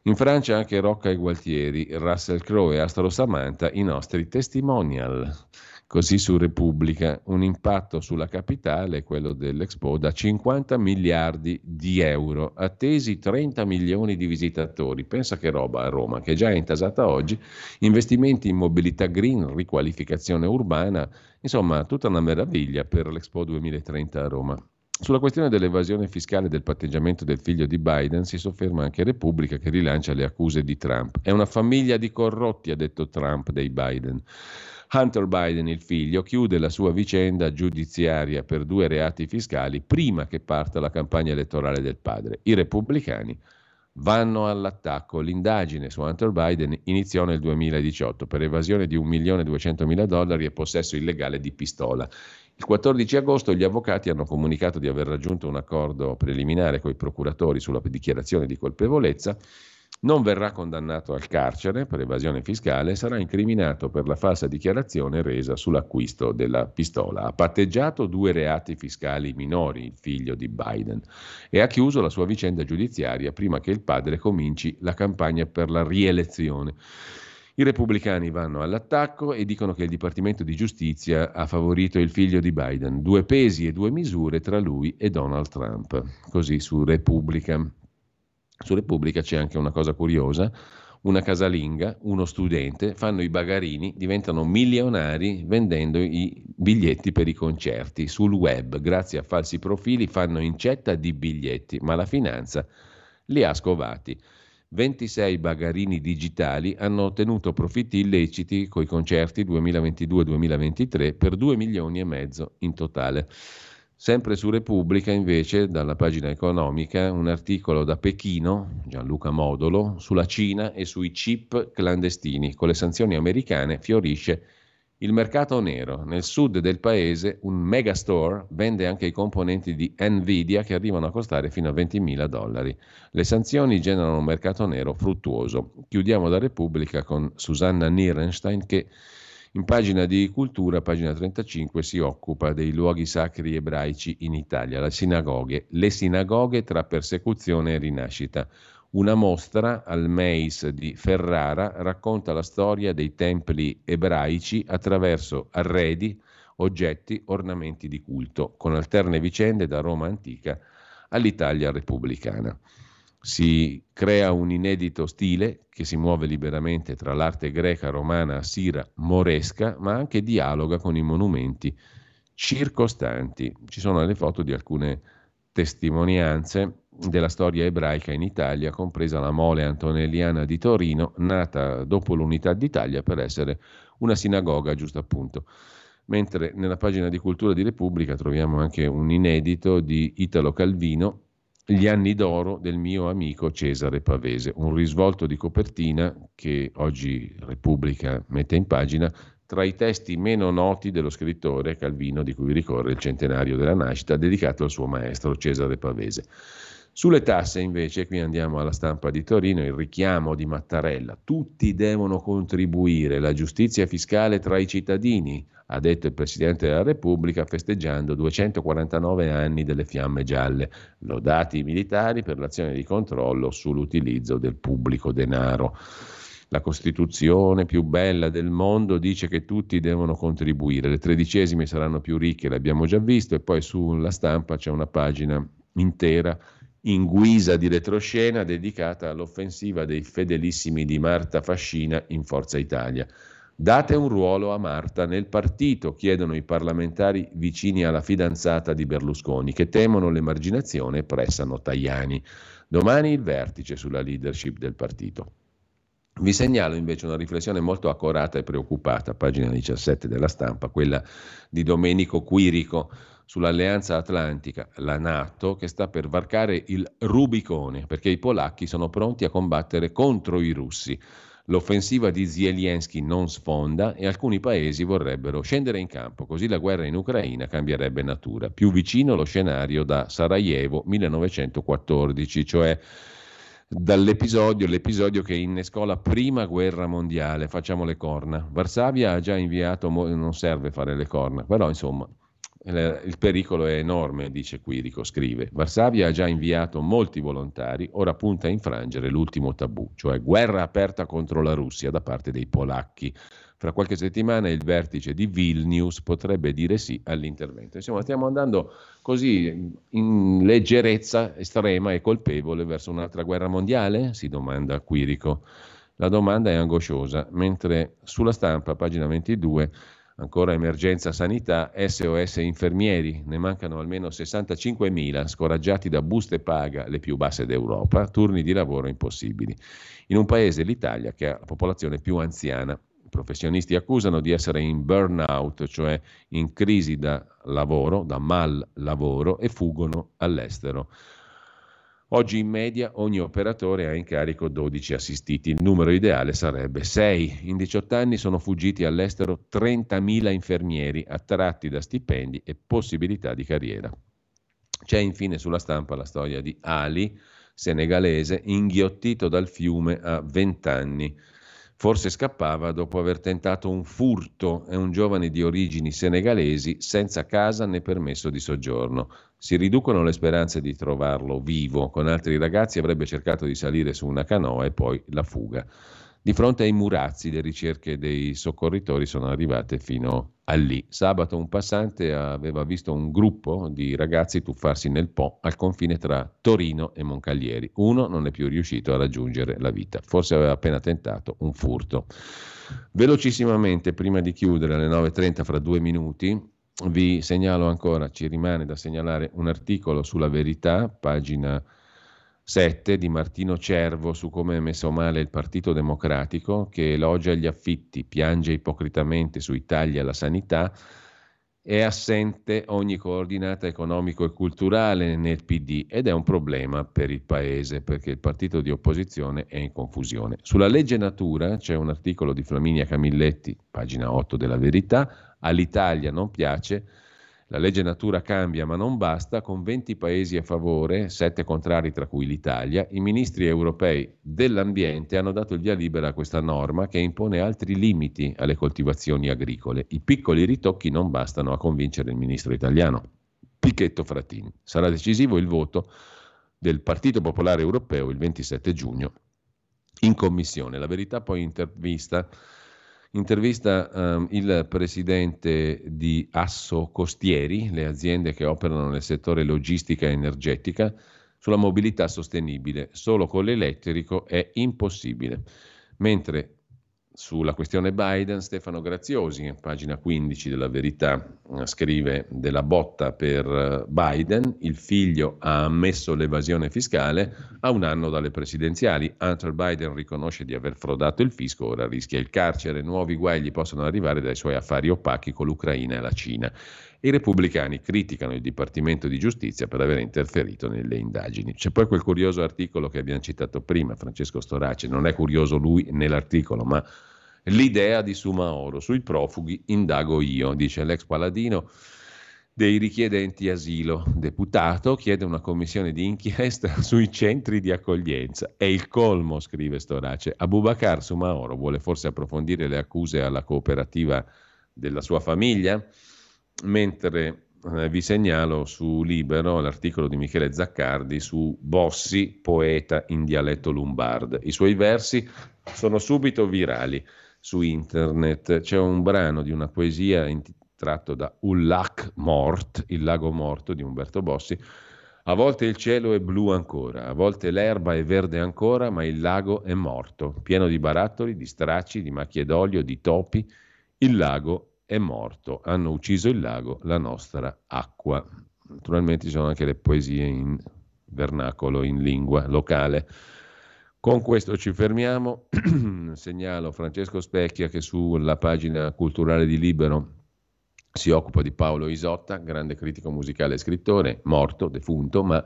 In Francia anche Rocca e Gualtieri, Russell Crowe e Astro Samantha, i nostri testimonial. Così su Repubblica, un impatto sulla capitale, quello dell'Expo, da 50 miliardi di euro, attesi 30 milioni di visitatori. Pensa che roba a Roma, che già è intasata oggi, investimenti in mobilità green, riqualificazione urbana, insomma tutta una meraviglia per l'Expo 2030 a Roma. Sulla questione dell'evasione fiscale e del patteggiamento del figlio di Biden si sofferma anche Repubblica, che rilancia le accuse di Trump. È una famiglia di corrotti, ha detto Trump dei Biden. Hunter Biden, il figlio, chiude la sua vicenda giudiziaria per 2 reati fiscali prima che parta la campagna elettorale del padre. I repubblicani vanno all'attacco. L'indagine su Hunter Biden iniziò nel 2018 per evasione di $1.200.000 e possesso illegale di pistola. Il 14 agosto gli avvocati hanno comunicato di aver raggiunto un accordo preliminare con i procuratori sulla dichiarazione di colpevolezza. Non verrà condannato al carcere per evasione fiscale, sarà incriminato per la falsa dichiarazione resa sull'acquisto della pistola. Ha patteggiato 2 reati fiscali minori, il figlio di Biden, e ha chiuso la sua vicenda giudiziaria prima che il padre cominci la campagna per la rielezione. I repubblicani vanno all'attacco e dicono che il Dipartimento di Giustizia ha favorito il figlio di Biden. 2 pesi e 2 misure tra lui e Donald Trump. Così su Repubblica. Su Repubblica c'è anche una cosa curiosa, una casalinga, uno studente, fanno i bagarini, diventano milionari vendendo i biglietti per i concerti sul web, grazie a falsi profili fanno incetta di biglietti, ma la finanza li ha scovati. 26 bagarini digitali hanno ottenuto profitti illeciti coi concerti 2022-2023 per 2,5 milioni in totale. Sempre su Repubblica invece, dalla pagina economica, un articolo da Pechino, Gianluca Modolo, sulla Cina e sui chip clandestini. Con le sanzioni americane fiorisce Il mercato nero. Nel sud del paese un megastore vende anche i componenti di Nvidia che arrivano a costare fino a $20.000. Le sanzioni generano un mercato nero fruttuoso. Chiudiamo la Repubblica con Susanna Nierenstein che in pagina di Cultura, pagina 35, si occupa dei luoghi sacri ebraici in Italia, le sinagoghe tra persecuzione e rinascita. Una mostra al MEIS di Ferrara racconta la storia dei templi ebraici attraverso arredi, oggetti, ornamenti di culto, con alterne vicende da Roma antica all'Italia repubblicana. Si crea un inedito stile che si muove liberamente tra l'arte greca, romana, assira, moresca, ma anche dialoga con i monumenti circostanti. Ci sono le foto di alcune testimonianze della storia ebraica in Italia, compresa la mole antonelliana di Torino, nata dopo l'unità d'Italia per essere una sinagoga, giusto appunto. Mentre nella pagina di Cultura di Repubblica troviamo anche un inedito di Italo Calvino, Gli anni d'oro del mio amico Cesare Pavese, un risvolto di copertina che oggi Repubblica mette in pagina tra i testi meno noti dello scrittore Calvino, di cui ricorre il centenario della nascita, dedicato al suo maestro Cesare Pavese. Sulle tasse invece, qui andiamo alla Stampa di Torino, il richiamo di Mattarella. Tutti devono contribuire, la giustizia fiscale tra i cittadini, ha detto il Presidente della Repubblica festeggiando 249 anni delle fiamme gialle, lodati i militari per l'azione di controllo sull'utilizzo del pubblico denaro. La Costituzione più bella del mondo dice che tutti devono contribuire, le tredicesime saranno più ricche, l'abbiamo già visto, e poi sulla Stampa c'è una pagina intera in guisa di retroscena dedicata all'offensiva dei fedelissimi di Marta Fascina in Forza Italia. Date un ruolo a Marta nel partito, chiedono i parlamentari vicini alla fidanzata di Berlusconi, che temono l'emarginazione e pressano Tajani. Domani il vertice sulla leadership del partito. Vi segnalo invece una riflessione molto accorata e preoccupata, pagina 17 della Stampa, quella di Domenico Quirico, sull'alleanza atlantica, la NATO, che sta per varcare il Rubicone, perché i polacchi sono pronti a combattere contro i russi. L'offensiva di Zelensky non sfonda e alcuni paesi vorrebbero scendere in campo, così la guerra in Ucraina cambierebbe natura. Più vicino lo scenario da Sarajevo 1914, cioè l'episodio che innescò la prima guerra mondiale. Facciamo le corna. Varsavia ha già inviato, non serve fare le corna, però insomma il pericolo è enorme, dice Quirico, scrive. Varsavia ha già inviato molti volontari, ora punta a infrangere l'ultimo tabù, cioè guerra aperta contro la Russia da parte dei polacchi. Fra qualche settimana il vertice di Vilnius potrebbe dire sì all'intervento. Insomma, stiamo andando così in leggerezza estrema e colpevole verso un'altra guerra mondiale? Si domanda Quirico. La domanda è angosciosa, mentre sulla Stampa, pagina 22, ancora emergenza sanità, SOS infermieri, ne mancano almeno 65.000, scoraggiati da buste paga le più basse d'Europa, turni di lavoro impossibili. In un paese, l'Italia, che ha la popolazione più anziana, professionisti accusano di essere in burnout, cioè in crisi da lavoro, da mal lavoro, e fuggono all'estero. Oggi in media ogni operatore ha in carico 12 assistiti, il numero ideale sarebbe 6. In 18 anni sono fuggiti all'estero 30.000 infermieri attratti da stipendi e possibilità di carriera. C'è infine sulla Stampa la storia di Ali, senegalese, inghiottito dal fiume a 20 anni. Forse scappava dopo aver tentato un furto. È un giovane di origini senegalesi senza casa né permesso di soggiorno. Si riducono le speranze di trovarlo vivo. Con altri ragazzi avrebbe cercato di salire su una canoa e poi la fuga. Di fronte ai murazzi le ricerche dei soccorritori sono arrivate fino a lì. Sabato un passante aveva visto un gruppo di ragazzi tuffarsi nel Po al confine tra Torino e Moncaglieri. Uno non è più riuscito a raggiungere la vita, forse aveva appena tentato un furto. Velocissimamente, prima di chiudere alle 9.30, fra 2 minuti, vi segnalo ancora, ci rimane da segnalare un articolo sulla Verità, pagina 7, di Martino Cervo, su come è messo male il Partito Democratico, che elogia gli affitti, piange ipocritamente sui tagli alla sanità è assente ogni coordinata economico e culturale nel PD ed è un problema per il Paese perché il partito di opposizione è in confusione. Sulla legge natura c'è un articolo di Flaminia Camilletti, pagina 8 della Verità, all'Italia non piace, la legge natura cambia ma non basta, con 20 paesi a favore, 7 contrari tra cui l'Italia, i ministri europei dell'ambiente hanno dato il via libera a questa norma che impone altri limiti alle coltivazioni agricole. I piccoli ritocchi non bastano a convincere il ministro italiano. Pichetto Fratin. Sarà decisivo il voto del Partito Popolare Europeo il 27 giugno in commissione. La Verità poi intervista il presidente di Asso Costieri, le aziende che operano nel settore logistica e energetica, sulla mobilità sostenibile. Solo con l'elettrico è impossibile. Mentre sulla questione Biden, Stefano Graziosi, pagina 15 della Verità, scrive della botta per Biden, il figlio ha ammesso l'evasione fiscale a un anno dalle presidenziali, Hunter Biden riconosce di aver frodato il fisco, ora rischia il carcere, nuovi guai gli possono arrivare dai suoi affari opachi con l'Ucraina e la Cina. I repubblicani criticano il Dipartimento di Giustizia per aver interferito nelle indagini. C'è poi quel curioso articolo che abbiamo citato prima, Francesco Storace, non è curioso lui nell'articolo, ma l'idea di Sumaoro, sui profughi indago io, dice l'ex paladino dei richiedenti asilo, deputato, chiede una commissione di inchiesta sui centri di accoglienza. È il colmo, scrive Storace. Abubakar Sumaoro vuole forse approfondire le accuse alla cooperativa della sua famiglia? Mentre vi segnalo su Libero l'articolo di Michele Zaccardi su Bossi, poeta in dialetto lombardo. I suoi versi sono subito virali su internet. C'è un brano di una poesia tratto da Un lac mort, il lago morto di Umberto Bossi. A volte il cielo è blu ancora, a volte l'erba è verde ancora, ma il lago è morto, pieno di barattoli, di stracci, di macchie d'olio, di topi. Il lago è morto, hanno ucciso il lago, la nostra acqua. Naturalmente ci sono anche le poesie in vernacolo, in lingua locale. Con questo ci fermiamo. Segnalo Francesco Specchia che sulla pagina culturale di Libero si occupa di Paolo Isotta, grande critico musicale e scrittore, morto, defunto, ma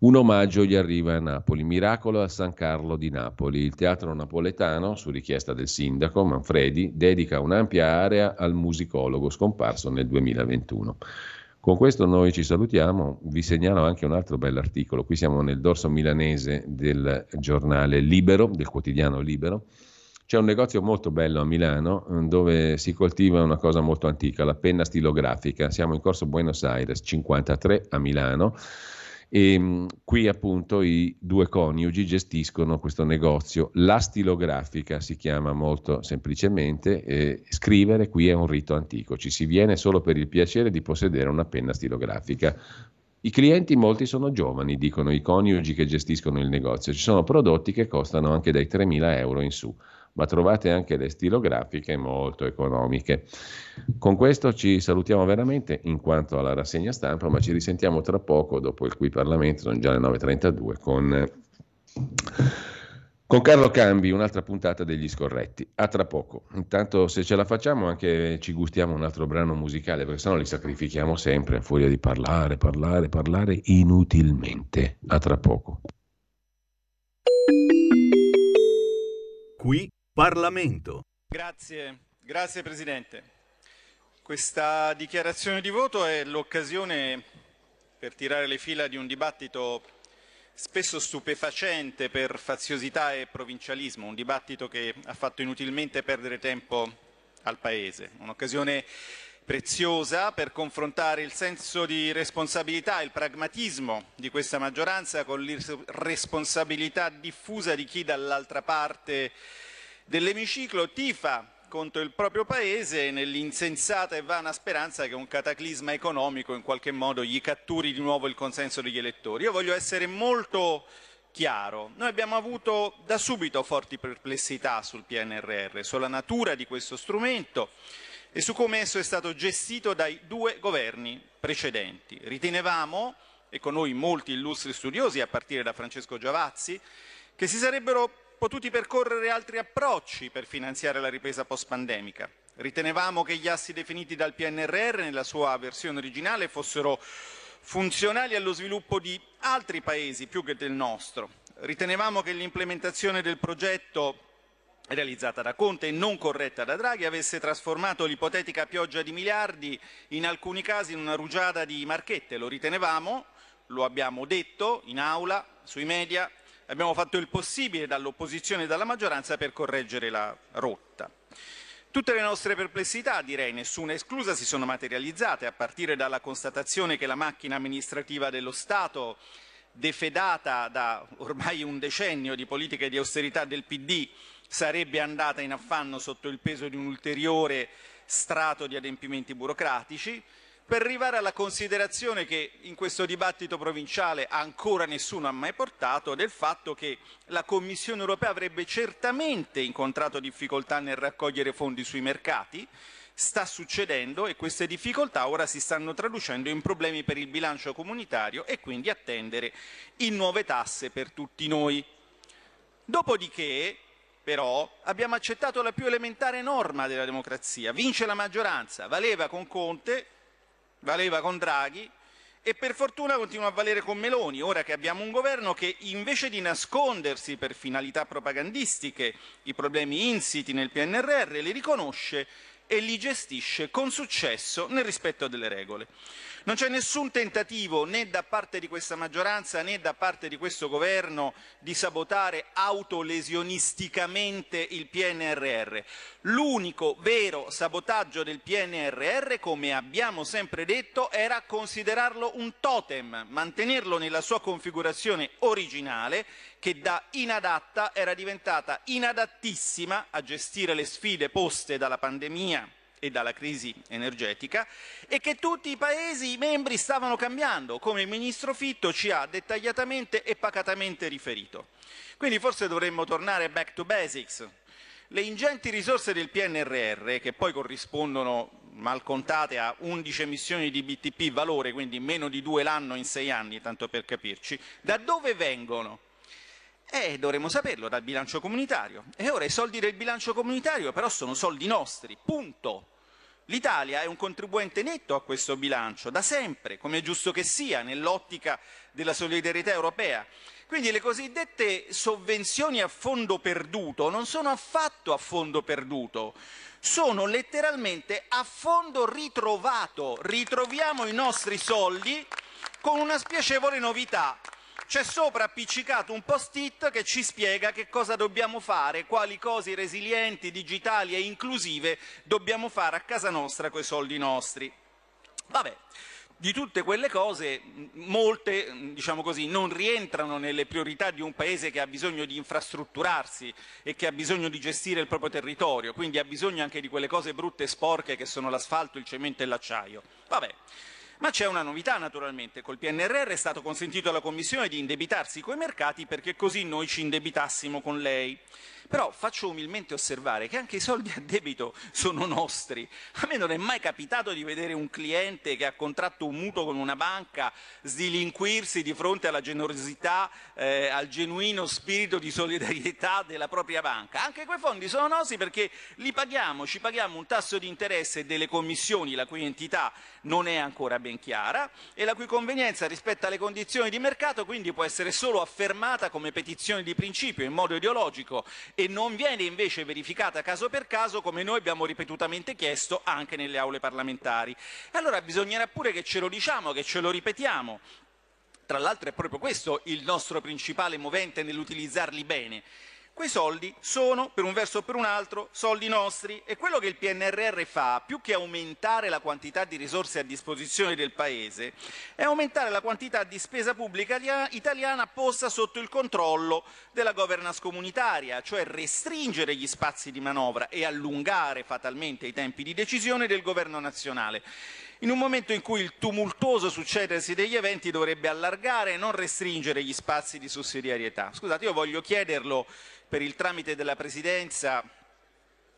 un omaggio gli arriva a Napoli, miracolo a San Carlo di Napoli. Il teatro napoletano, su richiesta del sindaco Manfredi, dedica un'ampia area al musicologo scomparso nel 2021. Con questo noi ci salutiamo, vi segnalo anche un altro bell'articolo, qui siamo nel dorso milanese del giornale Libero, del quotidiano Libero. C'è un negozio molto bello a Milano dove si coltiva una cosa molto antica, la penna stilografica. Siamo in corso Buenos Aires 53 a Milano. E qui appunto i due coniugi gestiscono questo negozio, la stilografica si chiama molto semplicemente, scrivere qui è un rito antico, ci si viene solo per il piacere di possedere una penna stilografica. I clienti molti sono giovani, dicono i coniugi che gestiscono il negozio, ci sono prodotti che costano anche dai 3.000 euro in su, ma trovate anche le stilografiche molto economiche. Con questo ci salutiamo veramente in quanto alla rassegna stampa, ma ci risentiamo tra poco dopo il Qui Parlamento, sono già le 9.32, con Carlo Cambi, un'altra puntata degli Scorretti. A tra poco. Intanto se ce la facciamo anche ci gustiamo un altro brano musicale, perché sennò li sacrifichiamo sempre a furia di parlare inutilmente. A tra poco. Qui Parlamento. Grazie Presidente. Questa dichiarazione di voto è l'occasione per tirare le fila di un dibattito spesso stupefacente per faziosità e provincialismo, un dibattito che ha fatto inutilmente perdere tempo al Paese, un'occasione preziosa per confrontare il senso di responsabilità e il pragmatismo di questa maggioranza con l'irresponsabilità diffusa di chi dall'altra parte dell'emiciclo tifa contro il proprio Paese nell'insensata e vana speranza che un cataclisma economico in qualche modo gli catturi di nuovo il consenso degli elettori. Io voglio essere molto chiaro, noi abbiamo avuto da subito forti perplessità sul PNRR, sulla natura di questo strumento e su come esso è stato gestito dai due governi precedenti. Ritenevamo, e con noi molti illustri studiosi, a partire da Francesco Giavazzi, che si sarebbero potuti percorrere altri approcci per finanziare la ripresa post-pandemica. Ritenevamo che gli assi definiti dal PNRR nella sua versione originale fossero funzionali allo sviluppo di altri paesi più che del nostro. Ritenevamo che l'implementazione del progetto realizzata da Conte e non corretta da Draghi avesse trasformato l'ipotetica pioggia di miliardi in alcuni casi in una rugiada di marchette. Lo ritenevamo, lo abbiamo detto in aula, sui media, abbiamo fatto il possibile dall'opposizione e dalla maggioranza per correggere la rotta. Tutte le nostre perplessità, direi nessuna esclusa, si sono materializzate, a partire dalla constatazione che la macchina amministrativa dello Stato, defedata da ormai un decennio di politiche di austerità del PD, sarebbe andata in affanno sotto il peso di un ulteriore strato di adempimenti burocratici, per arrivare alla considerazione che in questo dibattito provinciale ancora nessuno ha mai portato del fatto che la Commissione europea avrebbe certamente incontrato difficoltà nel raccogliere fondi sui mercati. Sta succedendo e queste difficoltà ora si stanno traducendo in problemi per il bilancio comunitario e quindi attendere in nuove tasse per tutti noi. Dopodiché, però, abbiamo accettato la più elementare norma della democrazia. Vince la maggioranza, valeva con Conte, valeva con Draghi e per fortuna continua a valere con Meloni, ora che abbiamo un governo che invece di nascondersi per finalità propagandistiche i problemi insiti nel PNRR li riconosce e li gestisce con successo nel rispetto delle regole. Non c'è nessun tentativo né da parte di questa maggioranza né da parte di questo governo di sabotare autolesionisticamente il PNRR. L'unico vero sabotaggio del PNRR, come abbiamo sempre detto, era considerarlo un totem, mantenerlo nella sua configurazione originale, che da inadatta era diventata inadattissima a gestire le sfide poste dalla pandemia e dalla crisi energetica, e che tutti i Paesi membri stavano cambiando, come il Ministro Fitto ci ha dettagliatamente e pacatamente riferito. Quindi forse dovremmo tornare back to basics. Le ingenti risorse del PNRR, che poi corrispondono mal contate a 11 emissioni di BTP valore, quindi meno di 2 l'anno in 6 anni, tanto per capirci, da dove vengono? Dovremmo saperlo, dal bilancio comunitario. E ora i soldi del bilancio comunitario però sono soldi nostri, punto. L'Italia è un contribuente netto a questo bilancio, da sempre, come è giusto che sia, nell'ottica della solidarietà europea. Quindi le cosiddette sovvenzioni a fondo perduto non sono affatto a fondo perduto, sono letteralmente a fondo ritrovato. Ritroviamo i nostri soldi con una spiacevole novità. C'è sopra appiccicato un post-it che ci spiega che cosa dobbiamo fare, quali cose resilienti, digitali e inclusive dobbiamo fare a casa nostra coi soldi nostri. Vabbè, di tutte quelle cose molte, diciamo così, non rientrano nelle priorità di un paese che ha bisogno di infrastrutturarsi e che ha bisogno di gestire il proprio territorio, quindi ha bisogno anche di quelle cose brutte e sporche che sono l'asfalto, il cemento e l'acciaio. Vabbè. Ma c'è una novità naturalmente, col PNRR è stato consentito alla Commissione di indebitarsi coi mercati perché così noi ci indebitassimo con lei. Però faccio umilmente osservare che anche i soldi a debito sono nostri. A me non è mai capitato di vedere un cliente che ha contratto un mutuo con una banca sdilinquirsi di fronte alla generosità, al genuino spirito di solidarietà della propria banca. Anche quei fondi sono nostri perché li paghiamo, ci paghiamo un tasso di interesse delle commissioni, la cui entità non è ancora ben chiara e la cui convenienza rispetto alle condizioni di mercato quindi può essere solo affermata come petizione di principio in modo ideologico e non viene invece verificata caso per caso come noi abbiamo ripetutamente chiesto anche nelle aule parlamentari. Allora bisognerà pure che ce lo diciamo, che ce lo ripetiamo. Tra l'altro è proprio questo il nostro principale movente nell'utilizzarli bene. Quei soldi sono, per un verso o per un altro, soldi nostri e quello che il PNRR fa, più che aumentare la quantità di risorse a disposizione del Paese, è aumentare la quantità di spesa pubblica italiana posta sotto il controllo della governance comunitaria, cioè restringere gli spazi di manovra e allungare fatalmente i tempi di decisione del governo nazionale. In un momento in cui il tumultuoso succedersi degli eventi dovrebbe allargare e non restringere gli spazi di sussidiarietà. Scusate, io voglio chiederlo per il tramite della Presidenza,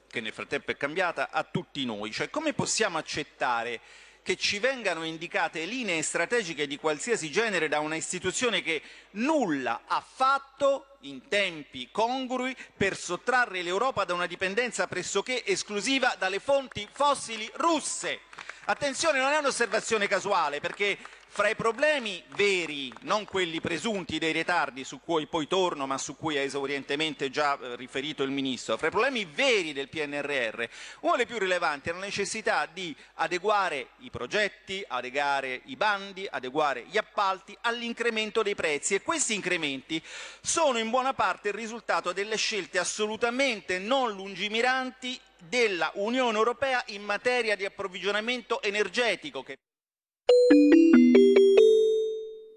che nel frattempo è cambiata, a tutti noi. Cioè, come possiamo accettare che ci vengano indicate linee strategiche di qualsiasi genere da una istituzione che nulla ha fatto in tempi congrui per sottrarre l'Europa da una dipendenza pressoché esclusiva dalle fonti fossili russe. Attenzione, non è un'osservazione casuale, perché fra i problemi veri, non quelli presunti dei ritardi su cui poi torno, ma su cui ha esaurientemente già riferito il Ministro, fra i problemi veri del PNRR, uno dei più rilevanti è la necessità di adeguare i progetti, adeguare i bandi, adeguare gli appalti all'incremento dei prezzi, e questi incrementi sono in buona parte il risultato delle scelte assolutamente non lungimiranti della Unione Europea in materia di approvvigionamento energetico.